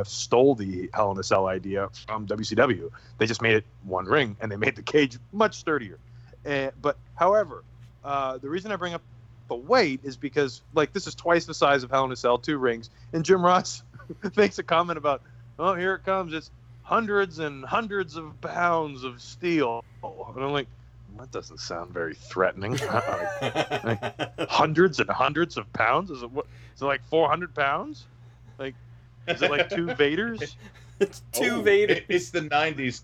stole the Hell in a Cell idea from WCW. They just made it one ring, and they made the cage much sturdier. However, the reason I bring up the weight is because, like, this is twice the size of Hell in a Cell, 2 rings, and Jim Ross makes a comment about, oh, here it comes, it's hundreds and hundreds of pounds of steel, and I'm like, that doesn't sound very threatening. Like, hundreds and hundreds of pounds? Is it like 400 pounds? Like, is it like 2 Vaders? It's 2 Vaders. It's the 90s.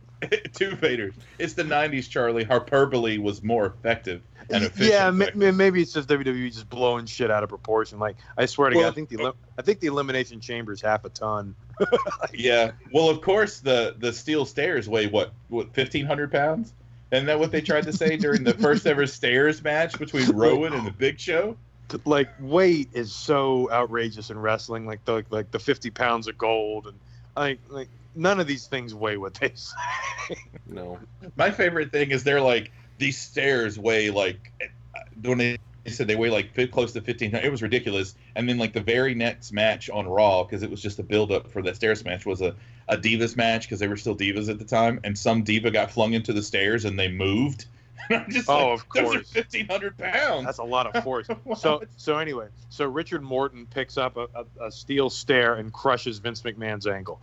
Two Vaders. It's the 90s, Charlie. Hyperbole was more effective and efficient. Yeah, maybe it's just WWE just blowing shit out of proportion. Like, I swear to God, I think the Elimination Chamber is half a ton. Yeah. Well, of course, the steel stairs weigh, what 1,500 pounds? Isn't that what they tried to say during the first ever stairs match between Rowan and the Big Show? Like, weight is so outrageous in wrestling, like the 50 pounds of gold, and like none of these things weigh what they say. No. My favorite thing is they're like, these stairs weigh like, when they said they weigh like close to 15, it was ridiculous. And then like the very next match on Raw, because it was just a build-up for that stairs match, was a Divas match, because they were still Divas at the time, and some Diva got flung into the stairs and they moved. I'm just of course. Those are 1,500 pounds. That's a lot of force. So Richard Morton picks up a steel stair and crushes Vince McMahon's ankle.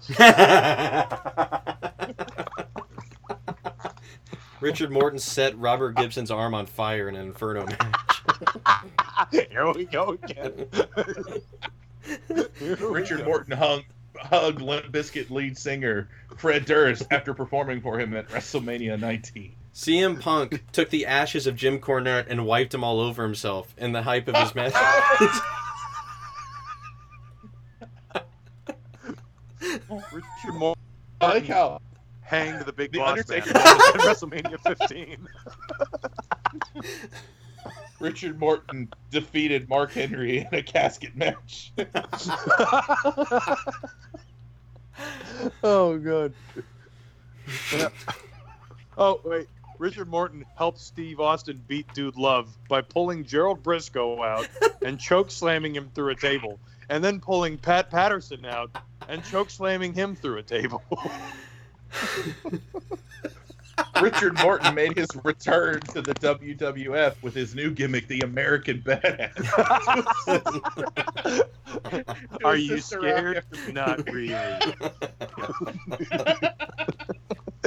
Richard Morton set Robert Gibson's arm on fire in an Inferno match. Here we go again. Richard Morton hugged Limp Bizkit lead singer Fred Durst after performing for him at WrestleMania 19. CM Punk took the ashes of Jim Cornette and wiped them all over himself in the hype of his match. Richard Morton, I like how hanged the Big Boss Man at WrestleMania 15. Richard Morton defeated Mark Henry in a casket match. Oh, God. Yeah. Oh, wait. Richard Morton helped Steve Austin beat Dude Love by pulling Gerald Briscoe out and chokeslamming him through a table, and then pulling Pat Patterson out and chokeslamming him through a table. Richard Morton made his return to the WWF with his new gimmick, the American Badass. Are you scared? Not really.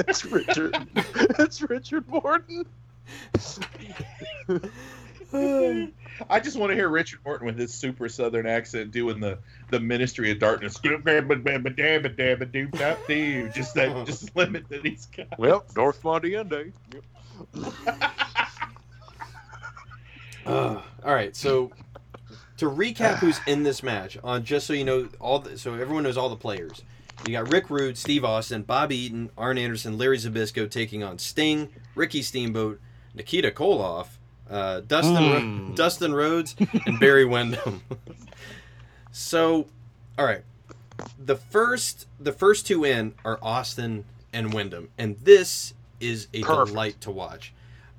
It's Richard Morton. I just want to hear Richard Morton with his super Southern accent doing the Ministry of Darkness. Just that, just limit that he's got. Well, North Mondiende. Yep. All right, so to recap, who's in this match? On just so you know, so everyone knows all the players. You got Rick Rude, Steve Austin, Bob Eaton, Arn Anderson, Larry Zbyszko taking on Sting, Ricky Steamboat, Nikita Koloff, Dustin Rhodes, and Barry Windham. So, all right, the first two in are Austin and Windham, and this is a delight to watch.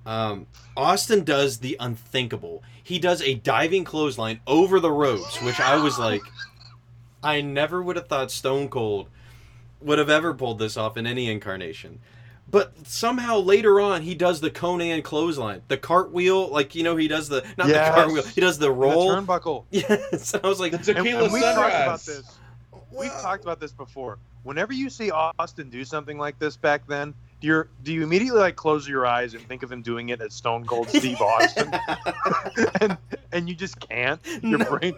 Austin does the unthinkable. He does a diving clothesline over the ropes, which I was like, I never would have thought Stone Cold would have ever pulled this off in any incarnation. But somehow later on, he does the Conan clothesline. The cartwheel, like, you know, he does the... Not yes. the cartwheel. He does the roll. The turnbuckle. Yes. I was like... The tequila sunrise. We've talked about this before. Whenever you see Austin do something like this back then, do you immediately, like, close your eyes and think of him doing it at Stone Cold Steve Austin? and you just can't. Your brain...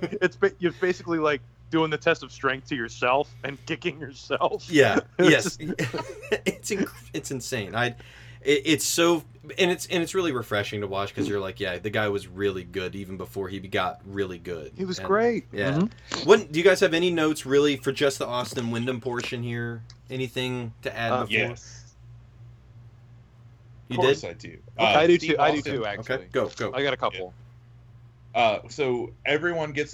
You're basically, like... doing the test of strength to yourself and kicking yourself. Yeah. Yes. It's insane. It's really refreshing to watch, because you're like, yeah, the guy was really good even before he got really good. He was great. Yeah. Mm-hmm. What do you guys have any notes really for just the Austin Wyndham portion here? Anything to add before? Yes. You did? Of course I do. I do too. Austin. I do too, actually. Okay. Go. I got a couple. Yeah. So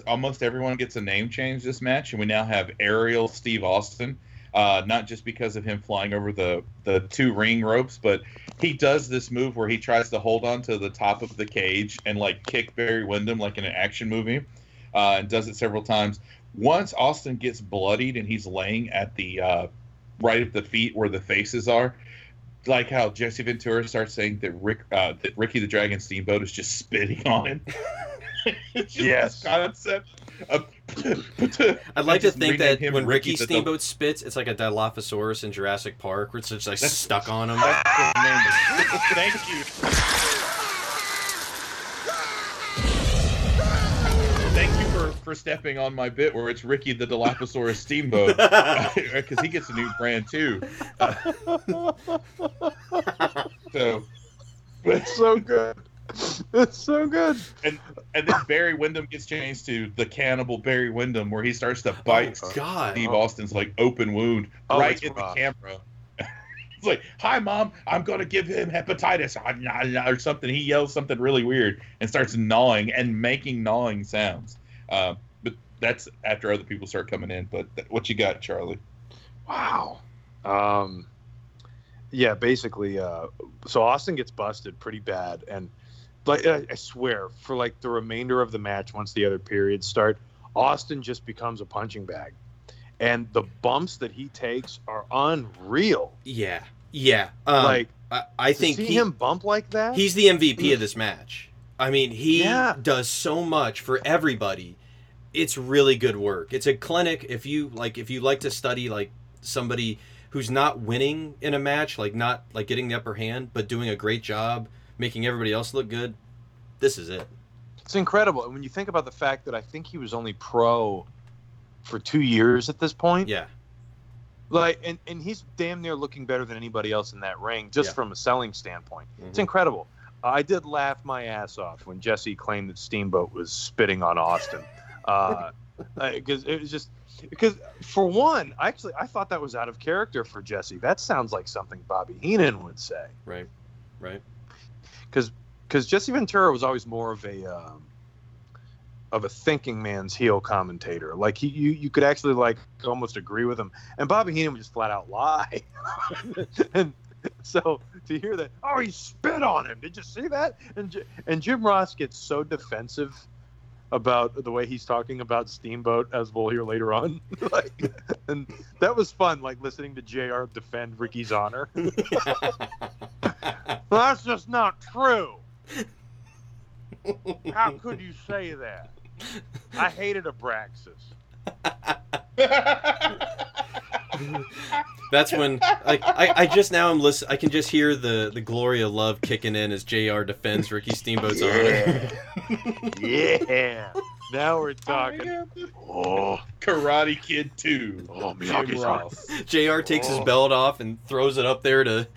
almost everyone gets a name change this match, and we now have Aerial Steve Austin, not just because of him flying over the two ring ropes, but he does this move where he tries to hold on to the top of the cage and, like, kick Barry Windham like in an action movie, and does it several times. Once Austin gets bloodied and he's laying at the right at the feet where the faces are, like how Jesse Ventura starts saying that Ricky the Dragon Steamboat is just spitting on him. It's just this concept of I'd like to think that when Ricky Steamboat spits, it's like a Dilophosaurus in Jurassic Park, where it's just like stuck on him. Thank you. Thank you for for stepping on my bit where it's Ricky the Dilophosaurus Steamboat, because he gets a new brand too. So it's so good. It's so good. And then Barry Windham gets changed to the Cannibal Barry Windham, where he starts to bite Steve Austin's like open wound right in the camera. It's like, "Hi, Mom, I'm going to give him hepatitis," or something. He yells something really weird and starts gnawing and making gnawing sounds. But that's after other people start coming in. But what you got, Charlie? Wow. Yeah, basically, so Austin gets busted pretty bad, and like I swear, for like the remainder of the match, once the other periods start, Austin just becomes a punching bag, and the bumps that he takes are unreal. Yeah, yeah. Like I think to see him bump like that. He's the MVP of this match. I mean, he does so much for everybody. It's really good work. It's a clinic. If you like to study like somebody who's not winning in a match, like not like getting the upper hand, but doing a great job, making everybody else look good, this is it. It's incredible. And when you think about the fact that I think he was only pro for 2 years at this point. Yeah. Like, and he's damn near looking better than anybody else in that ring, just from a selling standpoint. Mm-hmm. It's incredible. I did laugh my ass off when Jesse claimed that Steamboat was spitting on Austin. Because it was just... Because, for one, I thought that was out of character for Jesse. That sounds like something Bobby Heenan would say. Right, right. Because Jesse Ventura was always more of a thinking man's heel commentator. Like, you could actually, like, almost agree with him. And Bobby Heenan would just flat out lie. And so, to hear that, "Oh, he spit on him. Did you see that?" And Jim Ross gets so defensive about the way he's talking about Steamboat, as we'll hear later on. Like, and that was fun, like listening to JR defend Ricky's honor. "That's just not true. How could you say that? I hated Abraxas." That's when I just now am listening. I can just hear the glory of love kicking in as JR defends Ricky Steamboat's honor. Yeah. Now we're talking. Oh, Karate Kid 2. Oh, Miyagi's JR takes his belt off and throws it up there to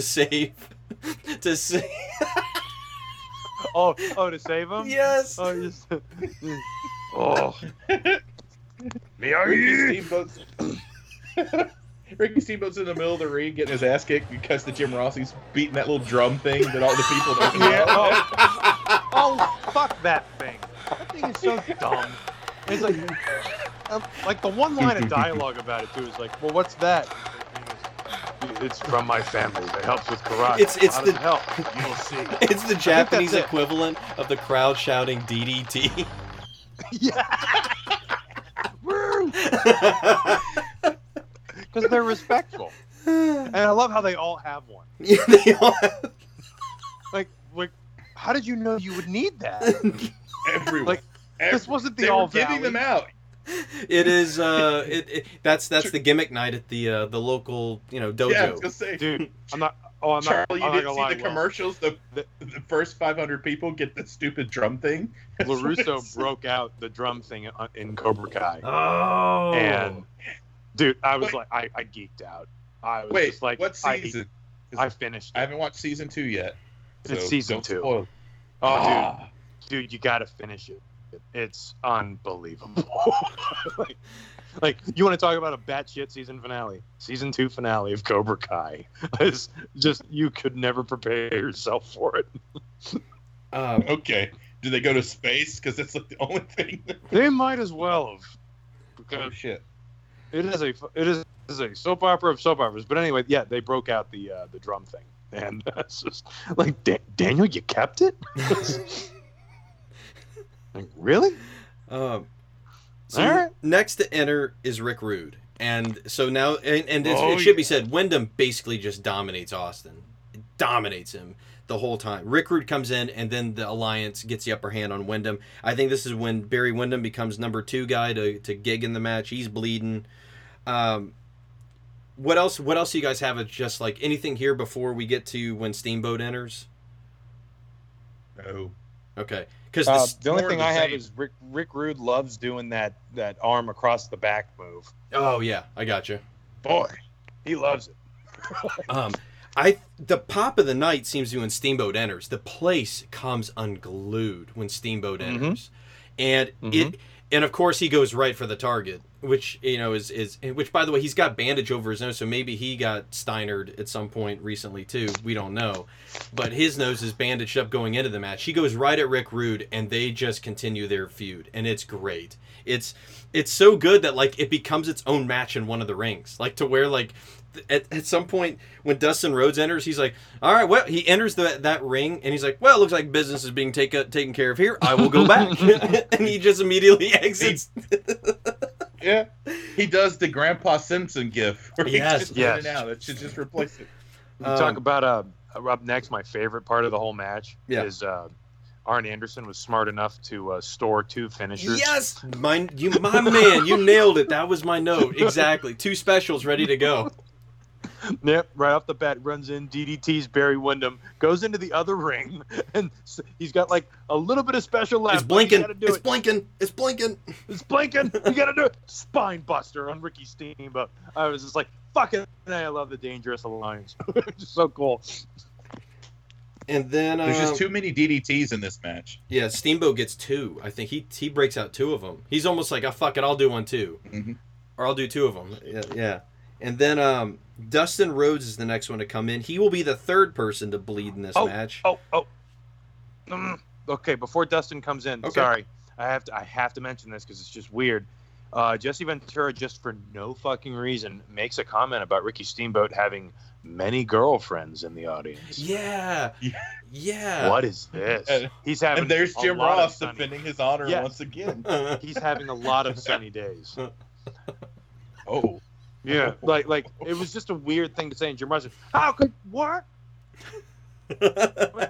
save. To save. Oh, to save him? Yes. Oh, just. Oh. Miyagi. Ricky Steamboat's in the middle of the ring getting his ass kicked because the Jim Rossi's beating that little drum thing that all the people don't know. Yeah, oh, fuck that thing. That thing is so dumb. It's like the one line of dialogue about it too is like, "Well, what's that?" "It's from my family. It helps with karate. It's the help. You'll see." It's the Japanese equivalent of the crowd shouting DDT. Yeah. Woo! Because they're respectful, and I love how they all have one. Yeah, they all have. Like, how did you know you would need that? Everyone. Like, this wasn't the all giving them out. It is. That's the gimmick night at the local dojo. Yeah, I was gonna say, dude, I'm not. Oh, I'm Charlie, not. Charlie, you didn't see the commercials. The first 500 people get the stupid drum thing. LaRusso broke out the drum thing in Cobra Kai. Oh, and. Dude, I was I geeked out. I was just like, what season? I finished it. I haven't watched season 2 yet. So it's season 2. Spoil. Oh, dude, you gotta finish it. It's unbelievable. like, you want to talk about a batshit season finale? Season 2 finale of Cobra Kai. It's just, you could never prepare yourself for it. Okay. Do they go to space? Because that's like the only thing. They might as well have. Because, oh shit. It is a soap opera of soap operas. But anyway, yeah, they broke out the drum thing, and it's just like, Daniel, you kept it? Like, really? So all right. Next to enter is Rick Rude, and so now it should be said, Wyndham basically just dominates Austin, dominates him the whole time. Rick Rude comes in, and then the Alliance gets the upper hand on Wyndham. I think this is when Barry Wyndham becomes number 2 guy to gig in the match. He's bleeding. What else do you guys have? Just like anything here before we get to when Steamboat enters? No. Okay. Because the only thing I have is Rick Rude loves doing that arm across the back move. Oh yeah, I got you. Boy, he loves it. The pop of the night seems to be when Steamboat enters. The place comes unglued when Steamboat enters, and and of course he goes right for the target, which which by the way he's got bandage over his nose, so maybe he got Steinered at some point recently too. We don't know, but his nose is bandaged up going into the match. He goes right at Rick Rude, and they just continue their feud, and it's great. It's so good that like it becomes its own match in one of the rings, like to where like. At some point, when Dustin Rhodes enters, he's like, all right, well, he enters that ring, and he's like, well, it looks like business is being taken care of here. I will go back. And he just immediately exits. Yeah. He does the Grandpa Simpson gif. Yes. Out. It should just replace it. Talk about up next, my favorite part of the whole match is Arn Anderson was smart enough to store two finishers. Yes! My man, you nailed it. That was my note. Exactly. Two specials ready to go. Yep, right off the bat, runs in, DDT's Barry Windham, goes into the other ring, and he's got like a little bit of special left. It's blinking. It's blinking. You got to do it. Spine buster on Ricky Steamboat. I was just like, fucking, I love the Dangerous Alliance. It's so cool. And then there's just too many DDTs in this match. Yeah, Steamboat gets two. I think he breaks out two of them. He's almost like, oh, fuck it, I'll do one too. Mm-hmm. Or I'll do two of them. Yeah. And then Dustin Rhodes is the next one to come in. He will be the third person to bleed in this match. Okay, before Dustin comes in, sorry. I have to mention this because it's just weird. Jesse Ventura, just for no fucking reason, makes a comment about Ricky Steamboat having many girlfriends in the audience. Yeah. What is this? He's having and there's Jim Ross defending his honor once again. He's having a lot of sunny days. Oh. Yeah, like it was just a weird thing to say. And Jim Ross, how could what? I'm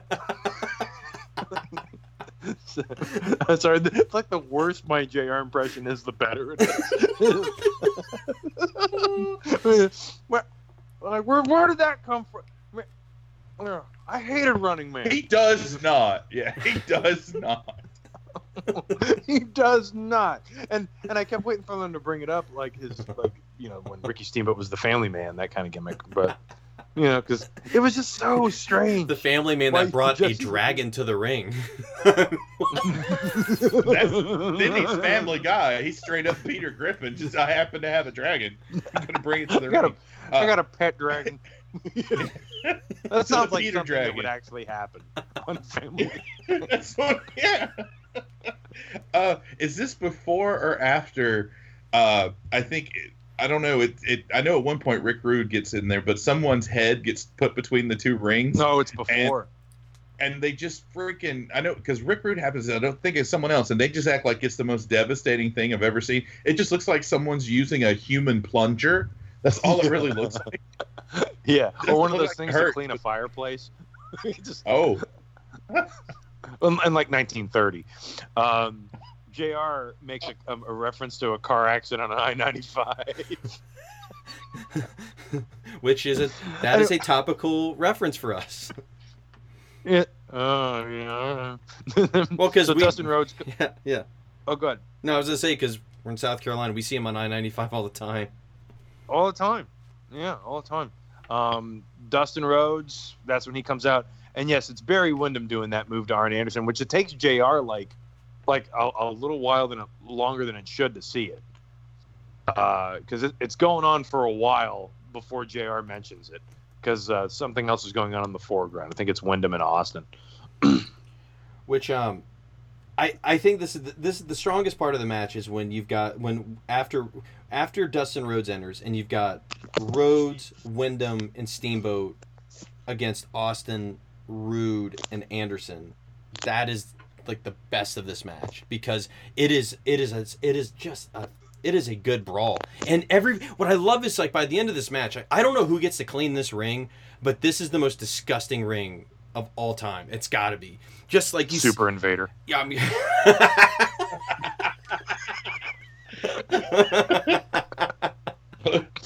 sorry, it's like the worse my JR impression is, the better it is. Where did that come from? I hated Running Man. He does not. Yeah, he does not. He does not. And I kept waiting for them to bring it up, like his when Ricky Steamboat was the family man, that kind of gimmick. But, because it was just so strange. The family man that brought a dragon to the ring. Then he's Family Guy. He's straight up Peter Griffin. Just, I happen to have a dragon. I'm going to bring it to the ring. I got a pet dragon. That sounds like Peter something dragon. That would actually happen on Family Guy. That's what, yeah. Is this before or after, I don't know. I know at one point Rick Rude gets in there, but someone's head gets put between the two rings. No, it's before. And they just freaking... I know, because Rick Rude happens, I don't think it's someone else, and they just act like it's the most devastating thing I've ever seen. It just looks like someone's using a human plunger. That's all it really looks like. Yeah, or one of those things to clean a fireplace. In like 1930. JR makes a reference to a car accident on I-95. Which is a topical reference for us. Yeah. Oh, yeah. Well, because Dustin Rhodes. Yeah. Oh, good. No, I was going to say, because we're in South Carolina, we see him on I-95 all the time. All the time. Yeah, all the time. Dustin Rhodes, that's when he comes out. And yes, it's Barry Windham doing that move to Arn Anderson, which it takes JR like a little while longer than it should to see it, because it's going on for a while before JR mentions it, because something else is going on in the foreground. I think it's Wyndham and Austin. Which I think this is the strongest part of the match is when you've got after Dustin Rhodes enters and you've got Rhodes, Wyndham, and Steamboat against Austin, Rude, and Anderson. That is like the best of this match, because it is a good brawl. And what I love is, like, by the end of this match, I don't know who gets to clean this ring, but this is the most disgusting ring of all time. It's got to be just like Super Invader. Yeah, I mean,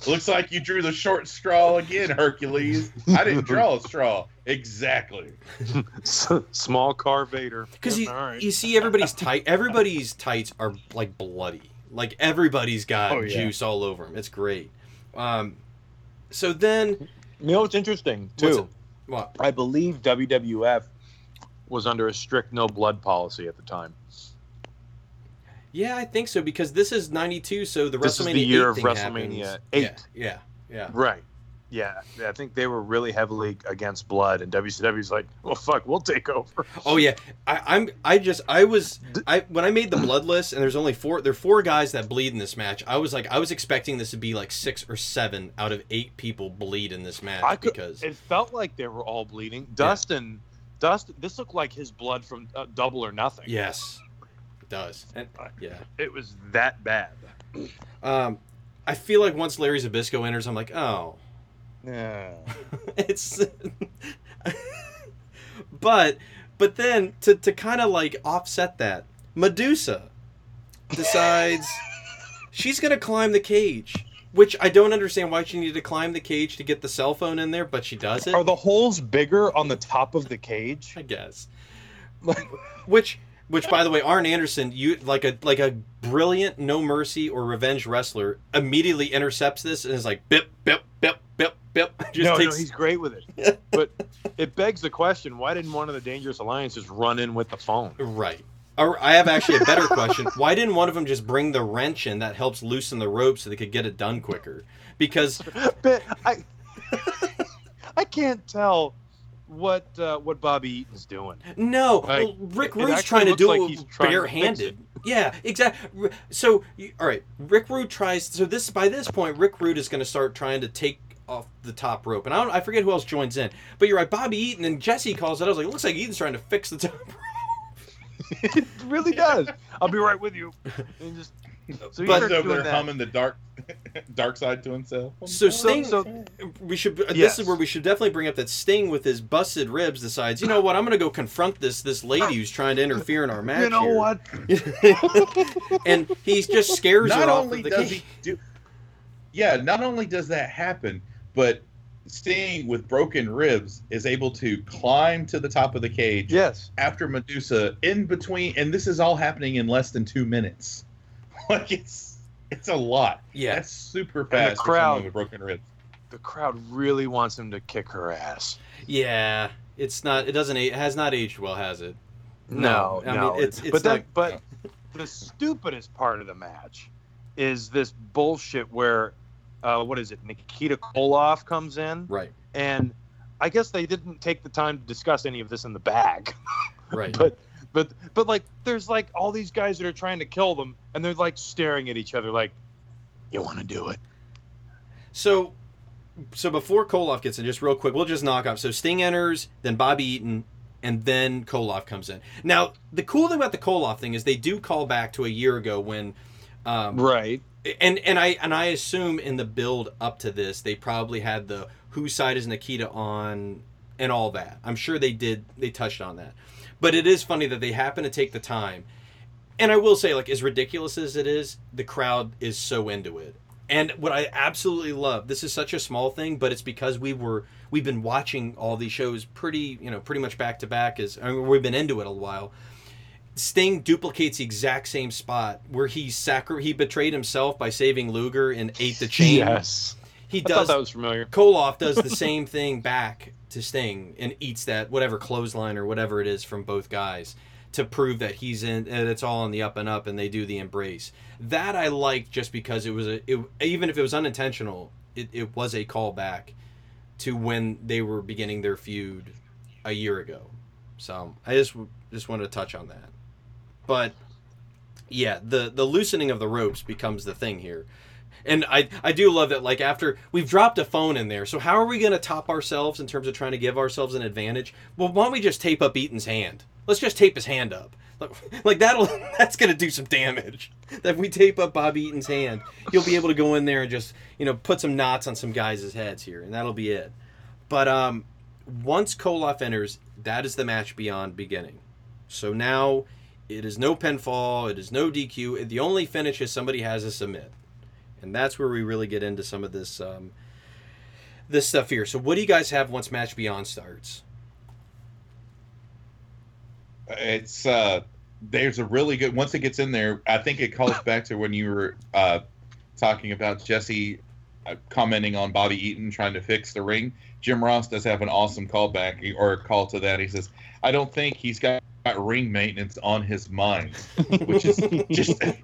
Looks like you drew the short straw again, Hercules. I didn't draw a straw. Exactly. Small car Vader. Because you see everybody's tight. Everybody's tights are like bloody. Like everybody's got juice all over them. It's great. So then, you know, it's interesting too. What? I believe WWF was under a strict no blood policy at the time. Yeah, I think so, because this is 92, so this WrestleMania 8 thing. This is the year of WrestleMania 8. Yeah. Right. Yeah, I think they were really heavily against blood, and WCW's like, "Well, fuck, we'll take over." Oh yeah, when I made the blood list, and there's only four. There are four guys that bleed in this match. I was expecting this to be like 6 or 7 out of 8 people bleed in this match because it felt like they were all bleeding. Dustin, this looked like his blood from Double or Nothing. Yes, it does. And, it was that bad. I feel like once Larry Zbyszko enters, I'm like, oh. Yeah. It's but then to kind of like offset that, Medusa decides she's going to climb the cage, which I don't understand why she needed to climb the cage to get the cell phone in there, but she does it. Are the holes bigger on the top of the cage? I guess. Which by the way, Arn Anderson, you like a brilliant No Mercy or Revenge wrestler, immediately intercepts this and is like bip bip bip. He's great with it. But it begs the question, why didn't one of the Dangerous Alliance just run in with the phone? Right. Or I have actually a better question. Why didn't one of them just bring the wrench in that helps loosen the rope so they could get it done quicker? Because I can't tell what Bobby Eaton's doing. No, Rick Rude's trying to do it barehanded. Yeah, exactly. So, all right, Rick Rude tries. So this by this point, Rick Rude is going to start trying to take off the top rope, and I forget who else joins in. But you're right, Bobby Eaton and Jesse calls it. I was like, it looks like Eaton's trying to fix the top rope. It really does. I'll be right with you. And just so he's over there humming the dark side to himself. So Sting, this is where we should definitely bring up that Sting with his busted ribs decides, you know what, I'm going to go confront this lady who's trying to interfere in our match. You know what? And he just scares her off of the cage. Yeah, not only does that happen, but Sting with broken ribs is able to climb to the top of the cage. Yes. After Medusa in between, and this is all happening in less than 2 minutes. Like it's a lot. Yeah. That's super fast. And the crowd with broken ribs. The crowd really wants him to kick her ass. Yeah, it has not aged well, has it? No. I mean, the stupidest part of the match is this bullshit where what is it? Nikita Koloff comes in. Right. And I guess they didn't take the time to discuss any of this in the bag. Right. But like there's like all these guys that are trying to kill them and they're like staring at each other like, you want to do it? So before Koloff gets in, just real quick, we'll just knock off. So Sting enters, then Bobby Eaton, and then Koloff comes in. Now, the cool thing about the Koloff thing is they do call back to a year ago when right. And I assume in the build up to this, they probably had the whose side is Nikita on and all that. I'm sure they did. They touched on that. But it is funny that they happen to take the time. And I will say, like, as ridiculous as it is, the crowd is so into it. And what I absolutely love, this is such a small thing, but it's because we've been watching all these shows pretty much back to back. We've been into it a while. Sting duplicates the exact same spot where he betrayed himself by saving Luger and ate the chain. Yes. I thought that was familiar. Koloff does the same thing back to Sting and eats that whatever clothesline or whatever it is from both guys to prove that he's in, and it's all on the up and up, and they do the embrace. That I liked just because even if it was unintentional, it was a callback to when they were beginning their feud a year ago. So I just wanted to touch on that. But yeah, the loosening of the ropes becomes the thing here. And I do love that, like, after we've dropped a phone in there, so how are we going to top ourselves in terms of trying to give ourselves an advantage? Well, why don't we just tape up Eaton's hand? Let's just tape his hand up. Like that's going to do some damage. That we tape up Bobby Eaton's hand, you'll be able to go in there and just, you know, put some knots on some guys' heads here, and that'll be it. But once Koloff enters, that is the match beyond beginning. So now it is no pinfall, it is no DQ. The only finish is somebody has a submit. And that's where we really get into some of this this stuff here. So what do you guys have once Match Beyond starts? It's there's a really good, once it gets in there, I think it calls back to when you were talking about Jesse commenting on Bobby Eaton trying to fix the ring. Jim Ross does have an awesome callback or a call to that. He says, I don't think he's got ring maintenance on his mind, which is just a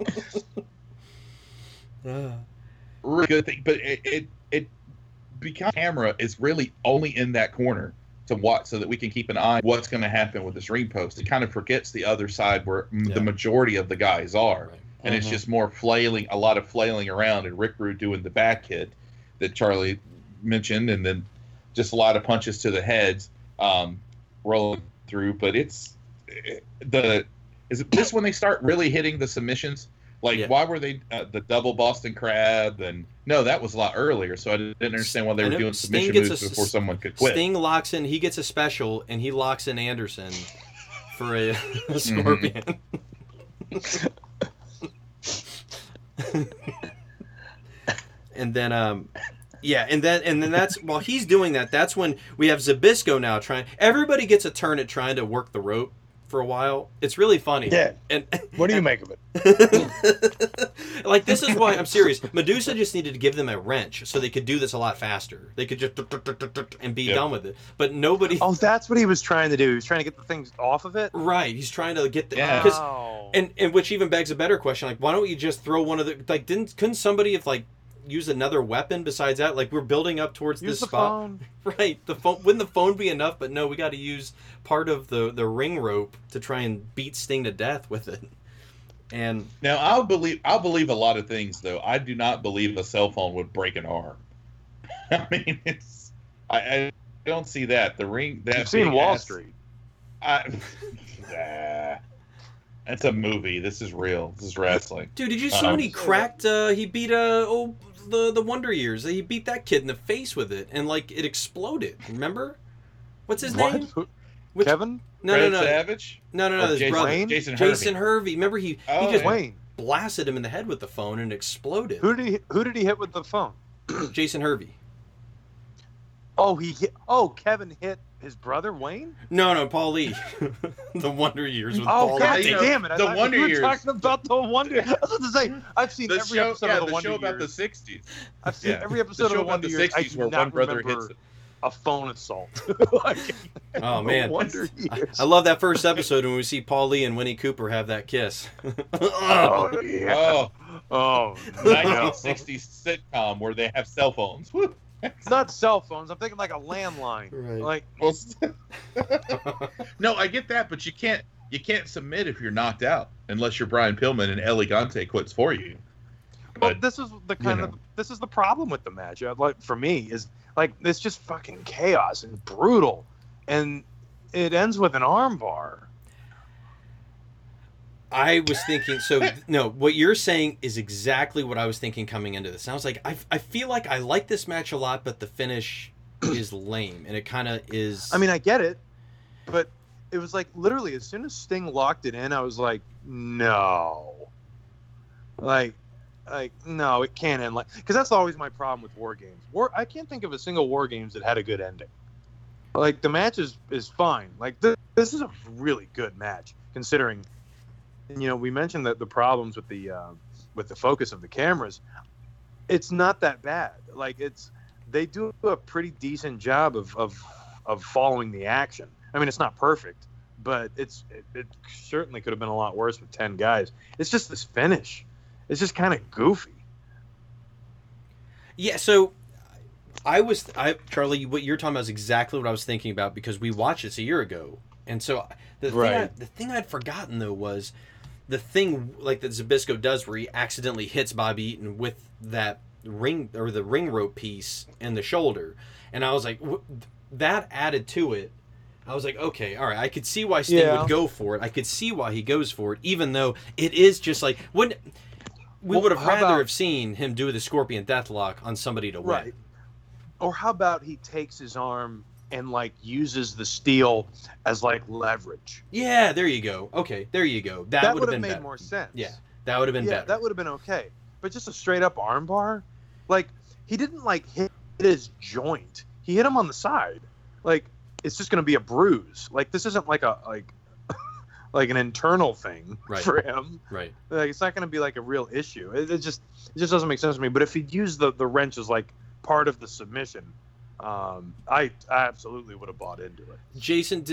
really good thing. But it because camera is really only in that corner to watch so that we can keep an eye on what's going to happen with this ring post. It kind of forgets the other side where the majority of the guys are. Right. And it's just more flailing, a lot of flailing around, and Rick Rude doing the back hit that Charlie mentioned, and then just a lot of punches to the heads rolling through. But is this when they start really hitting the submissions? Like, why were they the double Boston Crab? And no, that was a lot earlier, so I didn't understand why they were doing submission moves before someone could quit. Sting locks in, he gets a special, and he locks in Anderson for a scorpion. And then and then that's while he's doing that, that's when we have Zabisco now trying, everybody gets a turn at trying to work the rope for a while. It's really funny. Yeah. And what do you make of it? Like, this is why I'm serious. Medusa just needed to give them a wrench so they could do this a lot faster. They could just and be done with it. But nobody. Oh, that's what he was trying to do. He was trying to get the things off of it. Right. He's trying to get the. Yeah. And which even begs a better question. Like, why don't we just throw one of the, like, couldn't somebody have use another weapon besides that? Like, we're building up towards use this the spot. Phone. Right. The phone. Wouldn't the phone be enough? But no, we got to use part of the ring rope to try and beat Sting to death with it. And now I'll believe a lot of things, though. I do not believe a cell phone would break an arm. I mean, it's I don't see that. The ring that you've seen Wall Street. That's a movie. This is real. This is wrestling. Dude, did you see when he cracked? He beat the Wonder Years. He beat that kid in the face with it, and it exploded. Remember? What's his name? Which, Kevin? No. Savage? No. His brother, Jason Hervey. Remember he just blasted him in the head with the phone and it exploded. Who did he hit with the phone? Jason Hervey. Kevin hit his brother Wayne? No, Paul Lee. The Wonder Years with Paul Lee. God damn it! We were talking about the Wonder. I was about to say I've seen every episode of the Wonder Years. The show about the '60s. I've seen every episode of the Wonder Years. I do not remember a phone assault. Oh man! Wonder Years. I love that first episode when we see Paul Lee and Winnie Cooper have that kiss. Oh yeah! Oh, 1960s sitcom where they have cell phones. Woo. It's not cell phones. I'm thinking a landline. Right. No, I get that, but you can't submit if you're knocked out unless you're Brian Pillman and Elegante quits for you. But this is the kind of this is the problem with the match. For me is it's just fucking chaos and brutal, and it ends with an armbar. I was thinking, so no, what you're saying is exactly what I was thinking coming into this. And I was like, I feel like I like this match a lot, but the finish is lame, and it kind of is. I mean, I get it, but it was literally as soon as Sting locked it in, I was like, no, no, it can't end because that's always my problem with War Games. I can't think of a single War Games that had a good ending. The match is fine. This is a really good match considering. We mentioned that the problems with the focus of the cameras, it's not that bad. They do a pretty decent job of following the action. I mean, it's not perfect, but it certainly could have been a lot worse with 10 guys. It's just this finish. It's just kind of goofy. Yeah. So Charlie, what you're talking about is exactly what I was thinking about because we watched this a year ago. And so the thing I'd forgotten though was, the thing that Zabisco does where he accidentally hits Bobby Eaton with that ring or the ring rope piece in the shoulder. And I was like, that added to it. I was like, okay, all right. I could see why Sting would go for it. I could see why he goes for it, even though it is just would have rather have seen him do the Scorpion Deathlock on somebody to win. Or how about he takes his arm and uses the steel as leverage. Yeah, there you go. Okay, there you go. That would have made more sense. Yeah, that would have been better. That would have been okay. but just a straight up armbar. Like, he didn't like hit his joint. He hit him on the side. Like, it's just going to be a bruise. Like, this isn't like a like an internal thing for him. Right. Like, it's not going to be like a real issue. It just doesn't make sense to me. But if he'd used the wrench as like part of the submission, I absolutely would have bought into it. Jason,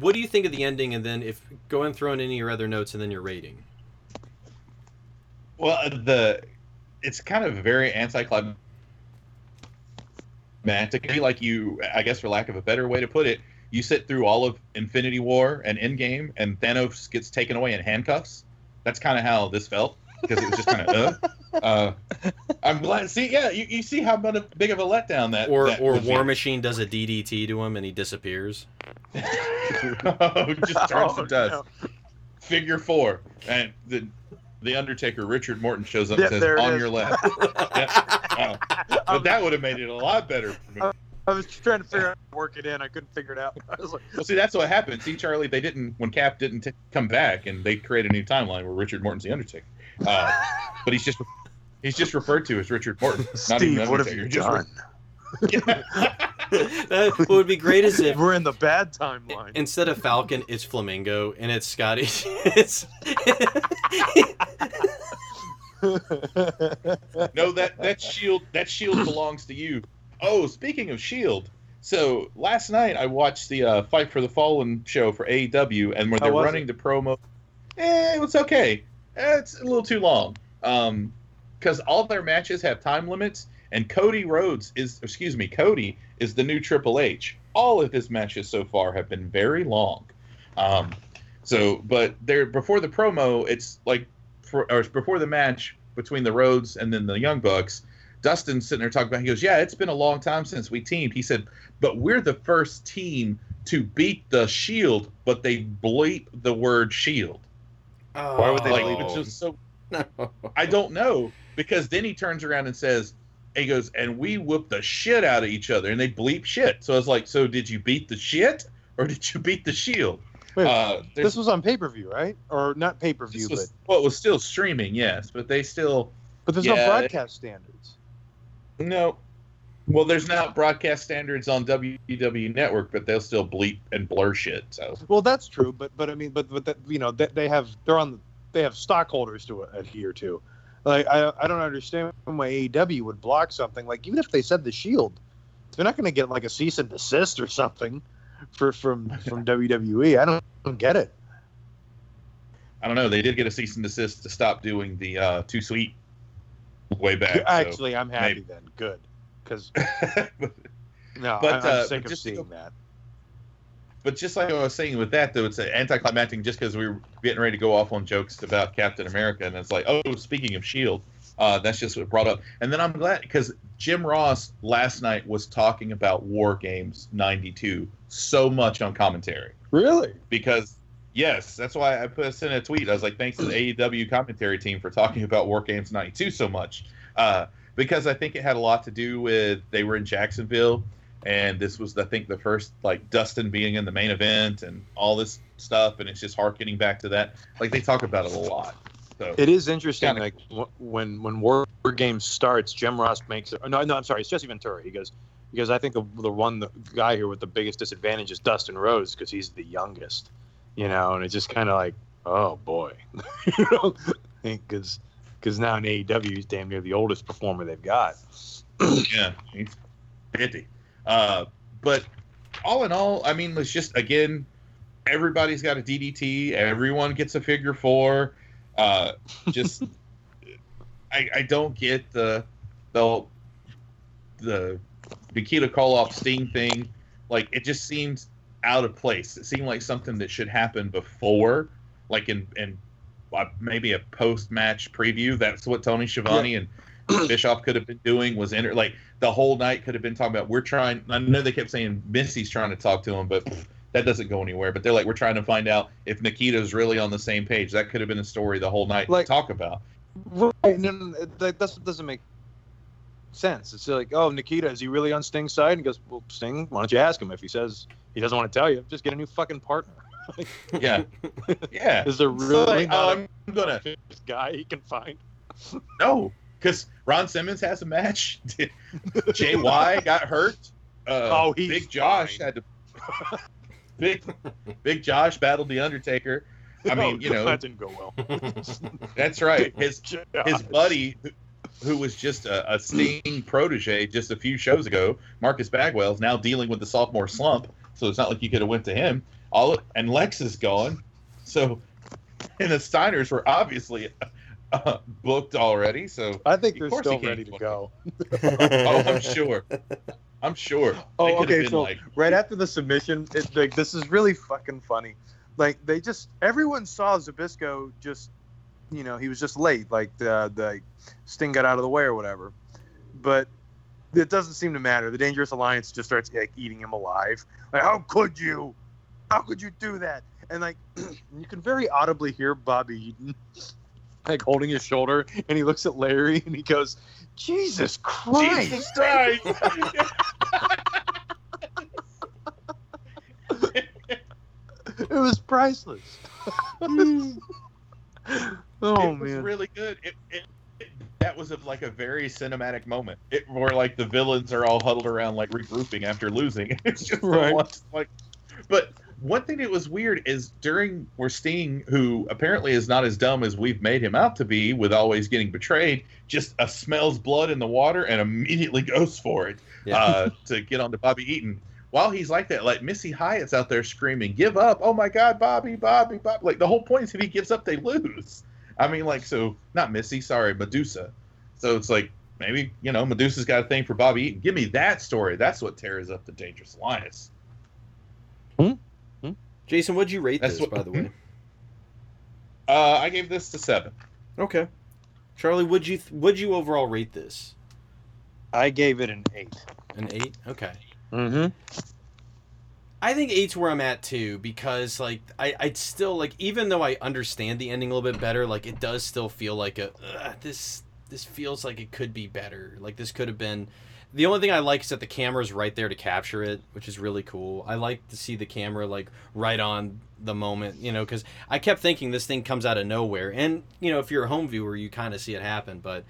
what do you think of the ending? And then go and throw in any of your other notes, and then your rating. Well, it's kind of very anticlimactic. Like, you, I guess, for lack of a better way to put it, you sit through all of Infinity War and Endgame, and Thanos gets taken away in handcuffs. That's kind of how this felt, because it was just kind of, I'm glad. See, yeah, you see how big of a letdown that. Or War Machine does a DDT to him and he disappears. Just turns to dust. No. Figure four, and the Undertaker, Richard Morton, shows up and says, "On your left." Yeah. But that would have made it a lot better for me. I was trying to figure out how to work it in. I couldn't figure it out. I was like, well, see, that's what happened. See, Charlie, they didn't, when Cap didn't come back, and they created a new timeline where Richard Morton's the Undertaker. But he's just referred to as Richard Morton. Steve, what have you done? What would be great is if we're in the bad timeline. Instead of Falcon, it's Flamingo, and it's Scotty. No, that shield belongs to you. Oh, speaking of Shield, so last night I watched the Fight for the Fallen show for AEW, and where they're running the promo. It's okay. It's a little too long, because all their matches have time limits, and Cody is the new Triple H. All of his matches so far have been very long. But they're before the promo, it's like before the match between the Rhodes and then the Young Bucks. Dustin's sitting there talking about, he goes, yeah, it's been a long time since we teamed. He said, but we're the first team to beat the Shield, but they bleep the word Shield. Oh. Why would they bleep it? Just so, no. I don't know, because then he turns around and says, he goes, and we whoop the shit out of each other, and they bleep shit. So I was like, so did you beat the shit, or did you beat the Shield? Wait, this was on pay-per-view, right? Or not pay-per-view, well, it was still streaming, yes, but they still... But there's no broadcast standards. No. Well, there's not broadcast standards on WWE Network, but they'll still bleep and blur shit. So. Well, that's true, but I mean, but that, you know, they have stockholders to adhere to. Like, I don't understand why AEW would block something. Like, even if they said the Shield, they're not going to get like a cease and desist or something from WWE. I don't get it. I don't know. They did get a cease and desist to stop doing the Too Sweet. Way back. Actually, so I'm happy maybe. Then. Good, because no, I'm sick of seeing that. But just like I was saying with that, though, it's anticlimactic just because we were getting ready to go off on jokes about Captain America, and it's like, oh, speaking of Shield, that's just what brought up. And then I'm glad because Jim Ross last night was talking about War Games '92 so much on commentary. Really? Because. Yes, that's why I sent a tweet. I was like, thanks to the AEW commentary team for talking about War Games 92 so much. Because I think it had a lot to do with they were in Jacksonville, and this was, I think, the first, like, Dustin being in the main event and all this stuff, and it's just harkening back to that. Like, they talk about it a lot. So it is interesting, kinda... like, when War Games starts, Jim Ross makes it. No, I'm sorry, it's Jesse Ventura. He goes, I think the guy here with the biggest disadvantage is Dustin Rhodes because he's the youngest. You know, and it's just kind of like, oh, boy. You know? Because now in AEW, he's damn near the oldest performer they've got. Yeah, he's 50. But all in all, I mean, it's just, again, everybody's got a DDT. Everyone gets a figure four. Just, I don't get the Bikita Koloff Sting thing. Like, it just seems... out of place. It seemed like something that should happen before, like in maybe a post-match preview. That's what Tony Schiavone and Bischoff could have been doing. Was like the whole night could have been talking about. We're trying. I know they kept saying Missy's trying to talk to him, but that doesn't go anywhere. But they're like, we're trying to find out if Nikita's really on the same page. That could have been a story the whole night to talk about. Right? No, that doesn't make sense. It's like, oh, Nikita, is he really on Sting's side? And he goes, well, Sting, why don't you ask him if he says? He doesn't want to tell you. Just get a new fucking partner. Yeah. Yeah. Is there really not a guy he can find? No. because Ron Simmons has a match. JY got hurt. Big Josh fine. Had to. Big Josh battled the Undertaker. I mean, that didn't go well. That's right. His buddy, who was just a Sting protege just a few shows ago, Marcus Bagwell, is now dealing with the sophomore slump. So it's not like you could have went to him. And Lex is gone. So, and the Steiners were obviously booked already. So I think they're still ready to go. I'm sure. Oh, okay. So right after the submission, this is really fucking funny. Like, they just – everyone saw Zbyszko just – he was just late. Like, the Sting got out of the way or whatever. But it doesn't seem to matter. The Dangerous Alliance just starts, eating him alive. Like, how could you? How could you do that? And, like, you can very audibly hear Bobby Eaton, like, holding his shoulder. And he looks at Larry and he goes, Jesus Christ. Jesus Christ. It was priceless. It was really good. That was a very cinematic moment, where like the villains are all huddled around like regrouping after losing. It's just right. But one thing that was weird is where Sting, who apparently is not as dumb as we've made him out to be, with always getting betrayed, just smells blood in the water and immediately goes for it to get onto Bobby Eaton. While he's like that, like Missy Hyatt's out there screaming, "Give up! Oh my God, Bobby, Bobby, Bobby!" Like the whole point is, if he gives up, they lose. I mean, not Missy, sorry, Medusa. So it's like maybe Medusa's got a thing for Bobby Eaton. Give me that story. That's what tears up the Dangerous Alliance. Hmm? Jason, what'd you rate this, by the way? I gave this to 7. Okay. Charlie, would you overall rate this? I gave it an 8. An 8? Okay. Mm-hmm. I think 8's where I'm at too, because I'd still even though I understand the ending a little bit better, it does still feel like this feels like it could be better. Like this could have been. The only thing I like is that the camera's right there to capture it, which is really cool. I like to see the camera right on the moment, because I kept thinking this thing comes out of nowhere, and if you're a home viewer, you kind of see it happen, but.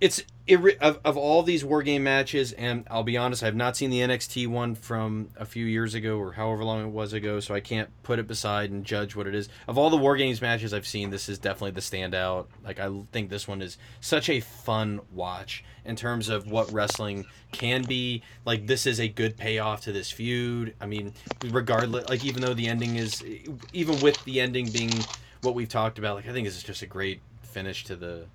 Of all these war game matches, and I'll be honest, I have not seen the NXT one from a few years ago or however long it was ago, so I can't put it beside and judge what it is. Of all the war games matches I've seen, this is definitely the standout. I think this one is such a fun watch in terms of what wrestling can be. This is a good payoff to this feud. I mean, regardless, even though the ending is, even with the ending being what we've talked about, I think this is just a great finish to the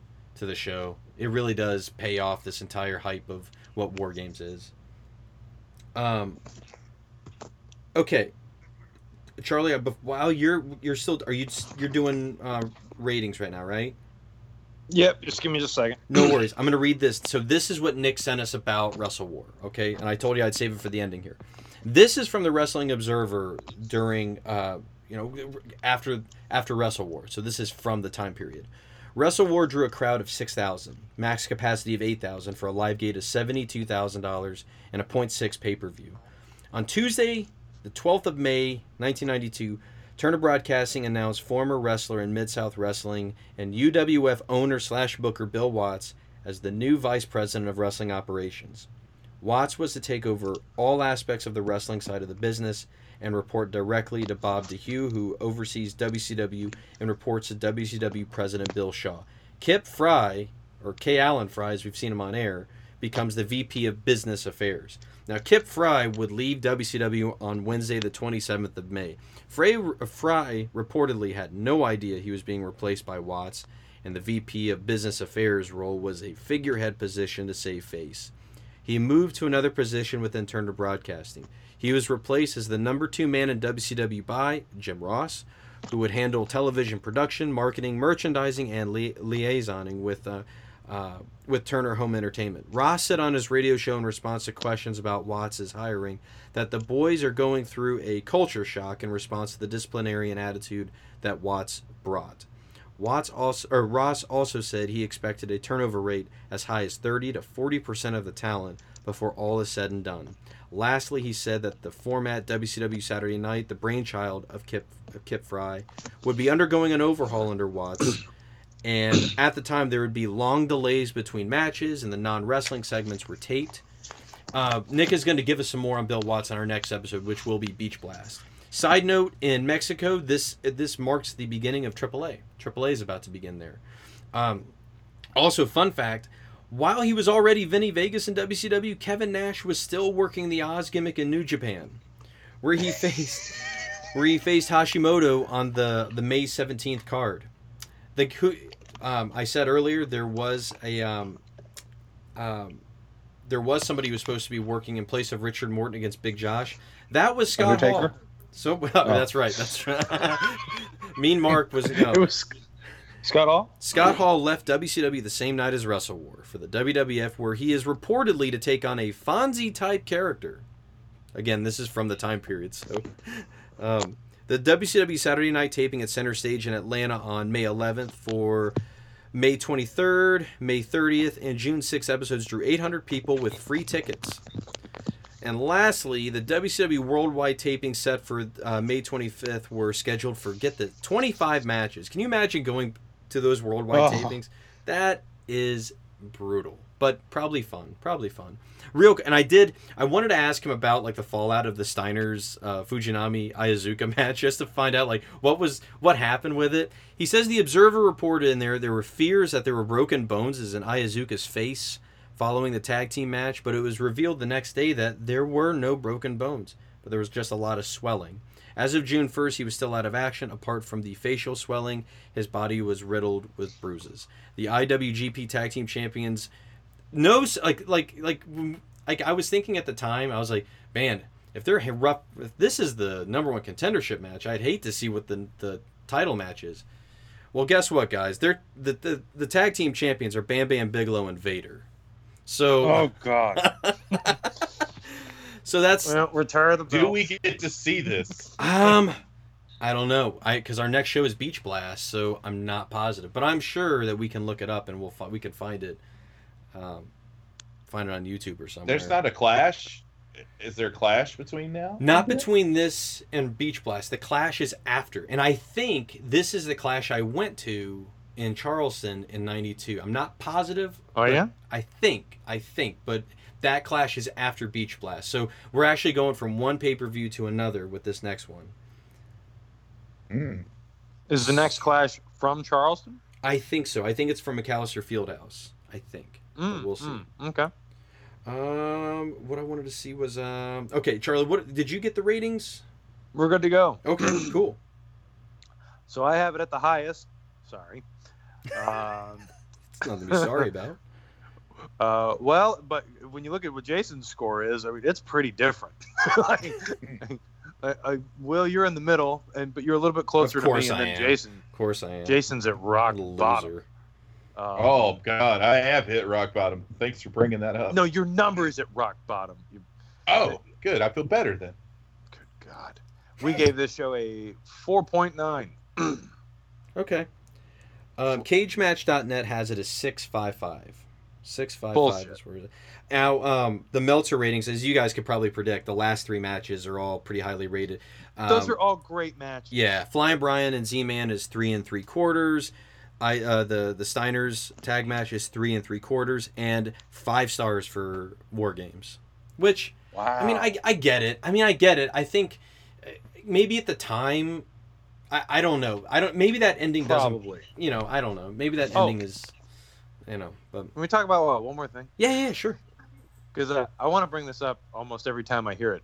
show. It really does pay off this entire hype of what War Games is. Okay, Charlie, while you're still, you're doing ratings right now, right? Yep. Just give me just a second. No worries. I'm gonna read this. So this is what Nick sent us about Wrestle War. Okay, and I told you I'd save it for the ending here. This is from the Wrestling Observer during, after Wrestle War. So this is from the time period. Wrestle War drew a crowd of 6,000, max capacity of 8,000 for a live gate of $72,000 and a 0.6 pay-per-view. On Tuesday, the 12th of May, 1992, Turner Broadcasting announced former wrestler in Mid-South Wrestling and UWF owner/booker Bill Watts as the new vice president of wrestling operations. Watts was to take over all aspects of the wrestling side of the business and report directly to Bob DeHue, who oversees WCW and reports to WCW President Bill Shaw. Kip Fry, or K. Allen Fry, as we've seen him on air, becomes the VP of Business Affairs. Now, Kip Fry would leave WCW on Wednesday, the 27th of May. Fry reportedly had no idea he was being replaced by Watts, and the VP of Business Affairs role was a figurehead position to save face. He moved to another position within Turner Broadcasting. He was replaced as the number 2 man in WCW by Jim Ross, who would handle television production, marketing, merchandising, and liaisoning with Turner Home Entertainment. Ross said on his radio show in response to questions about Watts' hiring that the boys are going through a culture shock in response to the disciplinarian attitude that Watts brought. Ross also said he expected a turnover rate as high as 30 to 40% of the talent before all is said and done. Lastly, he said that the format WCW Saturday Night, the brainchild of Kip Fry, would be undergoing an overhaul under Watts And at the time, there would be long delays between matches, and the non-wrestling segments were taped. Nick is going to give us some more on Bill Watts on our next episode, which will be Beach Blast. Side note, in Mexico, this marks the beginning of AAA. AAA is about to begin there. Also, fun fact, while he was already Vinny Vegas in WCW, Kevin Nash was still working the Oz gimmick in New Japan, where he faced Hashimoto on the May 17th card. I said earlier there was somebody who was supposed to be working in place of Richard Morton against Big Josh. That was Scott Undertaker. Hall. So That's right. Mean Mark was no. It was Scott Hall. Scott Hall left WCW the same night as Russell War for the WWF, where he is reportedly to take on a Fonzie type character. Again, this is from the time period. So. The WCW Saturday night taping at Center Stage in Atlanta on May 11th for May 23rd, May 30th, and June 6th episodes drew 800 people with free tickets. And lastly, the WCW Worldwide taping set for May 25th were scheduled for, 25 matches. Can you imagine going to those Worldwide tapings? That is brutal, but probably fun. I wanted to ask him about like the fallout of the Steiners Fujinami Iazuka match, just to find out like what happened with it. He says the Observer reported in there were fears that there were broken bones in Iazuka's face following the tag team match, but it was revealed the next day that there were no broken bones, but there was just a lot of swelling. As of June 1st, he was still out of action. Apart from the facial swelling, his body was riddled with bruises. The IWGP Tag Team Champions, I was thinking at the time, I was like, man, if this is the number one contendership match, I'd hate to see what the title match is. Well, guess what, guys? The Tag Team Champions are Bam Bam Bigelow and Vader. So, oh God. So that's retire the belt. Do we get to see this? I don't know. Because our next show is Beach Blast, so I'm not positive, but I'm sure that we can look it up and we can find it. Find it on YouTube or somewhere. There's not a clash. Is there a clash between now? Not between this and Beach Blast. The clash is after, and I think this is the clash I went to in Charleston in '92. I'm not positive. Oh yeah. I think, but. That clash is after Beach Blast. So we're actually going from one pay-per-view to another with this next one. Mm. Is the next clash from Charleston? I think so. I think it's from McAllister Fieldhouse, I think. But we'll see. Okay. What I wanted to see was... okay, Charlie, did you get the ratings? We're good to go. Okay, cool. So I have it at the highest. Sorry. It's nothing to be sorry about. But when you look at what Jason's score is, I mean, it's pretty different. Will, you're in the middle, but you're a little bit closer to me than Jason. Of course I am. Jason's at rock bottom. Oh, God, I have hit rock bottom. Thanks for bringing that up. No, your number is at rock bottom. Good. I feel better then. Good God. We gave this show a 4.9. Okay. CageMatch.net has it as 6.55. 6.55 is where it is. Now, the Meltzer ratings, as you guys could probably predict, the last three matches are all pretty highly rated. Those are all great matches. Yeah, Flying Brian and Z-Man is 3 3/4. The Steiners tag match is 3 3/4, and 5 stars for War Games. Which, wow. I mean, I get it. I think maybe at the time, I don't know. Maybe that ending probably doesn't. You know, I don't know. Maybe that ending is. You know, but... Can we talk about one more thing? Yeah, sure. Because I want to bring this up almost every time I hear it.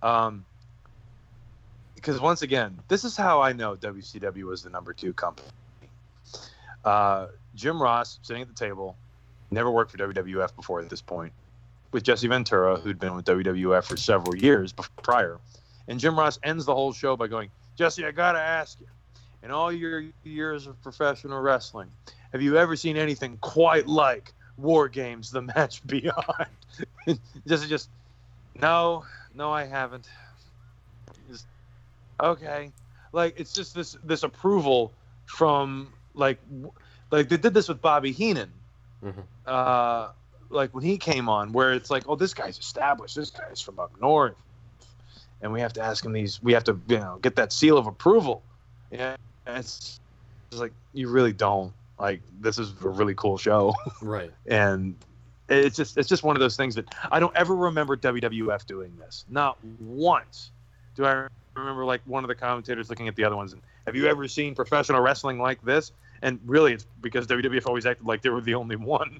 Because once again, this is how I know WCW was the number 2 company. Jim Ross, sitting at the table, never worked for WWF before at this point, with Jesse Ventura, who'd been with WWF for several years prior. And Jim Ross ends the whole show by going, Jesse, I got to ask you, in all your years of professional wrestling, have you ever seen anything quite like War Games, The Match Beyond? just no, I haven't. Just, okay. Like, it's just this approval from, like they did this with Bobby Heenan. Mm-hmm. Like, when he came on, where it's like, oh, this guy's established. This guy's from up north. And we have to ask him we have to, get that seal of approval. Yeah, it's like, you really don't. like, this is a really cool show. Right. And it's just one of those things that I don't ever remember WWF doing this. Not once do I remember, like, one of the commentators looking at the other ones and, have you ever seen professional wrestling like this? And really, it's because WWF always acted like they were the only one.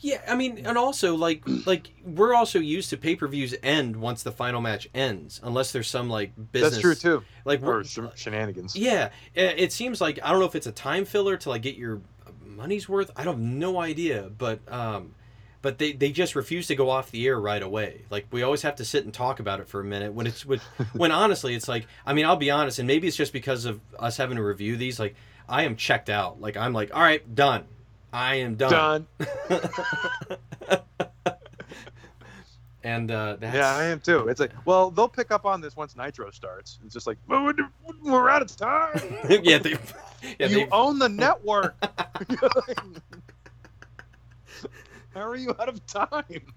Yeah, I mean, and also, like we're also used to pay-per-views end once the final match ends, unless there's some, like, business... That's true, too. Like, or shenanigans. Yeah, it seems like, I don't know if it's a time filler to, like, get your money's worth. I have no idea, but they just refuse to go off the air right away. Like, we always have to sit and talk about it for a minute when it's... when honestly, it's like, I mean, I'll be honest, and maybe it's just because of us having to review these, like, I am checked out. Like, I'm like, all right, done. I am done. And that's... Yeah, I am too. It's like, well, they'll pick up on this once Nitro starts. It's just like, we're out of time. Yeah, they own the network. How are you out of time?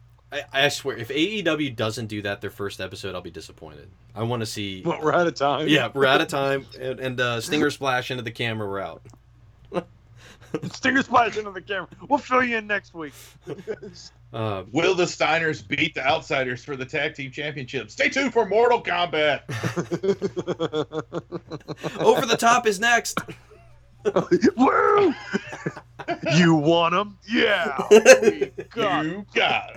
I swear, if AEW doesn't do that their first episode, I'll be disappointed. I want to see... Well, we're out of time. Yeah, we're out of time. And Stinger Splash into the camera, we're out. Stinger Splash into the camera. We'll fill you in next week. Will the Steiners beat the Outsiders for the Tag Team Championship? Stay tuned for Mortal Kombat. Over the Top is next. Woo! You want them? Yeah. We got you got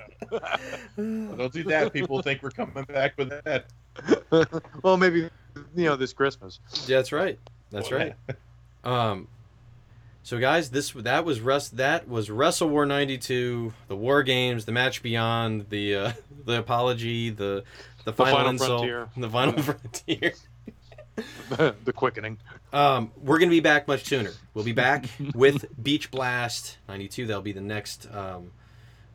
them. Don't do that. People think we're coming back with that. Well, maybe, you know, this Christmas. Yeah, that's right. That's right. So guys, that was Wrestle War 92, the War Games, the Match Beyond, the Apology, the final insult, frontier. The final frontier, the quickening. We're gonna be back much sooner. We'll be back with Beach Blast 92. That'll be the next. That'll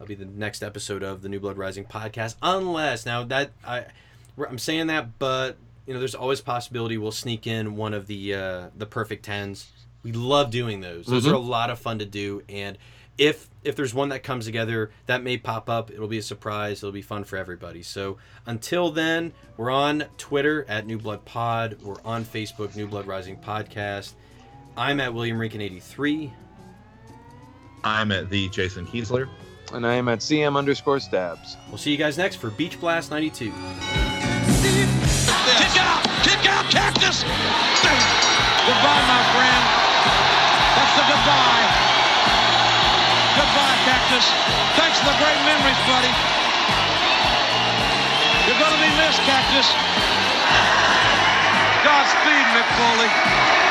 be the next episode of the New Blood Rising podcast. Unless now that I'm saying that, but you know, there's always a possibility we'll sneak in one of the Perfect Tens. We love doing those. Those are a lot of fun to do, and if there's one that comes together, that may pop up. It'll be a surprise. It'll be fun for everybody. So until then, we're on Twitter at New Blood Pod. We're on Facebook, New Blood Rising Podcast. I'm at William Rinkin 83. I'm at the Jason Kiesler. And I am at CM_stabs. We'll see you guys next for Beach Blast 92. Kick out! Kick out, Cactus! Goodbye, my friend. That's the goodbye. Goodbye, Cactus. Thanks for the great memories, buddy. You're going to be missed, Cactus. Godspeed, Mick Foley.